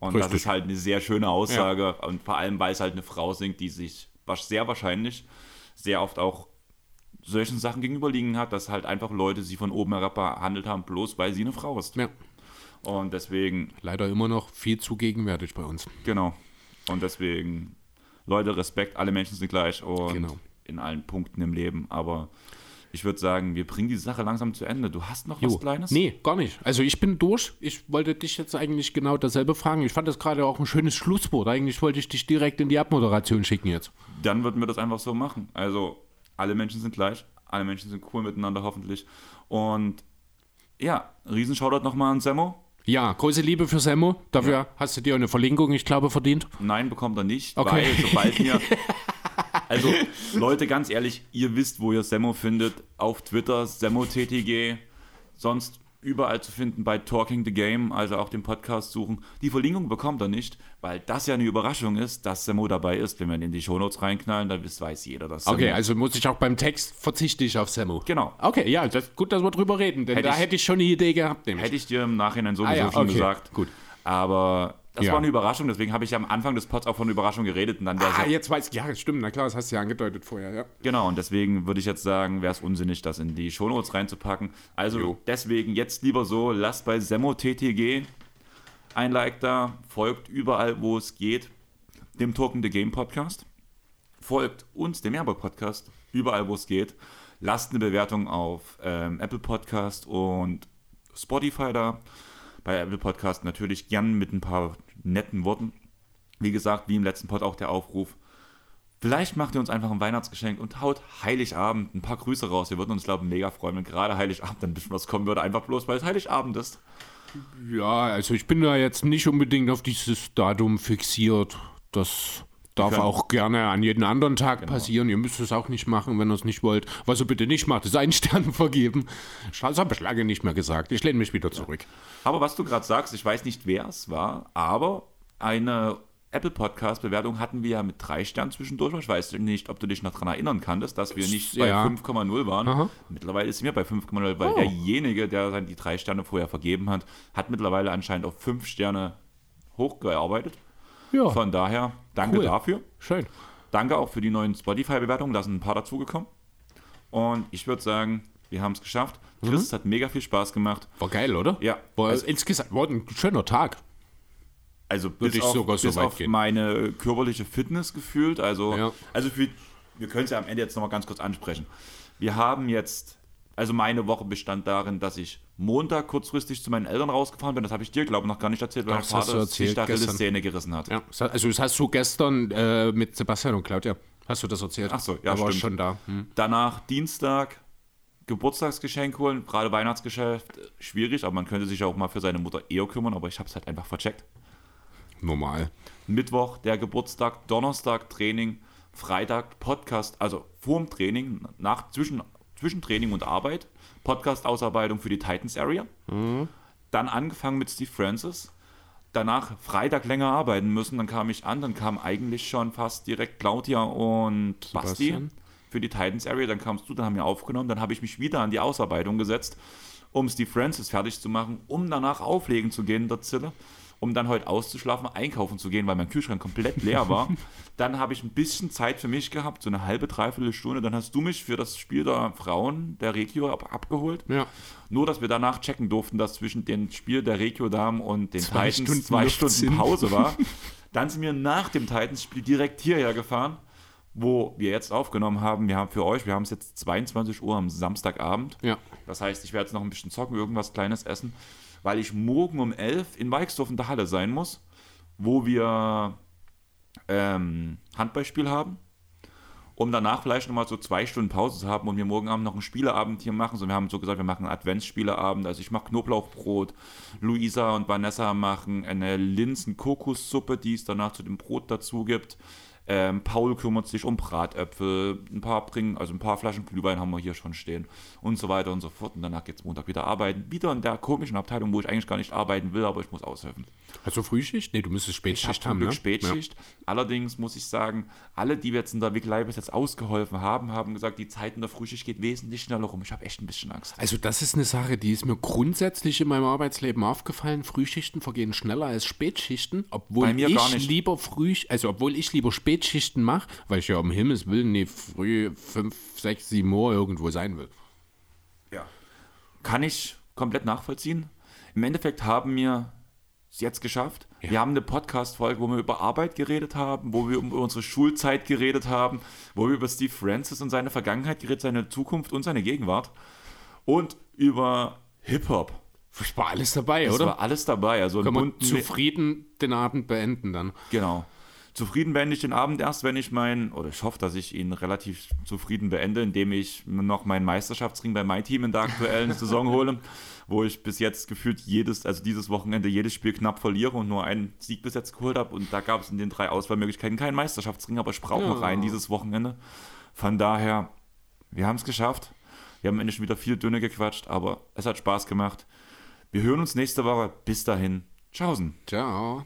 Und richtig. Das ist halt eine sehr schöne Aussage. Ja. Und vor allem, weil es halt eine Frau singt, die sich sehr wahrscheinlich sehr oft auch solchen Sachen gegenüberliegen hat, dass halt einfach Leute sie von oben herab behandelt haben, bloß weil sie eine Frau ist. Ja. Und deswegen... Leider immer noch viel zu gegenwärtig bei uns. Genau. Und deswegen, Leute, Respekt, alle Menschen sind gleich und in allen Punkten im Leben. Aber ich würde sagen, wir bringen die Sache langsam zu Ende. Du hast noch was Kleines? Nee, gar nicht. Also ich bin durch. Ich wollte dich jetzt eigentlich genau dasselbe fragen. Ich fand das gerade auch ein schönes Schlusswort. Eigentlich wollte ich dich direkt in die Abmoderation schicken jetzt. Dann würden wir das einfach so machen. Also... Alle Menschen sind gleich, alle Menschen sind cool miteinander hoffentlich. Und ja, Riesen-Shoutout nochmal an Sammo. Ja, große Liebe für Sammo. Dafür hast du dir eine Verlinkung, ich glaube, verdient. Nein, bekommt er nicht, weil sobald mir... Also Leute, ganz ehrlich, ihr wisst, wo ihr Sammo findet. Auf Twitter, SammoTTG, sonst überall zu finden bei Talking the Game, also auch den Podcast suchen. Die Verlinkung bekommt er nicht, weil das ja eine Überraschung ist, dass Sammo dabei ist. Wenn wir in die Shownotes reinknallen, dann weiß jeder, dass Sammo... Okay, also muss ich auch beim Text verzichte ich auf Sammo. Genau. Okay, ja, gut, dass wir drüber reden, denn hätte ich schon eine Idee gehabt. Nämlich. Hätte ich dir im Nachhinein sowieso schon gesagt. Gut. Aber das war eine Überraschung, deswegen habe ich am Anfang des Pods auch von Überraschung geredet. Und dann jetzt weiß ich, ja, stimmt, na klar, das hast du ja angedeutet vorher, ja. Genau, und deswegen würde ich jetzt sagen, wäre es unsinnig, das in die Shownotes reinzupacken. Also deswegen jetzt lieber so, lasst bei Sammo TTG ein Like da, folgt überall, wo es geht, dem Talking the Game Podcast, folgt uns, dem Airball-Podcast, überall, wo es geht, lasst eine Bewertung auf Apple Podcast und Spotify da, bei Apple Podcast natürlich gern mit ein paar netten Worten. Wie gesagt, wie im letzten Pod auch der Aufruf, vielleicht macht ihr uns einfach ein Weihnachtsgeschenk und haut Heiligabend ein paar Grüße raus. Wir würden uns, glaube ich, mega freuen, wenn gerade Heiligabend ein bisschen was kommen würde, einfach bloß, weil es Heiligabend ist. Ja, also ich bin da jetzt nicht unbedingt auf dieses Datum fixiert. Das darf auch gerne an jedem anderen Tag passieren. Ihr müsst es auch nicht machen, wenn ihr es nicht wollt. Was ihr bitte nicht macht, ist einen Stern vergeben. Das habe ich lange nicht mehr gesagt. Ich lehne mich wieder zurück. Aber was du gerade sagst, ich weiß nicht, wer es war, aber eine Apple-Podcast-Bewertung hatten wir ja mit 3 Sternen zwischendurch. Ich weiß nicht, ob du dich noch daran erinnern kannst, dass wir nicht bei 5,0 waren. Aha. Mittlerweile ist sie mir bei 5,0, weil derjenige, der die 3 Sterne vorher vergeben hat, hat mittlerweile anscheinend auf 5 Sterne hochgearbeitet. Ja. Von daher, danke dafür. Schön. Danke auch für die neuen Spotify-Bewertungen. Da sind ein paar dazugekommen. Und ich würde sagen, wir haben es geschafft. Chris, hat mega viel Spaß gemacht. War geil, oder? Ja. Also, insgesamt war ein schöner Tag. Also bis auf meine körperliche Fitness gefühlt. Wir können es ja am Ende jetzt nochmal ganz kurz ansprechen. Wir haben jetzt, also meine Woche bestand darin, dass ich Montag kurzfristig zu meinen Eltern rausgefahren bin. Das habe ich dir, glaube ich, noch gar nicht erzählt, weil mein Vater die Stachelsehne gerissen hat. Ja. Also das hast du gestern mit Sebastian und Claudia, hast du das erzählt? Ach so, ja, da war ich schon da. Danach Dienstag Geburtstagsgeschenk holen, gerade Weihnachtsgeschäft, schwierig, aber man könnte sich auch mal für seine Mutter eher kümmern, aber ich habe es halt einfach vercheckt. Normal. Mittwoch der Geburtstag, Donnerstag Training, Freitag Podcast, also vorm Training, zwischen Training und Arbeit, Podcast-Ausarbeitung für die Titans Area. Dann angefangen mit Steve Francis, danach Freitag länger arbeiten müssen, dann kam ich an, dann kam eigentlich schon fast direkt Claudia und Sebastian. Basti für die Titans Area, dann kamst du, dann haben wir aufgenommen, dann habe ich mich wieder an die Ausarbeitung gesetzt, um Steve Francis fertig zu machen, um danach auflegen zu gehen in der Zille, um dann heute auszuschlafen, einkaufen zu gehen, weil mein Kühlschrank komplett leer war. Dann habe ich ein bisschen Zeit für mich gehabt, so eine halbe, dreiviertel Stunde. Dann hast du mich für das Spiel der Frauen der Regio abgeholt. Ja. Nur, dass wir danach checken durften, dass zwischen dem Spiel der Regio-Damen und den Titans 2 Stunden Pause war. Dann sind wir nach dem Titans-Spiel direkt hierher gefahren, wo wir jetzt aufgenommen haben. Wir haben es jetzt 22 Uhr am Samstagabend. Ja. Das heißt, ich werde jetzt noch ein bisschen zocken, irgendwas Kleines essen, weil ich morgen um 11 in Weixdorf in der Halle sein muss, wo wir Handballspiel haben, um danach vielleicht nochmal so 2 Stunden Pause zu haben und wir morgen Abend noch einen Spieleabend hier machen. So, wir haben so gesagt, wir machen einen Adventsspieleabend. Also ich mache Knoblauchbrot, Luisa und Vanessa machen eine Linsen-Kokossuppe, die es danach zu dem Brot dazu gibt. Paul kümmert sich um Bratäpfel, ein paar Flaschen Glühwein haben wir hier schon stehen und so weiter und so fort. Und danach geht es Montag wieder arbeiten. Wieder in der komischen Abteilung, wo ich eigentlich gar nicht arbeiten will, aber ich muss aushelfen. Hast du Frühschicht? Nee, du müsstest Spätschicht haben. Ne? Spätschicht. Ja. Allerdings muss ich sagen, alle, die wir jetzt in der Wickelei bis jetzt ausgeholfen haben, haben gesagt, die Zeit in der Frühschicht geht wesentlich schneller rum. Ich habe echt ein bisschen Angst. Also das ist eine Sache, die ist mir grundsätzlich in meinem Arbeitsleben aufgefallen. Frühschichten vergehen schneller als Spätschichten, obwohl ich lieber Spätschichten mache, weil ich ja um Himmels Willen früh 5, 6, 7 Uhr irgendwo sein will. Ja. Kann ich komplett nachvollziehen. Im Endeffekt haben wir es jetzt geschafft. Ja. Wir haben eine Podcast-Folge, wo wir über Arbeit geredet haben, wo wir über unsere Schulzeit geredet haben, wo wir über Steve Francis und seine Vergangenheit geredet, seine Zukunft und seine Gegenwart und über Hip-Hop. Das war alles dabei, oder? Das war alles dabei. Also kann man zufrieden den Abend beenden dann. Genau. Zufrieden beende ich den Abend erst, ich hoffe, dass ich ihn relativ zufrieden beende, indem ich noch meinen Meisterschaftsring bei meinem Team in der aktuellen Saison hole, wo ich bis jetzt gefühlt dieses Wochenende jedes Spiel knapp verliere und nur einen Sieg bis jetzt geholt habe. Und da gab es in den 3 Auswahlmöglichkeiten keinen Meisterschaftsring, aber ich brauche noch einen dieses Wochenende. Von daher, wir haben es geschafft. Wir haben am Ende schon wieder viel dünne gequatscht, aber es hat Spaß gemacht. Wir hören uns nächste Woche. Bis dahin. Tschaußen. Ciao.